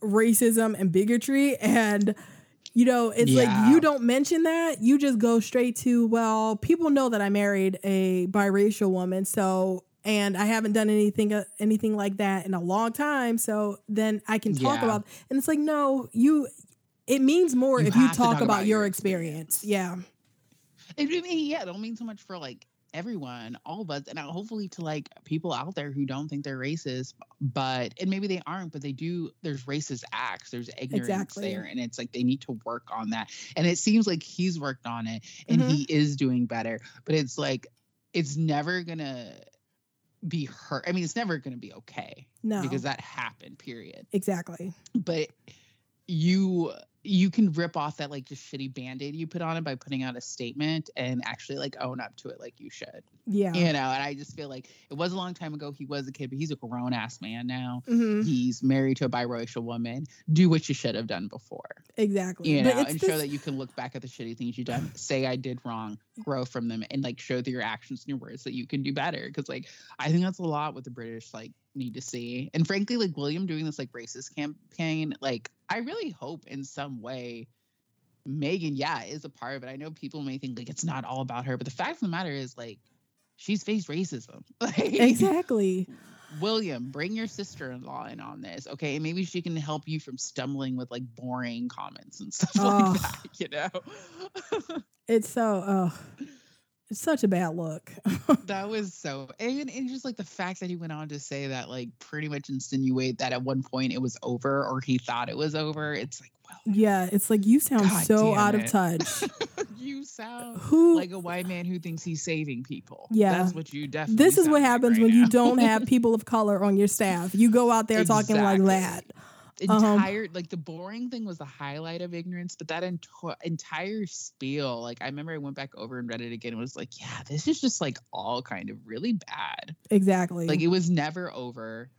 racism and bigotry, and it's like, you don't mention that, you just go straight to, well, people know that I married a biracial woman, so, and I haven't done anything like that in a long time, so then I can talk about, and it's like, no, it means more if you talk about your experience. It don't mean so much for like everyone, all of us, and hopefully to like people out there who don't think they're racist, but, and maybe they aren't, but they do, there's racist acts, there's ignorance there, and it's like they need to work on that, and it seems like he's worked on it, and he is doing better, but it's like, it's never gonna be hurt. I mean, it's never gonna be okay. No, because that happened, period. Exactly. But you can rip off that like just shitty Band-Aid you put on it by putting out a statement and actually like own up to it like you should. Yeah. You know, and I just feel like it was a long time ago. He was a kid, but he's a grown ass man now. Mm-hmm. He's married to a biracial woman. Do what you should have done before. Exactly. You know, and show that you can look back at the shitty things you've done, say I did wrong, grow from them, and like show through your actions and your words that you can do better. Cause like, I think that's a lot what the British like need to see. And frankly, like William doing this like racist campaign, like I really hope in some way Meghan, is a part of it. I know people may think like it's not all about her, but the fact of the matter is like she's faced racism. Like, exactly. William, bring your sister-in-law in on this, okay? And maybe she can help you from stumbling with like boring comments and stuff like that, you know? It's such a bad look. That was so, and just like the fact that he went on to say that, like, pretty much insinuate that at one point it was over, or he thought it was over. It's like, well, yeah, it's like you sound God so out of touch. You sound like a white man who thinks he's saving people. Yeah. That's what you definitely This is what happens right when now. You don't have people of color on your staff. You go out there talking like that. Entire like the boring thing was the highlight of ignorance, but that entire spiel, like I remember I went back over and read it again and was like, yeah, this is just like all kind of really bad. Exactly. Like it was never over.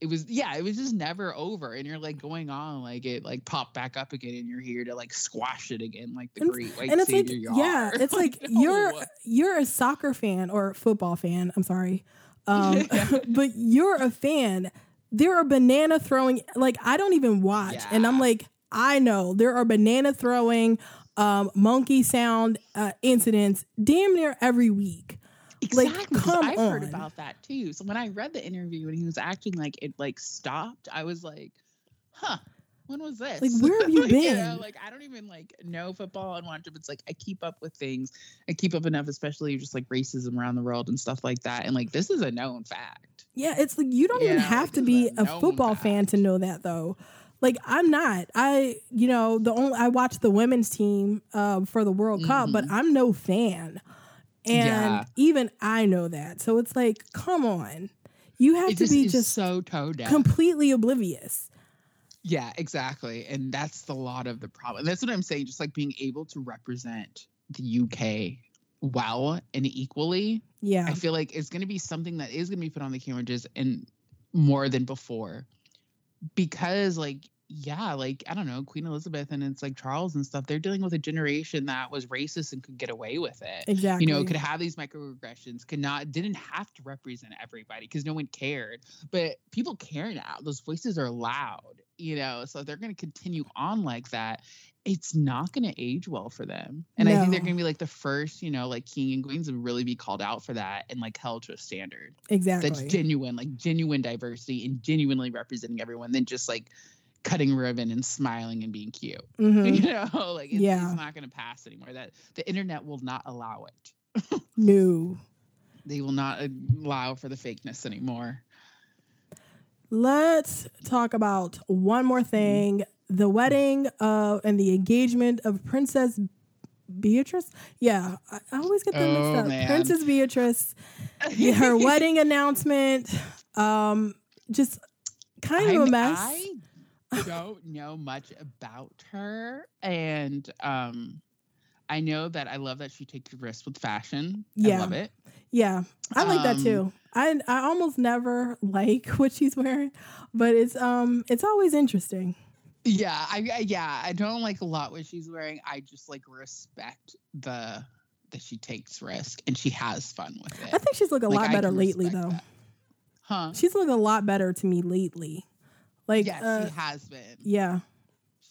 It was just never over. And you're like going on, like it like popped back up again and you're here to like squash it again, like the great white savior you are. Yeah, it's like you're a soccer fan or football fan, I'm sorry. But you're a fan. There are banana throwing, like I don't even watch. Yeah. And I'm like, I know there are banana throwing, monkey sound incidents damn near every week. Exactly. Like, I've heard about that too. So when I read the interview and he was acting like it like stopped, I was like, huh, when was this? Like, where have you been? You know, like, I don't even like know football and watch it. It's like, I keep up with things. I keep up enough, especially just like racism around the world and stuff like that. And like, this is a known fact. Yeah. It's like, you don't even have to be a football fan to know that though. Like I'm not, I watch the women's team for the World Cup, but I'm no fan. And even I know that. So it's like, come on. You have to be just so toe down, completely oblivious. Yeah, exactly. And that's the lot of the problem. That's what I'm saying. Just like being able to represent the UK well and equally. Yeah. I feel like it's going to be something that is going to be put on the camera just and more than before. Because like, yeah, like, I don't know, Queen Elizabeth and it's like Charles and stuff. They're dealing with a generation that was racist and could get away with it. Exactly. You know, could have these microaggressions, didn't have to represent everybody because no one cared. But people care now. Those voices are loud, you know, so they're going to continue on like that. It's not going to age well for them. And I think they're going to be like the first, you know, like king and queens would really be called out for that and like held to a standard. Exactly. That's genuine, like genuine diversity and genuinely representing everyone than just like cutting ribbon and smiling and being cute. You know, like it's not going to pass anymore. That the internet will not allow it. No. They will not allow for the fakeness anymore. Let's talk about one more thing. The wedding and the engagement of Princess Beatrice. Yeah, I always get them mixed up. Man. Princess Beatrice, her wedding announcement, just kind of a mess. I don't know much about her, and I know that I love that she takes risks with fashion. Yeah. I love it. Yeah, I like that too. I almost never like what she's wearing, but it's always interesting. Yeah, I don't like a lot what she's wearing. I just like respect that she takes risk and she has fun with it. I think she's looked a lot better lately, though. That. Huh? She's looked a lot better to me lately. Like, yes, she has been. Yeah,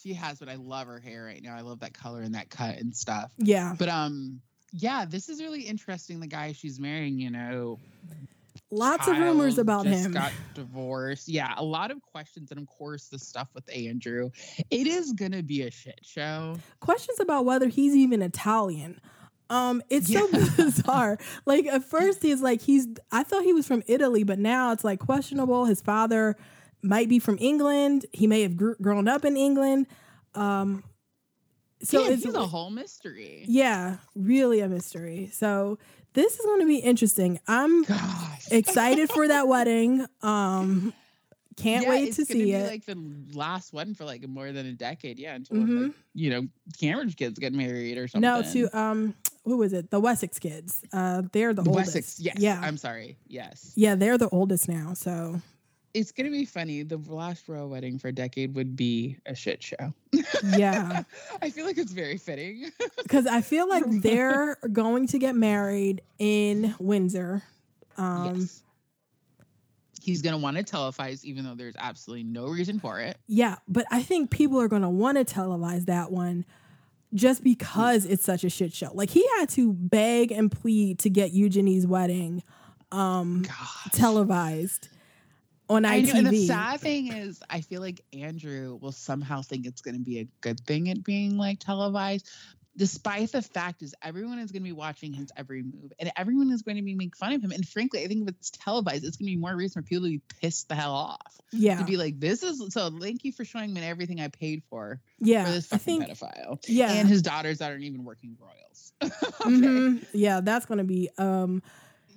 she has been. I love her hair right now. I love that color and that cut and stuff. Yeah, but yeah, this is really interesting. The guy she's marrying, you know. Lots of rumors about him. Got divorced. Yeah, a lot of questions, and of course, the stuff with Andrew. It is gonna be a shit show. Questions about whether he's even Italian. It's so bizarre. Like at first, he's like I thought he was from Italy, but now it's like questionable. His father might be from England. He may have grown up in England. So yeah, it's a whole mystery. Yeah, really a mystery. So. This is going to be interesting. I'm excited for that wedding. Can't wait to see it. It's going to be like the last one for like more than a decade. Yeah, until like, you know, Cambridge kids get married or something. No, to who was it? The Wessex kids. They're the oldest. Wessex. Yes. Yeah. I'm sorry. Yes. Yeah, they're the oldest now. So it's going to be funny. The last royal wedding for a decade would be a shit show. Yeah. I feel like it's very fitting. Because I feel like they're going to get married in Windsor. Yes. He's going to want to televise, even though there's absolutely no reason for it. Yeah, but I think people are going to want to televise that one just because it's such a shit show. Like, he had to beg and plead to get Eugenie's wedding televised. On ITV. I know, and the sad thing is, I feel like Andrew will somehow think it's going to be a good thing it being like televised despite the fact is everyone is going to be watching his every move and everyone is going to be making fun of him. And frankly, I think if it's televised, it's going to be more reason for people to be pissed the hell off. Yeah. To be like, this is, so thank you for showing me everything I paid for. Yeah. For this fucking pedophile. Yeah. And his daughters that aren't even working royals. Okay. Mm-hmm. Yeah. That's going to be,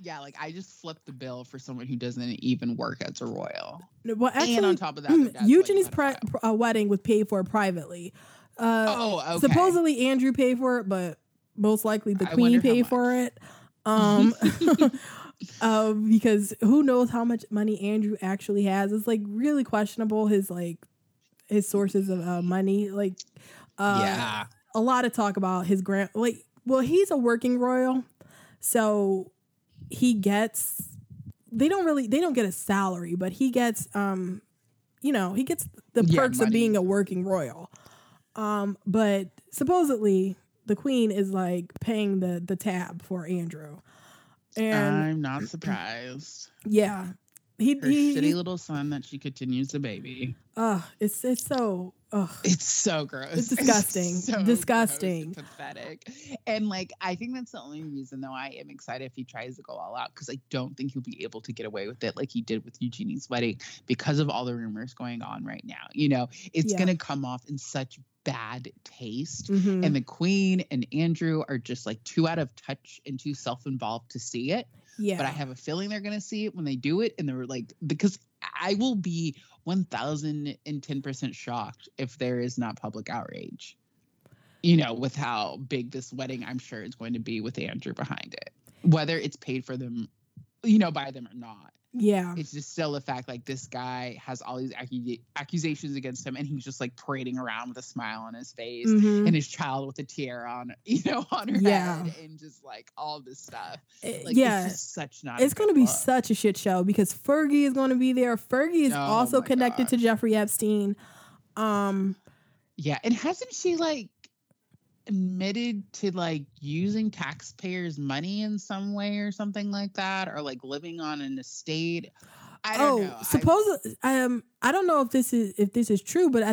yeah, like I just flipped the bill for someone who doesn't even work as a royal. Well, actually, and on top of that, Eugenie's wedding was paid for privately. Okay. Supposedly Andrew paid for it, but most likely the Queen paid for it. Because who knows how much money Andrew actually has. It's like really questionable his sources of money. Like, yeah, a lot of talk about his well, he's a working royal, so. He gets, they don't get a salary, but he gets, he gets the perks of being a working royal. But supposedly the Queen is like paying the tab for Andrew. And I'm not surprised. Yeah. Her shitty little son that she continues to baby. It's so gross. It's disgusting. It's so disgusting. Gross, pathetic. And like, I think that's the only reason though I am excited if he tries to go all out, because I don't think he'll be able to get away with it like he did with Eugenie's wedding because of all the rumors going on right now. You know, it's going to come off in such bad taste. Mm-hmm. And the Queen and Andrew are just like too out of touch and too self-involved to see it. Yeah. But I have a feeling they're going to see it when they do it. And they're like, because I will be 1,010% shocked if there is not public outrage, with how big this wedding I'm sure is going to be with Andrew behind it, whether it's paid for them, by them or not. Yeah. It's just still a fact like this guy has all these accusations against him and he's just like parading around with a smile on his face and his child with a tiara on, on her head and just like all this stuff. It's just such not. It's going to be such a shit show because Fergie is going to be there. Fergie is also connected to Jeffrey Epstein. Yeah. And hasn't she like admitted to like using taxpayers' money in some way or something like that, or like living on an estate? I don't know. I don't know if this is true, but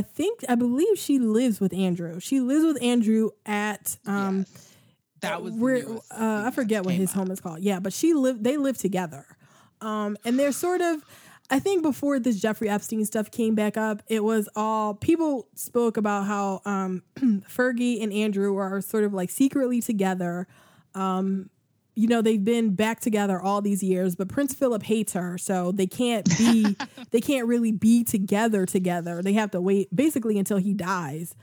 I believe she lives with Andrew. She lives with Andrew at that was where I forget what his home is called. Yeah, but they live together. And they're sort of, I think before this Jeffrey Epstein stuff came back up, it was all people spoke about how Fergie and Andrew are sort of like secretly together. They've been back together all these years, but Prince Philip hates her, so they can't really be together. They have to wait basically until he dies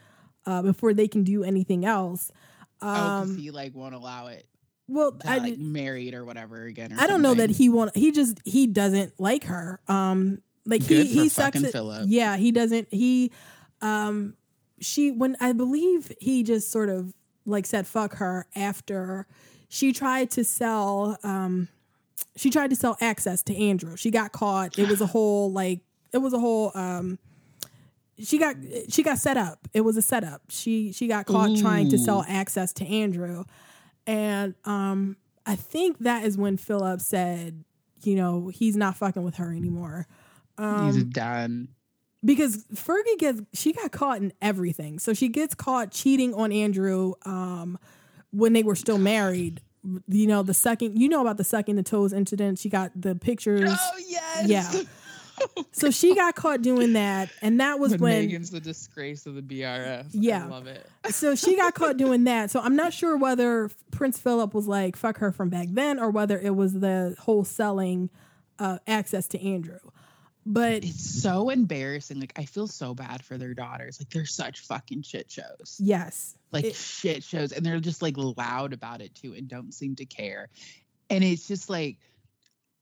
before they can do anything else. Because he like won't allow it. Well, married or whatever again. Or I don't know that he won't. He doesn't like her. He sucks at Phillip. Yeah, he doesn't. I believe he just sort of like said fuck her after she tried to sell. She tried to sell access to Andrew. She got caught. She got set up. It was a setup. She got caught trying to sell access to Andrew. And I think that is when Philip said, he's not fucking with her anymore. He's done. Because Fergie she got caught in everything. So she gets caught cheating on Andrew when they were still married. About the sucking the toes incident. She got the pictures. Oh, yes. Yeah. So she got caught doing that, and that was when Meghan's the disgrace of the BRF. Yeah, I love it. So she got caught doing that. So I'm not sure whether Prince Philip was like fuck her from back then, or whether it was the whole selling access to Andrew. But it's so embarrassing. Like I feel so bad for their daughters. Like they're such fucking shit shows. Yes, like shit shows, and they're just like loud about it too, and don't seem to care. And it's just like.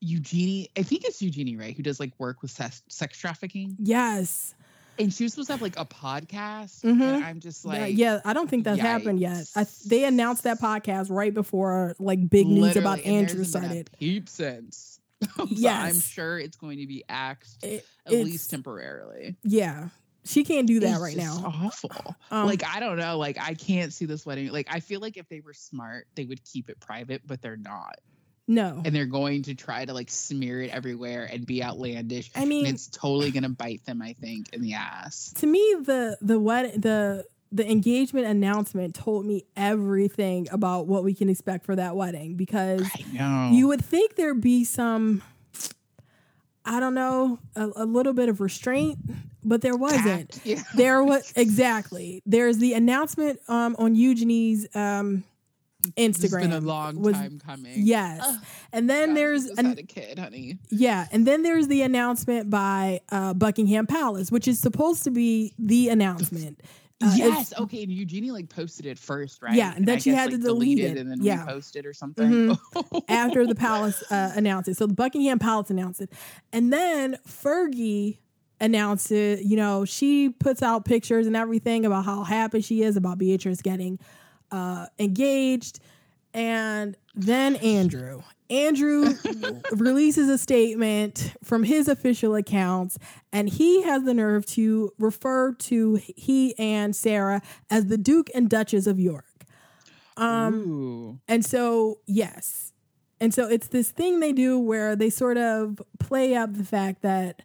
Eugenie, I think it's Eugenie, right? Who does like work with sex trafficking? Yes, and she was supposed to have like a podcast. Mm-hmm. And I'm just like, yeah, I don't think that's happened yet. They announced that podcast right before like big news about Andrew started. Heaps since, yes, so I'm sure it's going to be axed at least temporarily. Yeah. She can't do that right now. Awful. I don't know. Like, I can't see this wedding. Like, I feel like if they were smart, they would keep it private, but they're not. No. And they're going to try to like smear it everywhere and be outlandish. I mean, and it's totally going to bite them, I think, in the ass. To me, the the engagement announcement told me everything about what we can expect for that wedding, because you would think there'd be some, I don't know, a little bit of restraint, but there wasn't. Yeah. There was exactly. There's the announcement on Eugenie's Instagram. It's been a long time coming. Yes. Oh, and then there's had a kid, honey. Yeah. And then there's the announcement by Buckingham Palace, which is supposed to be the announcement. Yes. Okay. And Eugenie like posted it first, right? Yeah. And then she had to delete it. And then repost it or something. Mm-hmm. After the Palace announced it. So the Buckingham Palace announced it. And then Fergie announced it. You know, she puts out pictures and everything about how happy she is about Beatrice getting engaged. And then Andrew releases a statement from his official accounts, and he has the nerve to refer to he and Sarah as the Duke and Duchess of York. And so, yes. And so it's this thing they do where they sort of play up the fact that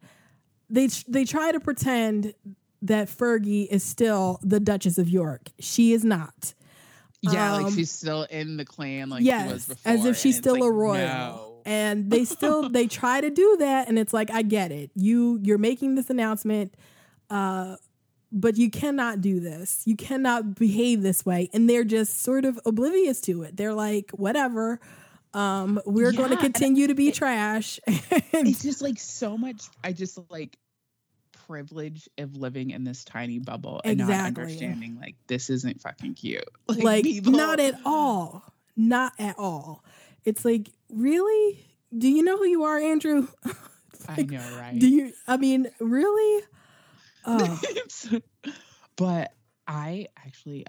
they try to pretend that Fergie is still the Duchess of York. She is not. Yeah, like she's still in the clan, like she was before, as if she's still a royal. No. And they still they try to do that, and it's like, I get it. You're making this announcement, but you cannot do this. You cannot behave this way. And they're just sort of oblivious to it. They're like, whatever. We're going to continue to be trash. It's just like so much. I just like. Privilege of living in this tiny bubble and not understanding like this isn't fucking cute, like not at all. It's like, really, do you know who you are, Andrew? Like, I know, right? Do you really? But I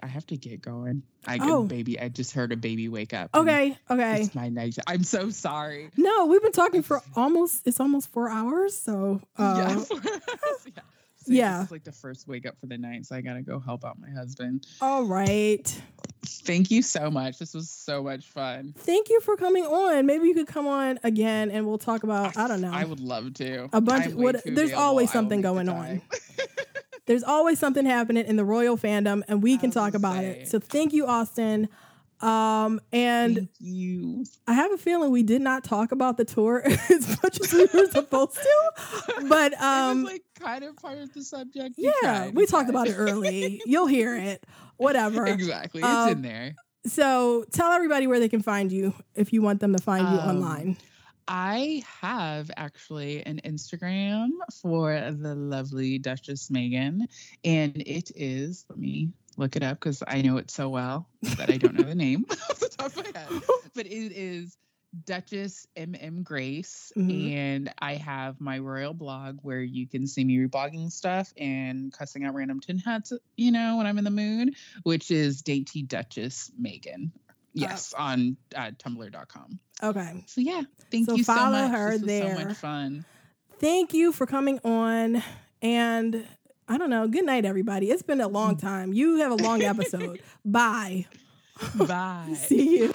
have to get going. I just heard a baby wake up. Okay. It's my night. I'm so sorry. No, we've been talking for almost 4 hours. So It's like the first wake up for the night. So I got to go help out my husband. All right. Thank you so much. This was so much fun. Thank you for coming on. Maybe you could come on again and we'll talk about, I don't know. I would love to. A bunch of what there's available. Always something going on. There's always something happening in the royal fandom, and we can talk about it. So thank you, Austin. And thank you. I have a feeling we did not talk about the tour as much as we were supposed to, but it was like kind of part of the subject. We talked about it early. You'll hear it. Whatever. Exactly. It's in there. So tell everybody where they can find you if you want them to find you online. I have actually an Instagram for the lovely Duchess Meghan, and it is, let me look it up because I know it so well that I don't know the name off the top of my head, but it is Duchess MM Grace, and I have my royal blog where you can see me reblogging stuff and cussing out random tin hats, you know, when I'm in the mood, which is Dainty Duchess Meghan. Yes, on Tumblr.com. Okay. So, yeah. Thank you so much. Follow her there. This was so much fun. Thank you for coming on. And I don't know. Good night, everybody. It's been a long time. You have a long episode. Bye. Bye. See you.